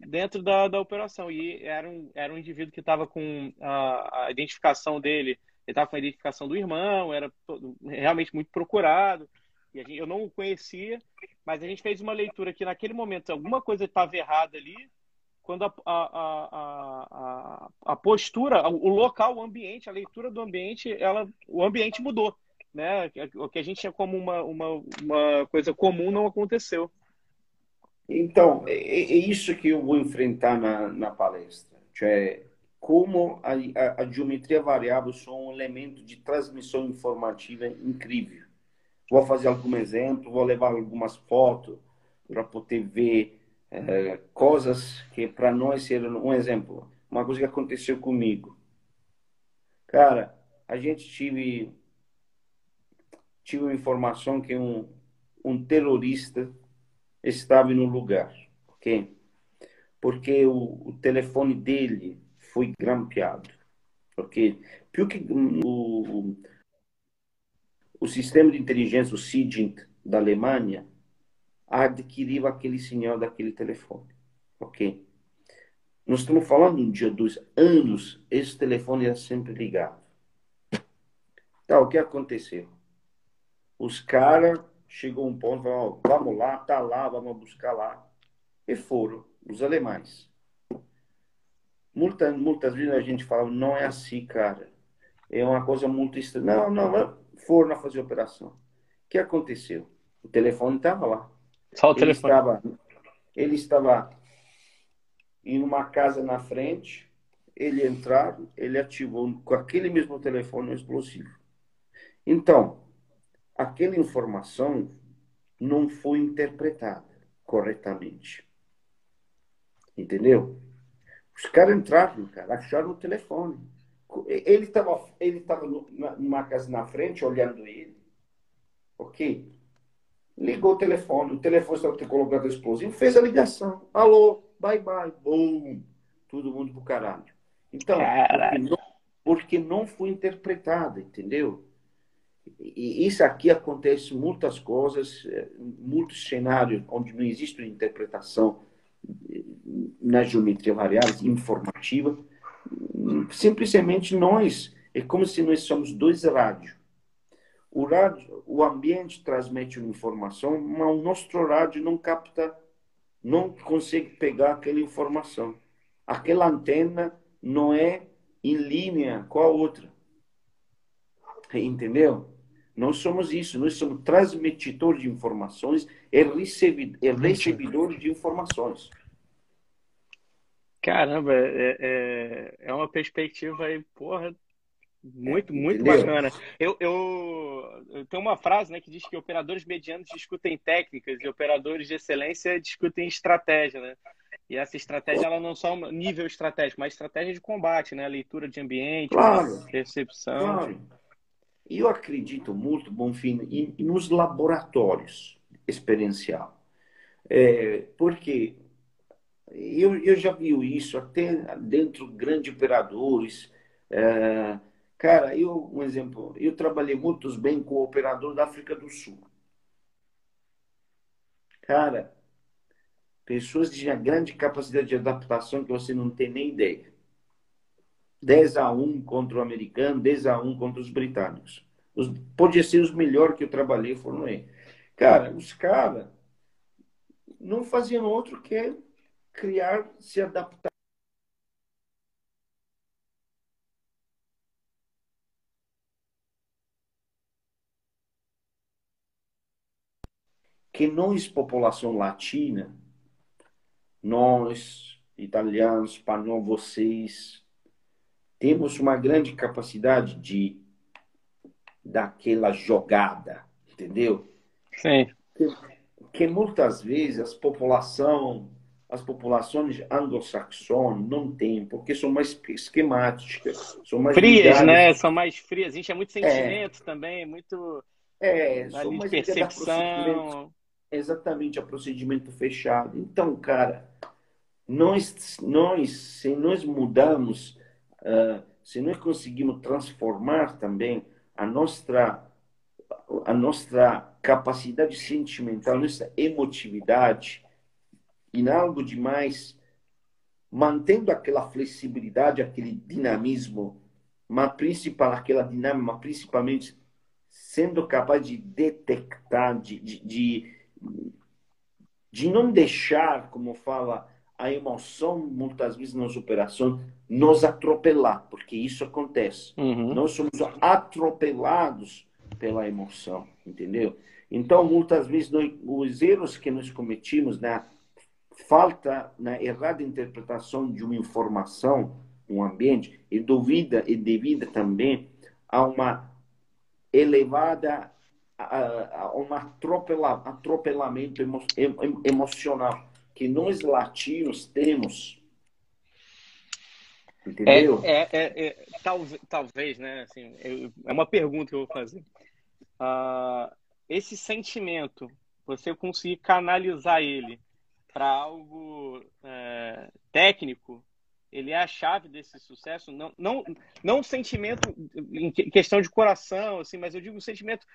dentro da operação. E era um indivíduo que estava com a identificação dele, ele estava com a identificação do irmão, era realmente muito procurado. E eu não o conhecia, mas a gente fez uma leitura que naquele momento alguma coisa estava errada ali, quando a postura, o local, o ambiente, a leitura do ambiente, o ambiente mudou, né? O que a gente tinha como uma coisa comum não aconteceu. Então, é isso que eu vou enfrentar na palestra. Cioè, como a geometria variável são um elemento de transmissão informativa incrível. Vou fazer algum exemplo, vou levar algumas fotos para poder ver coisas que para nós eram um exemplo. Uma coisa que aconteceu comigo, cara, a gente tive uma informação que um terrorista estava em um lugar, ok? Porque o telefone dele foi grampeado, ok? Porque o sistema de inteligência, o SIGINT da Alemanha, adquiriu aquele sinal daquele telefone, ok? Nós estamos falando um dia, 2 anos, esse telefone era sempre ligado. Tá, o que aconteceu? Os caras chegou um ponto, falaram, vamos lá, tá lá, vamos buscar lá, e foram os alemães. Muitas vezes a gente fala, não é assim, cara. É uma coisa muito estranha. Não, foram a fazer operação. O que aconteceu? O telefone estava lá. Só o telefone. Ele estava em uma casa na frente, ele entrou, ele ativou com aquele mesmo telefone o explosivo. Então, aquela informação não foi interpretada corretamente. Entendeu? Os caras entraram, cara, acharam o telefone. Ele estava numa casa na frente, olhando ele. Ok? Ligou o telefone estava colocado explosivo, fez a ligação. Alô, bye bye, boom. Todo mundo pro caralho. Então, porque não foi interpretado, entendeu? E isso aqui acontece muitas coisas, muitos cenários onde não existe interpretação na geometria variável, informativa. Simplesmente nós, é como se nós somos dois rádios. O rádio, o ambiente transmite uma informação, mas o nosso rádio não capta, não consegue pegar aquela informação. Aquela antena não é em linha com a outra. Entendeu? Nós somos isso, nós somos transmitidor de informações e recebedor de informações. Caramba, é uma perspectiva aí, porra, muito bacana. Eu tenho uma frase, né, que diz que operadores medianos discutem técnicas e operadores de excelência discutem estratégia, né? E essa estratégia, ela não só um nível estratégico, mas estratégia de combate, né? Leitura de ambiente, claro, percepção. Claro. Eu acredito muito, Bonfim, nos laboratórios experiencial. Porque eu já vi isso até dentro de grandes operadores. Cara, um exemplo, eu trabalhei muito bem com o operador da África do Sul. Cara, pessoas de uma grande capacidade de adaptação que você não tem nem ideia. 10-1 contra o americano, 10-1 contra os britânicos. Pode ser os melhores que eu trabalhei, foram eles. Cara, os caras não faziam outro que criar, se adaptar. Que nós, população latina, nós, italianos, espanhol, vocês, temos uma grande capacidade daquela jogada, entendeu? Sim. Que muitas vezes as populações anglo-saxonas não têm, porque são mais esquemáticas, são mais frias, ligadas, né? São mais frias. A gente é muito sentimento também, muito são mais percepção. Exatamente, é procedimento fechado. Então, cara, se nós mudamos, se nós conseguimos transformar também a nossa capacidade sentimental, nossa emotividade em algo de mais, mantendo aquela flexibilidade, aquele dinamismo, mas principalmente sendo capaz de detectar, de não deixar, como fala, a emoção, muitas vezes, nas operações, nos atropelar, porque isso acontece. Uhum. Nós somos atropelados pela emoção, entendeu? Então, muitas vezes, os erros que nós cometimos na falta, na errada interpretação de uma informação, um ambiente, é devida também a uma elevada, a um atropelamento emocional que nós latinos temos, entendeu? Talvez, né? Assim, é uma pergunta que eu vou fazer. Esse sentimento, você conseguir canalizar ele para algo técnico, ele é a chave desse sucesso. Não sentimento em questão de coração, assim, mas eu digo sentimento.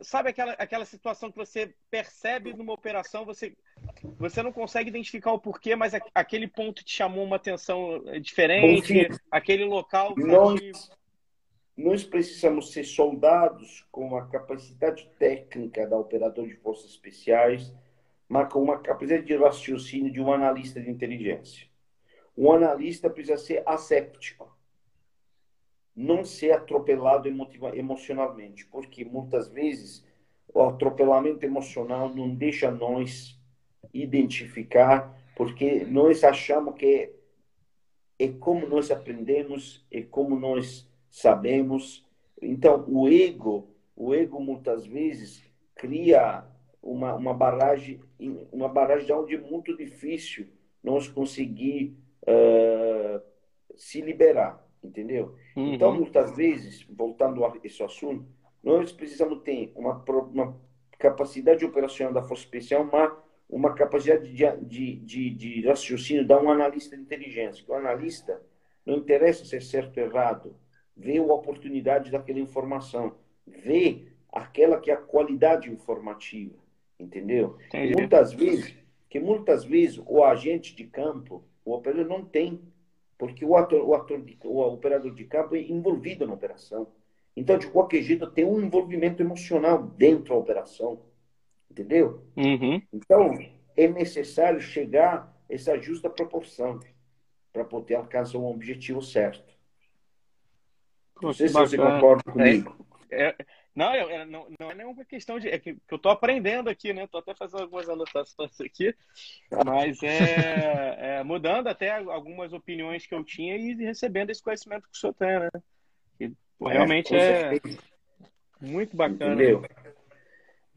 Sabe aquela situação que você percebe numa operação, você não consegue identificar o porquê, mas aquele ponto te chamou uma atenção diferente, bom, aquele local... Nós precisamos ser soldados com a capacidade técnica da operador de forças especiais, mas com uma capacidade de raciocínio de um analista de inteligência. um analista precisa ser asséptico, não ser atropelado emocionalmente, porque muitas vezes o atropelamento emocional não deixa nós identificar, porque nós achamos que é como nós aprendemos, é como nós sabemos. Então, o ego muitas vezes cria uma barragem onde é muito difícil nós conseguir se liberar, entendeu? Uhum. Então, muitas vezes, voltando a esse assunto, nós precisamos ter uma capacidade operacional da Força Especial, uma capacidade de raciocínio de um analista de inteligência. O analista não interessa se é certo ou errado, vê a oportunidade daquela informação, vê aquela que é a qualidade informativa, entendeu? Entendi. Muitas vezes o agente de campo, o operador não tem, porque o operador de campo é envolvido na operação. Então, de qualquer jeito, tem um envolvimento emocional dentro da operação, entendeu? Uhum. Então, é necessário chegar a essa justa proporção para poder alcançar um objetivo certo. Não sei se você concorda comigo. Não é nenhuma questão de... É que eu estou aprendendo aqui, né? Estou até fazendo algumas anotações aqui, mas mudando até algumas opiniões que eu tinha e recebendo esse conhecimento que o senhor tem, né? Que, realmente é muito bacana. Entendeu?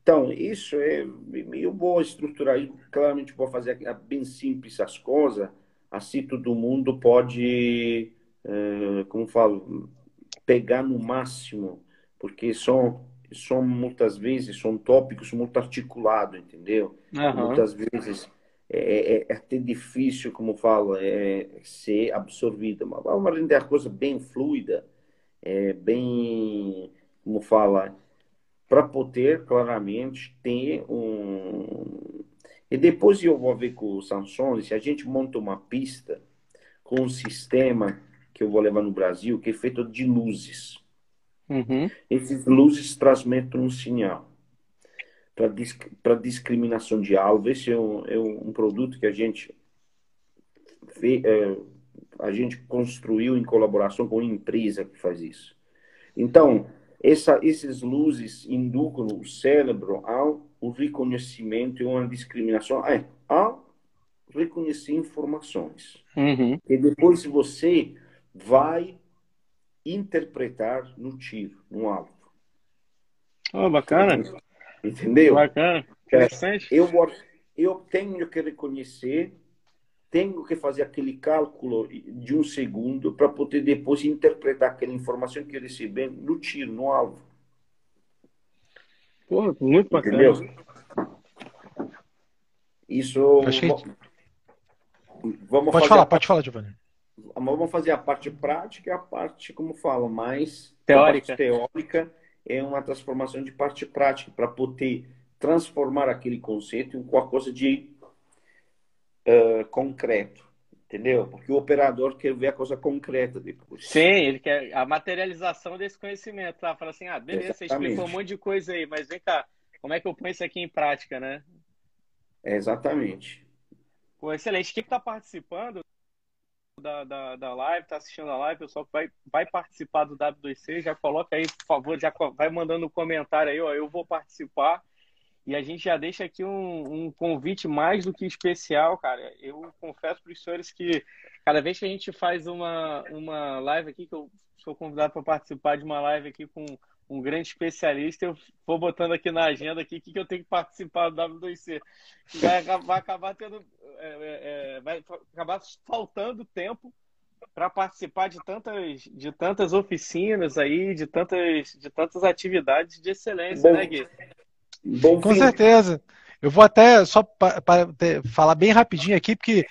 Então, isso é... Eu vou estruturar, claramente vou fazer bem simples as coisas, assim todo mundo pode, como falo, pegar no máximo... Porque são muitas vezes, são tópicos muito articulados, entendeu? Uhum. Muitas vezes é até difícil, como falo, ser absorvido. Mas vamos render a coisa bem fluida, bem, como fala, para poder claramente ter um... E depois eu vou ver com o Samson, se a gente monta uma pista com um sistema que eu vou levar no Brasil, que é feito de luzes. Uhum. Essas luzes transmitem um sinal para discriminação de alvo. Esse é um produto que a gente construiu em colaboração com uma empresa que faz isso. Então, essas luzes induzem o cérebro ao reconhecimento e uma discriminação, ao reconhecer informações. Uhum. E depois você vai interpretar no tiro, no alvo. Oh, bacana. Entendeu? Bacana. Interessante. Eu tenho que reconhecer, tenho que fazer aquele cálculo de um segundo para poder depois interpretar aquela informação que eu recebi no tiro, no alvo. Pô, muito bacana. Entendeu? Isso... Achei... Pode falar, Giovanni. Vamos fazer a parte prática e a parte, como falo, mais teórica. Teórica é uma transformação de parte prática para poder transformar aquele conceito em alguma coisa de concreto, entendeu? Porque o operador quer ver a coisa concreta depois. Sim, ele quer a materialização desse conhecimento. Tá? Fala assim, beleza, você explicou um monte de coisa aí, mas vem cá, como é que eu ponho isso aqui em prática, né? Exatamente. Pô, excelente. Quem está participando da live, está assistindo a live, o pessoal que vai participar do W2C, já coloca aí, por favor, já vai mandando um comentário aí, ó, eu vou participar. E a gente já deixa aqui um convite mais do que especial, cara. Eu confesso para os senhores que cada vez que a gente faz uma live aqui, que eu sou convidado para participar de uma live aqui com um grande especialista, eu vou botando aqui na agenda aqui que eu tenho que participar do W2C. Vai acabar tendo... vai acabar faltando tempo para participar de tantas oficinas aí, de tantas atividades de excelência, né, Gui? Com certeza. Eu vou até só para falar bem rapidinho aqui, porque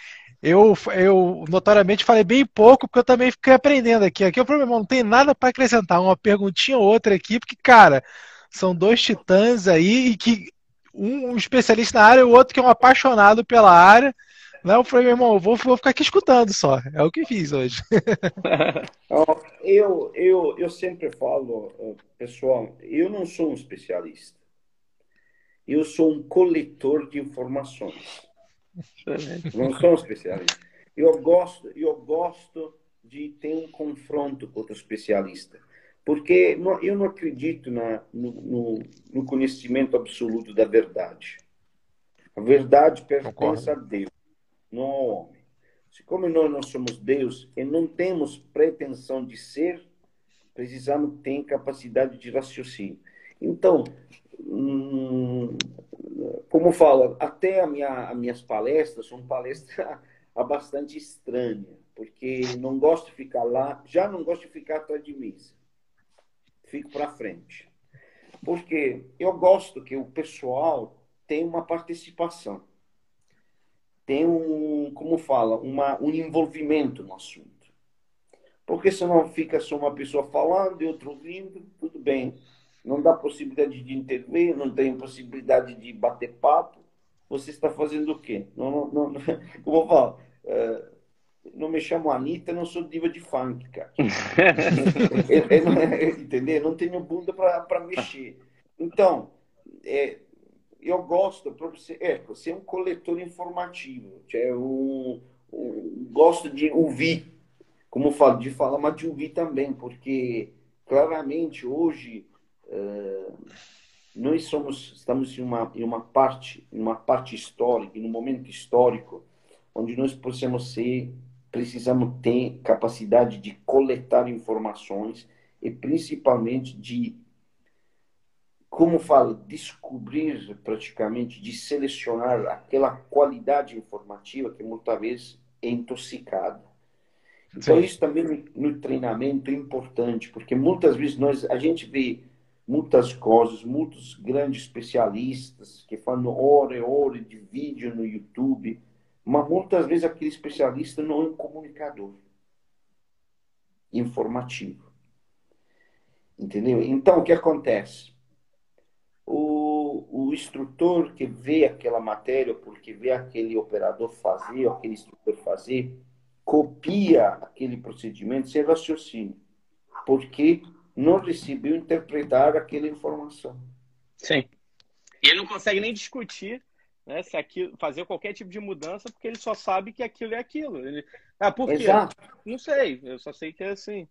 eu notoriamente falei bem pouco, porque eu também fiquei aprendendo aqui. Aqui o problema não tem nada para acrescentar, uma perguntinha ou outra aqui, porque, cara, são dois titãs aí e que um especialista na área e o outro que é um apaixonado pela área. Não, eu falei, meu irmão, eu vou ficar aqui escutando só. É o que fiz hoje. Eu sempre falo, pessoal, eu não sou um especialista. Eu sou um coletor de informações. Não sou um especialista. Eu gosto de ter um confronto com o especialista, porque eu não acredito no conhecimento absoluto da verdade. A verdade pertence a Deus, não ao homem. Se como nós não somos Deus e não temos pretensão de ser, precisamos ter capacidade de raciocínio. Então, como fala, até as minhas palestras são palestras bastante estranhas, porque não gosto de ficar lá, já não gosto de ficar atrás de mesa. Fico para frente. Porque eu gosto que o pessoal tenha uma participação, tenha um envolvimento no assunto. Porque senão fica só uma pessoa falando e outra ouvindo, tudo bem. Não dá possibilidade de intervir, não tem possibilidade de bater papo. Você está fazendo o quê? Não, como eu falo, não me chamo Anitta, não sou diva de funk, cara. Entendeu? Não tenho bunda para mexer. Então, eu gosto, você é um coletor informativo. Eu gosto de ouvir, como eu falo, de falar, mas de ouvir também, porque claramente hoje... nós estamos em uma parte histórica, num momento histórico, onde nós precisamos ter capacidade de coletar informações e principalmente de, como falo, descobrir praticamente, de selecionar aquela qualidade informativa que muitas vezes é intoxicada. Então isso também no treinamento é importante, porque muitas vezes a gente vê muitas coisas, muitos grandes especialistas que falam hora e hora de vídeo no YouTube, mas muitas vezes aquele especialista não é um comunicador informativo. Entendeu? Então, o que acontece? O instrutor que vê aquela matéria, porque vê aquele operador fazer, ou aquele instrutor fazer, copia aquele procedimento sem raciocínio. Porque não recebeu interpretar aquela informação. Sim. E ele não consegue nem discutir, né, se aquilo, fazer qualquer tipo de mudança, porque ele só sabe que aquilo é aquilo. Ele, por quê? Exato. Não sei, eu só sei que é assim.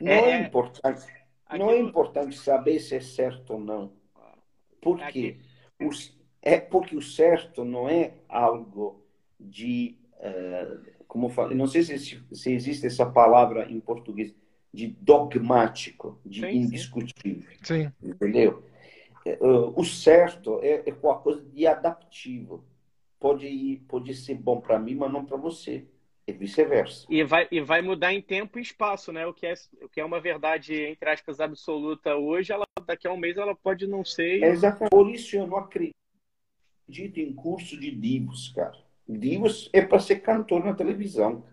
Não é importante saber se é certo ou não. Por quê? É porque o certo não é algo de... como eu falei, não sei se existe essa palavra em português, de dogmático, de indiscutível. Sim. Entendeu? O certo é uma coisa de adaptivo. Pode ser bom para mim, mas não para você. E vice-versa. E vai mudar em tempo e espaço, né? O que é uma verdade, entre aspas, absoluta hoje, daqui a um mês ela pode não ser. Exatamente. Por isso eu não acredito em curso de divos, cara. Divos é para ser cantor na televisão, cara.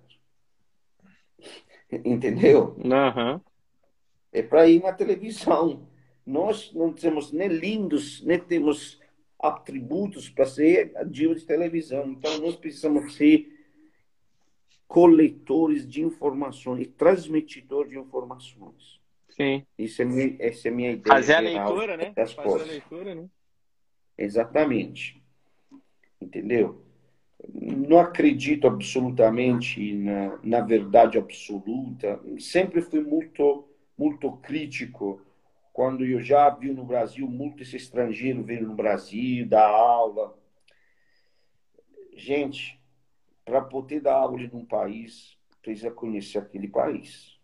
Entendeu? Uhum. É para ir na televisão. Nós não temos nem lindos, nem temos atributos para ser diva de televisão. Então, nós precisamos ser coletores de informações e transmitidores de informações. Sim. Essa é a minha ideia. Fazer a leitura, né? Fazer a leitura, né? Exatamente. Entendeu? Não acredito absolutamente na verdade absoluta. Sempre fui muito crítico quando eu já vi no Brasil muitos estrangeiros vindo no Brasil dar aula. Gente, para poder dar aula em um país, precisa conhecer aquele país.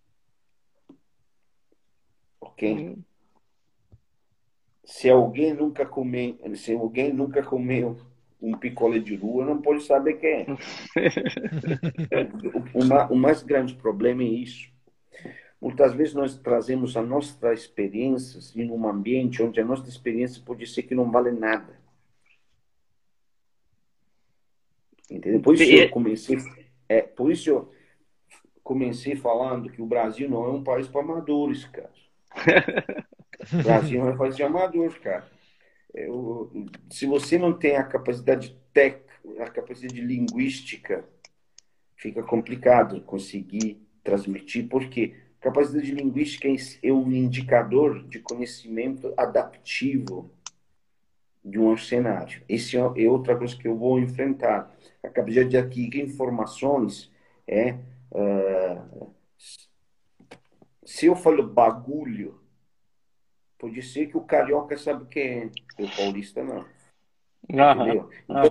Ok? Se alguém nunca comeu um picolé de rua, não pode saber quem é. O mais grande problema é isso. Muitas vezes nós trazemos a nossa experiência em um ambiente onde a nossa experiência pode ser que não vale nada. Entendeu? Por isso eu comecei falando que o Brasil não é um país para amadores, cara. O Brasil não é um país de amadores, cara. Se você não tem a capacidade técnica, a capacidade linguística, fica complicado conseguir transmitir, porque a capacidade linguística é um indicador de conhecimento adaptivo de um cenário. Esse é outra coisa que eu vou enfrentar. A capacidade de adquirir informações é... se eu falo bagulho, pode ser que o carioca sabe quem é, o paulista não. Entendeu? Então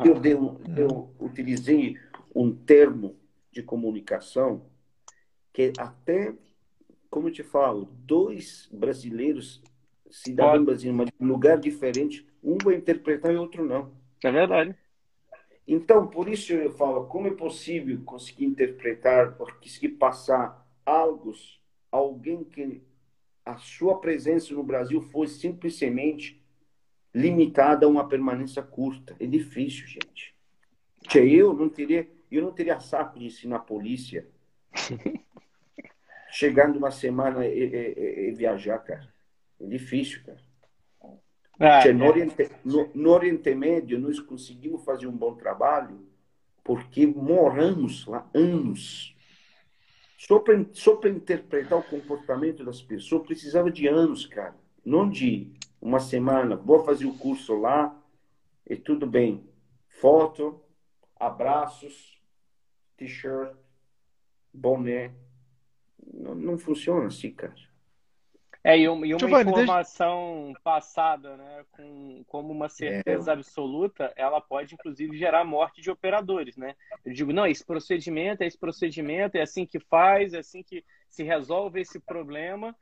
eu utilizei um termo de comunicação que até, como eu te falo, dois brasileiros, cidadãos brasileiros, mas em lugar diferente, um vai interpretar e o outro não. É verdade. Então, por isso eu falo, como é possível conseguir interpretar, conseguir passar algo, alguém que a sua presença no Brasil foi simplesmente limitada a uma permanência curta. É difícil, gente. Eu não teria saco de ensinar a polícia. Chegando uma semana e viajar, cara. É difícil, cara. No Oriente Médio, nós conseguimos fazer um bom trabalho porque moramos lá anos. Só para interpretar o comportamento das pessoas, precisava de anos, cara. Não de uma semana. Vou fazer o curso lá e tudo bem. Foto, abraços, t-shirt, boné. Não funciona assim, cara. E uma Giovanni, informação passada, né, como uma certeza absoluta, ela pode, inclusive, gerar morte de operadores, né? Eu digo, não, esse procedimento, é assim que faz, é assim que se resolve esse problema.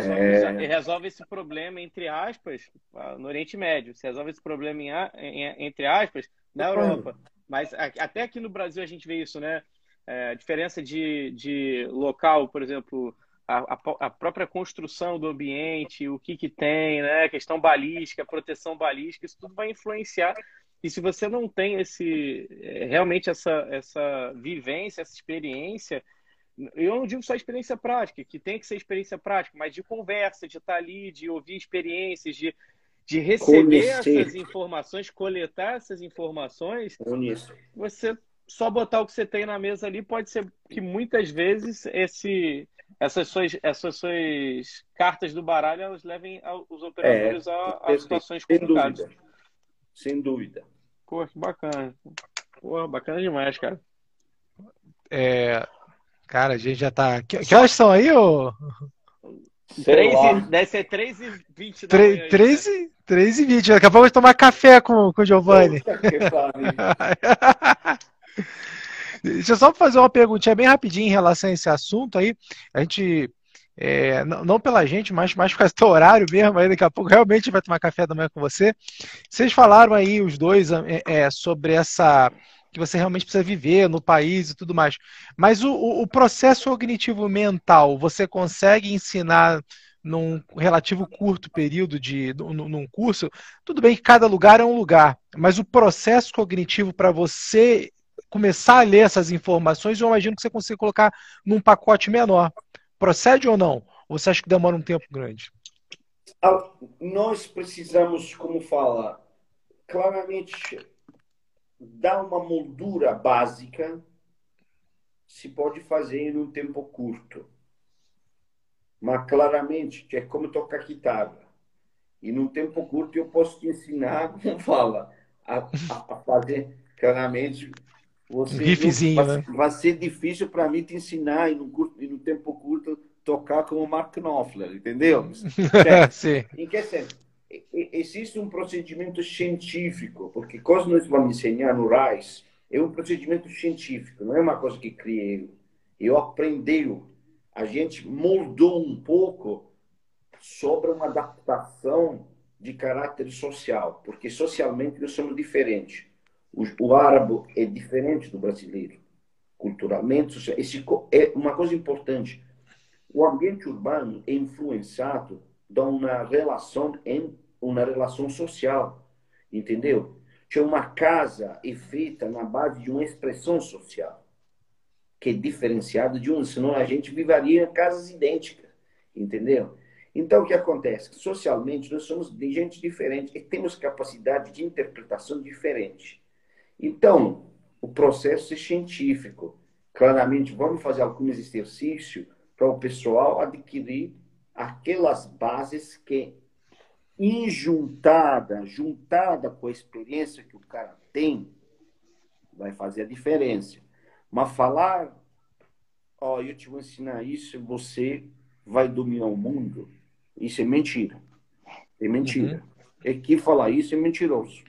Só que resolve esse problema, entre aspas, no Oriente Médio. Se resolve esse problema, entre aspas, na Europa. Mas até aqui no Brasil a gente vê isso, né? A diferença de local, por exemplo... A própria construção do ambiente, o que tem, né? Questão balística, proteção balística, isso tudo vai influenciar. E se você não tem realmente essa vivência, essa experiência, eu não digo só experiência prática, que tem que ser experiência prática, mas de conversa, de estar ali, de ouvir experiências, de receber essas informações, coletar essas informações, você só botar o que você tem na mesa ali, pode ser que muitas vezes essas suas cartas do baralho, elas levem os operadores a situações complicadas. Sem dúvida. Pô, que bacana. Pô, bacana demais, cara. Cara, a gente já tá... Que horas são aí, ô? 3h20 da manhã. 3h20. Daqui a pouco vamos tomar café com o Giovanni. Deixa eu só fazer uma perguntinha bem rapidinho em relação a esse assunto aí. A gente, não pela gente, mas por causa do horário mesmo, aí daqui a pouco realmente vai tomar café da manhã com você. Vocês falaram aí, os dois, sobre essa... que você realmente precisa viver no país e tudo mais. Mas o processo cognitivo mental, você consegue ensinar... num relativo curto período num curso? Tudo bem que cada lugar é um lugar, mas o processo cognitivo para você começar a ler essas informações, eu imagino que você consiga colocar num pacote menor. Procede ou não? Ou você acha que demora um tempo grande? Nós precisamos, como fala, claramente dar uma moldura básica, se pode fazer em um tempo curto. Mas claramente é como tocar guitarra. E num tempo curto eu posso te ensinar, como fala, a fazer claramente. Vai ser difícil para mim te ensinar e num tempo curto tocar como Mark Knopfler, entendeu? Sim. Em que sentido? Existe um procedimento científico, porque quando nós vamos ensinar no RAIS, é um procedimento científico, não é uma coisa que criei. Eu aprendi. A gente moldou um pouco sobre uma adaptação de caráter social, porque socialmente nós somos diferentes. O árabe é diferente do brasileiro, culturalmente. Esse é uma coisa importante. O ambiente urbano é influenciado de uma relação social, entendeu? Uma casa é feita na base de uma expressão social, que é diferenciado de um, senão a gente viveria em casas idênticas, entendeu? Então, o que acontece? Socialmente, nós somos de gente diferente e temos capacidade de interpretação diferente. Então, o processo é científico. Claramente, vamos fazer alguns exercícios para o pessoal adquirir aquelas bases que juntada com a experiência que o cara tem, vai fazer a diferença. Mas falar, ó, eu te vou ensinar isso, você vai dominar o mundo, isso é mentira. É mentira. Uhum. É que falar isso é mentiroso.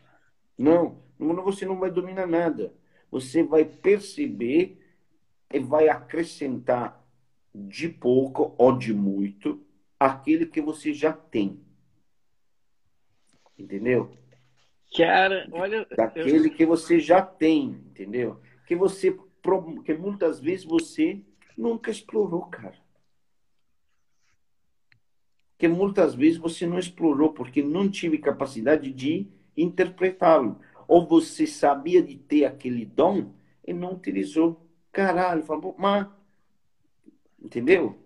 Não, você não vai dominar nada. Você vai perceber e vai acrescentar de pouco ou de muito aquilo que você já tem. Entendeu? Cara, olha... Daquele que você já tem, entendeu? Que você... Que muitas vezes você nunca explorou, cara. Que muitas vezes você não explorou porque não tive capacidade de interpretá-lo. Ou você sabia de ter aquele dom e não utilizou. Caralho, falou, mas... Entendeu?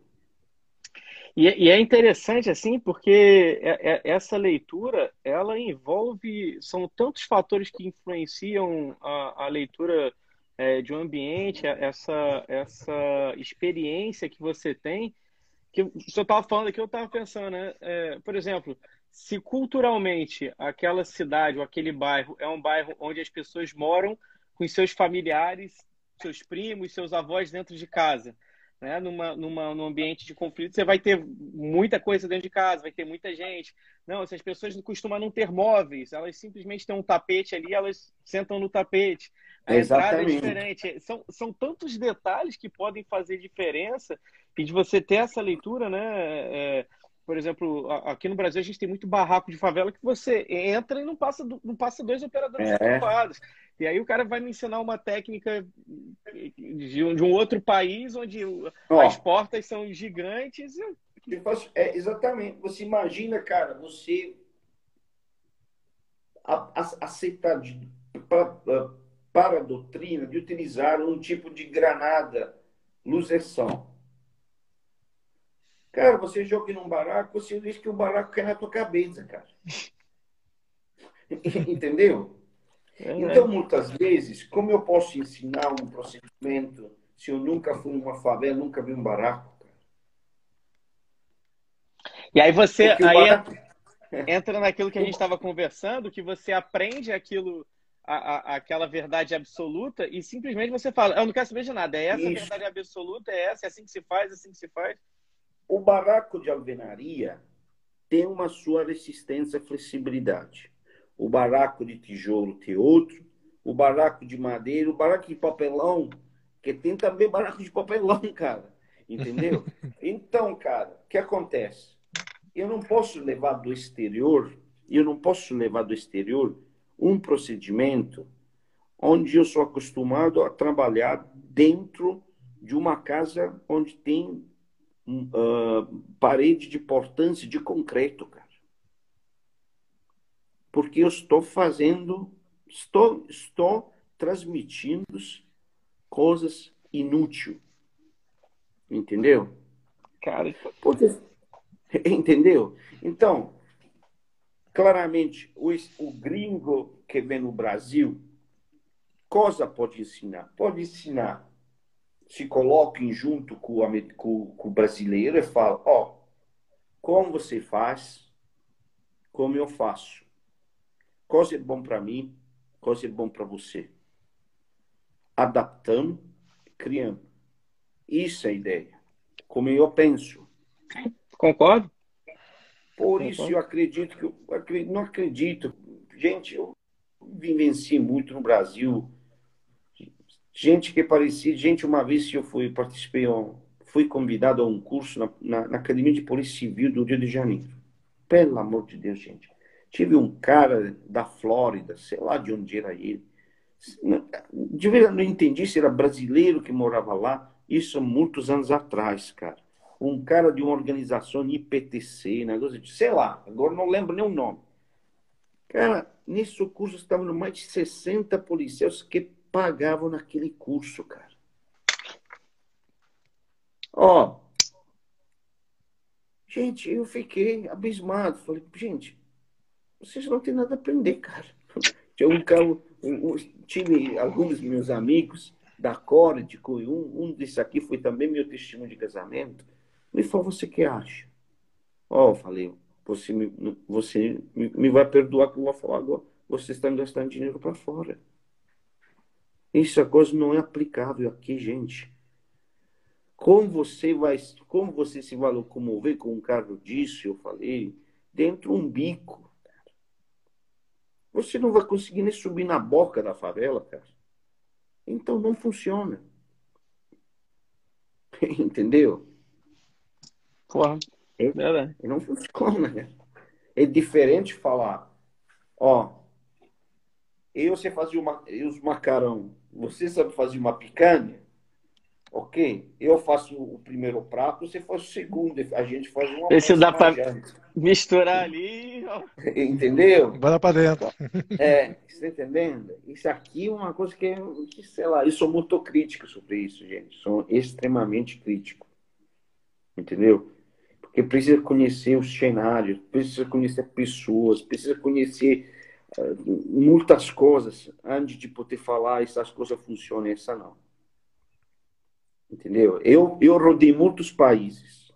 E é interessante, assim, porque essa leitura, ela envolve... São tantos fatores que influenciam a leitura de um ambiente, essa experiência que você tem, que o senhor estava falando aqui, eu estava pensando, né? Por exemplo, se culturalmente aquela cidade ou aquele bairro é um bairro onde as pessoas moram com seus familiares, seus primos, seus avós dentro de casa... Né? Num ambiente de conflito, você vai ter muita coisa dentro de casa, vai ter muita gente. Não, essas pessoas costumam não ter móveis, elas simplesmente têm um tapete ali, elas sentam no tapete. A Exatamente. Entrada é diferente. São tantos detalhes que podem fazer diferença e de você ter essa leitura, né? Por exemplo, aqui no Brasil a gente tem muito barraco de favela que você entra e não passa dois operadores ocupados. E aí o cara vai me ensinar uma técnica de um outro país onde as portas são gigantes. Exatamente. Você imagina, cara, você aceitar para a doutrina de utilizar um tipo de granada luzersão. Cara, você joga num barraco, você diz que o barraco cai na tua cabeça, cara. Entendeu? Então, muitas vezes, como eu posso ensinar um procedimento se eu nunca fui numa favela, nunca vi um barraco, cara? E aí você entra naquilo que a gente estava conversando, que você aprende aquilo... Aquela verdade absoluta e simplesmente você fala, eu não quero saber de nada, é essa a verdade absoluta, é assim que se faz, é assim que se faz. O barraco de alvenaria tem uma sua resistência à flexibilidade. O barraco de tijolo tem outro, o barraco de madeira, o barraco de papelão, que tem também barraco de papelão, cara. Entendeu? Então, cara, o que acontece? Eu não posso levar do exterior, um procedimento onde eu sou acostumado a trabalhar dentro de uma casa onde tem parede de portância de concreto, cara. Porque eu estou fazendo, estou transmitindo coisas inúteis. Entendeu? Cara, entendeu? Então, claramente, o gringo que vem no Brasil, coisa pode ensinar? Pode ensinar. Se coloquem junto com o brasileiro e falam, ó, como você faz, como eu faço. Coisa é bom para mim, coisa é bom para você. Adaptando, criando. Isso é a ideia. Como eu penso. Concordo. Por isso eu acredito que... não acredito. Gente, eu vivenciei muito no Brasil. Gente que parecia... Gente, uma vez eu fui convidado a um curso na Academia de Polícia Civil do Rio de Janeiro. Pelo amor de Deus, gente. Tive um cara da Flórida, sei lá de onde era ele. Não entendi se era brasileiro que morava lá. Isso muitos anos atrás, cara. Um cara de uma organização IPTC, negócio, sei lá, agora não lembro nem o nome. Cara, nesse curso estavam mais de 60 policiais que pagavam naquele curso, cara. Ó, gente, eu fiquei abismado. Falei, gente, vocês não têm nada a aprender, cara. Tinha um cara, tive alguns meus amigos da CORE, de Coium, um desse aqui foi também meu testemunho de casamento. Me falou, você que acha? Ó, falei, Você me vai perdoar que eu vou falar agora. Vocês estão gastando dinheiro para fora. Essa coisa não é aplicável aqui, gente. Como você se vai locomover com um carro disso, eu falei, dentro de um bico. Você não vai conseguir nem subir na boca da favela, cara. Então não funciona. Entendeu? Claro. Não funciona, né? É diferente falar, ó, eu sei fazer os macarrão, você sabe fazer uma picanha? Ok, eu faço o primeiro prato, você faz o segundo, a gente faz uma... Esse dá pra misturar ali... Ó. Entendeu? Bora pra dentro. É, você tá entendendo? Isso aqui é uma coisa que sei lá, eu sou muito crítico sobre isso, gente. Sou extremamente crítico. Entendeu? Porque precisa conhecer os cenários, precisa conhecer pessoas, precisa conhecer muitas coisas antes de poder falar essas coisas funcionam, essa não. Entendeu? Eu rodei muitos países,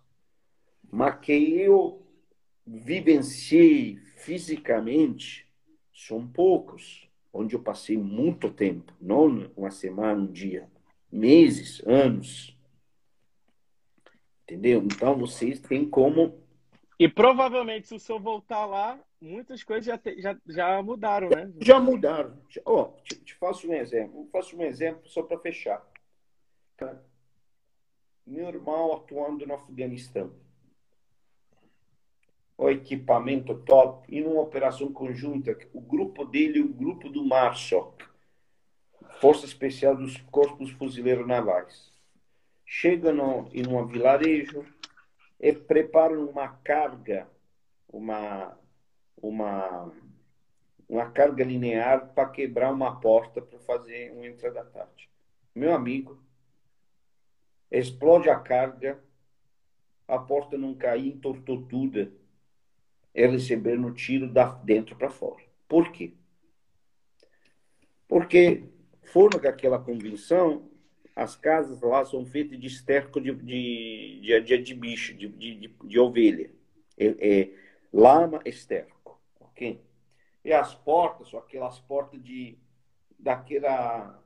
mas que eu vivenciei fisicamente são poucos, onde eu passei muito tempo, não uma semana, um dia, meses, anos. Entendeu? Então vocês têm como... E provavelmente, se o senhor voltar lá, muitas coisas já mudaram, né? Já mudaram. Ó, te faço um exemplo. Eu faço um exemplo só para fechar. Tá? Meu irmão atuando no Afeganistão. O equipamento top. E numa operação conjunta, o grupo dele e o grupo do MARSOC, Força Especial dos Corpos Fuzileiros Navais. Chega em um vilarejo e prepara uma carga, uma carga linear para quebrar uma porta para fazer uma entrada à tarde. Meu amigo, explode a carga, a porta não caiu, entortou tudo, e receberam um tiro da dentro para fora. Por quê? Porque foram naquela convenção, as casas lá são feitas de esterco de bicho, de ovelha. É lama esterco, ok? E as portas, são aquelas portas daquela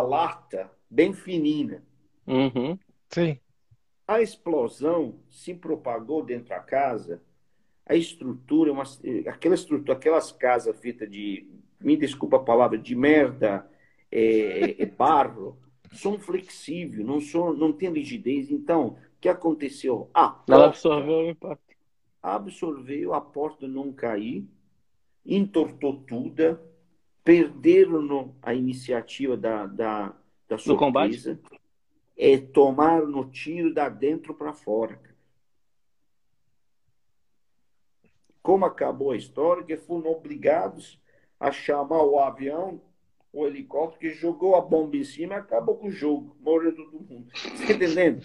lata bem fininha. Uhum. Sim. A explosão se propagou dentro da casa. A estrutura, aquelas casas feitas de, me desculpa a palavra, de merda, barro, são flexíveis, não tem rigidez. Então, o que aconteceu? Ela absorveu o impacto. Absorveu, a porta não caiu, entortou tudo, perderam a iniciativa da surpresa. Do combate? É tomar no tiro da dentro para fora. Como acabou a história, que foram obrigados a chamar o avião, o helicóptero, que jogou a bomba em cima e acabou com o jogo. Morreu todo mundo. Você entendendo?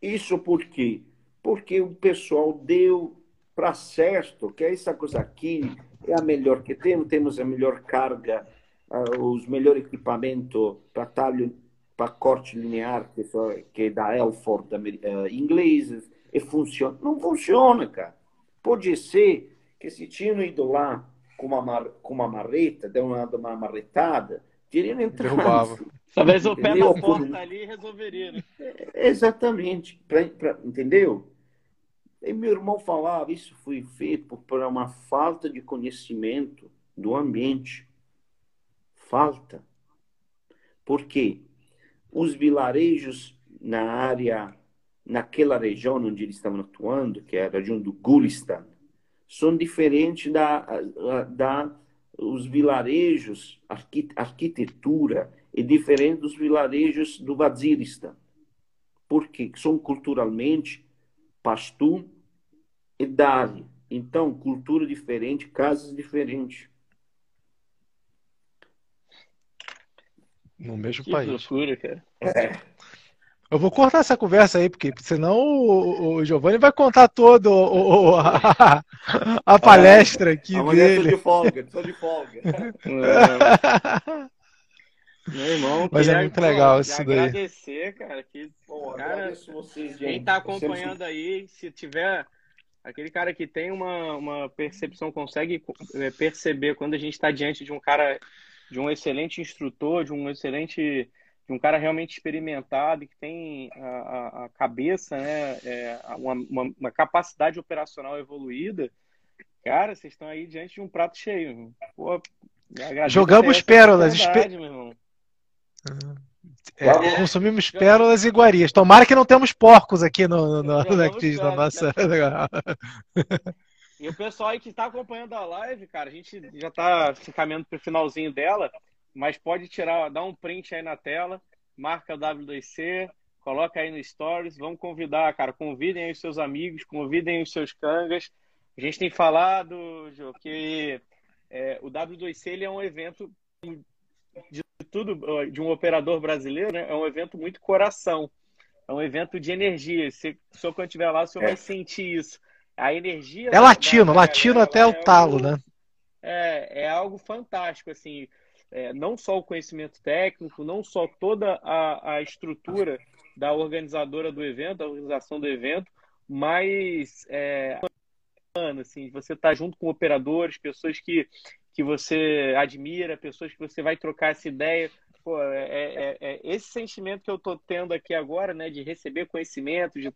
Isso por quê? Porque o pessoal deu para certo que essa coisa aqui é a melhor que temos. Temos a melhor carga, os melhores equipamentos para talho, para corte linear, que é da Elford, ingleses, e funciona. Não funciona, cara. Pode ser que se tinham ido lá com uma marreta, deu uma marretada, teriam entrado. Talvez o pé da porta ali e resolveria, né? Exatamente. Entendeu? E meu irmão falava, isso foi feito por uma falta de conhecimento do ambiente. Falta. Por quê? Os vilarejos na área, naquela região onde eles estavam atuando, que é a região do Gulistan, são diferentes os vilarejos, arquitetura é diferente dos vilarejos do Vaziristan. Por quê? São culturalmente pastum e dari. Então, cultura diferente, casas diferentes. No mesmo país. Loucura, cara. Eu vou cortar essa conversa aí, porque senão o Giovanni vai contar todo a palestra aqui dele. Amanhã eu tô de folga. Meu irmão, mas é muito legal isso daí. Agradecer, cara, que porra, cara, vocês, quem tá acompanhando aí, se tiver aquele cara que tem uma percepção, consegue perceber quando a gente está diante de um cara, de um excelente instrutor, de um cara realmente experimentado, que tem a cabeça, né, uma capacidade operacional evoluída. Cara, vocês estão aí diante de um prato cheio. Pô, jogamos pérolas. Meu irmão. É, consumimos pérolas e iguarias. Tomara que não temos porcos aqui na nossa. E o pessoal aí que está acompanhando a live, cara, a gente já está se encaminhando para o finalzinho dela, mas pode tirar, dá um print aí na tela, marca o W2C, coloca aí no Stories, vamos convidar, cara, convidem aí os seus amigos, convidem os seus cangas. A gente tem falado, Jô, que o W2C ele é um evento de um operador brasileiro, né? É um evento muito coração, é um evento de energia. Se só quando estiver lá, o senhor vai sentir isso. A energia é latino até o talo, né? É algo fantástico, assim. Não só o conhecimento técnico, não só toda a estrutura da organizadora do evento, da organização do evento, mas assim, você tá junto com operadores, pessoas que você admira, pessoas que você vai trocar essa ideia. Pô, esse sentimento que eu tô tendo aqui agora, né, de receber conhecimento, de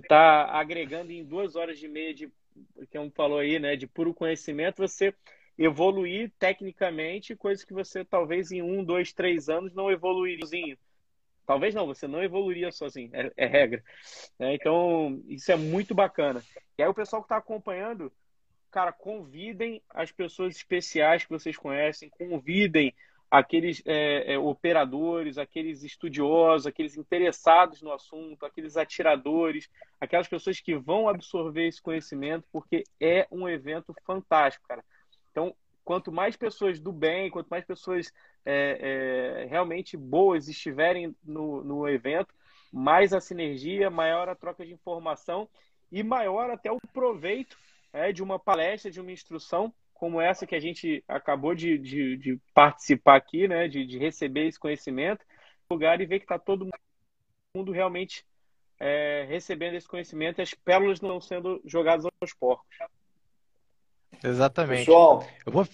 tá agregando em 2 horas e meia, que um falou aí, né, de puro conhecimento, você evoluir tecnicamente, coisa que você talvez em 1, 2, 3 anos não evoluiria sozinho. Talvez não, você não evoluiria sozinho, é regra. Então, isso é muito bacana. E aí o pessoal que está acompanhando, cara, convidem as pessoas especiais que vocês conhecem, convidem aqueles operadores, aqueles estudiosos, aqueles interessados no assunto, aqueles atiradores, aquelas pessoas que vão absorver esse conhecimento, porque é um evento fantástico, cara. Então, quanto mais pessoas do bem, quanto mais pessoas realmente boas estiverem no evento, mais a sinergia, maior a troca de informação e maior até o proveito de uma palestra, de uma instrução como essa que a gente acabou de participar aqui, né, de receber esse conhecimento, lugar e ver que está todo mundo realmente recebendo esse conhecimento e as pérolas não sendo jogadas aos porcos. Exatamente. Pessoal, eu vou...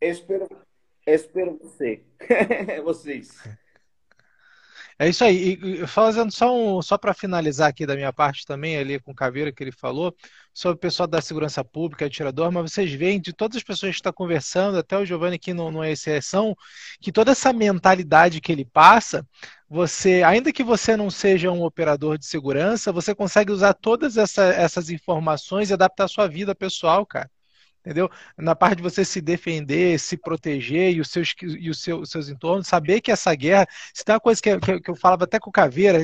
espero vocês. É isso aí. E fazendo só para finalizar aqui da minha parte também, ali com o Caveira que ele falou, sobre o pessoal da segurança pública, atirador, mas vocês veem de todas as pessoas que estão conversando, até o Giovanni que não é exceção, que toda essa mentalidade que ele passa, você, ainda que você não seja um operador de segurança, você consegue usar todas essas informações e adaptar a sua vida pessoal, cara. Entendeu? Na parte de você se defender, se proteger e os seus entornos, saber que essa guerra, se tem uma coisa que eu falava até com o Caveira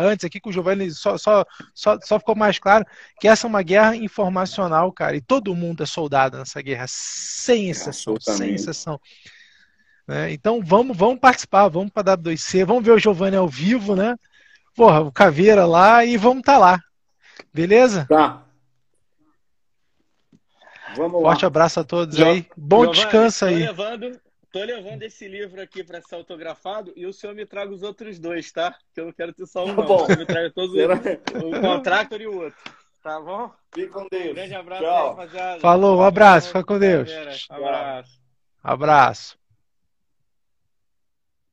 antes aqui, com o Giovanni, só ficou mais claro, que essa é uma guerra informacional, cara, e todo mundo é soldado nessa guerra, sem exceção, sem exceção. Né? Então vamos participar, vamos para a W2C, vamos ver o Giovanni ao vivo, né? Porra, o Caveira lá e vamos estar lá. Beleza? Tá. Vamos lá. Forte abraço a todos aí. Bom Giovanni, descanso aí. Tô levando esse livro aqui para ser autografado e o senhor me traga os outros dois, tá? Que eu não quero ter só um, tá bom. O me traga todos o contractor e o outro. Tá bom? Fique com Deus. Um grande abraço, rapaziada. Falou, um abraço. Fica com Deus. Abraço.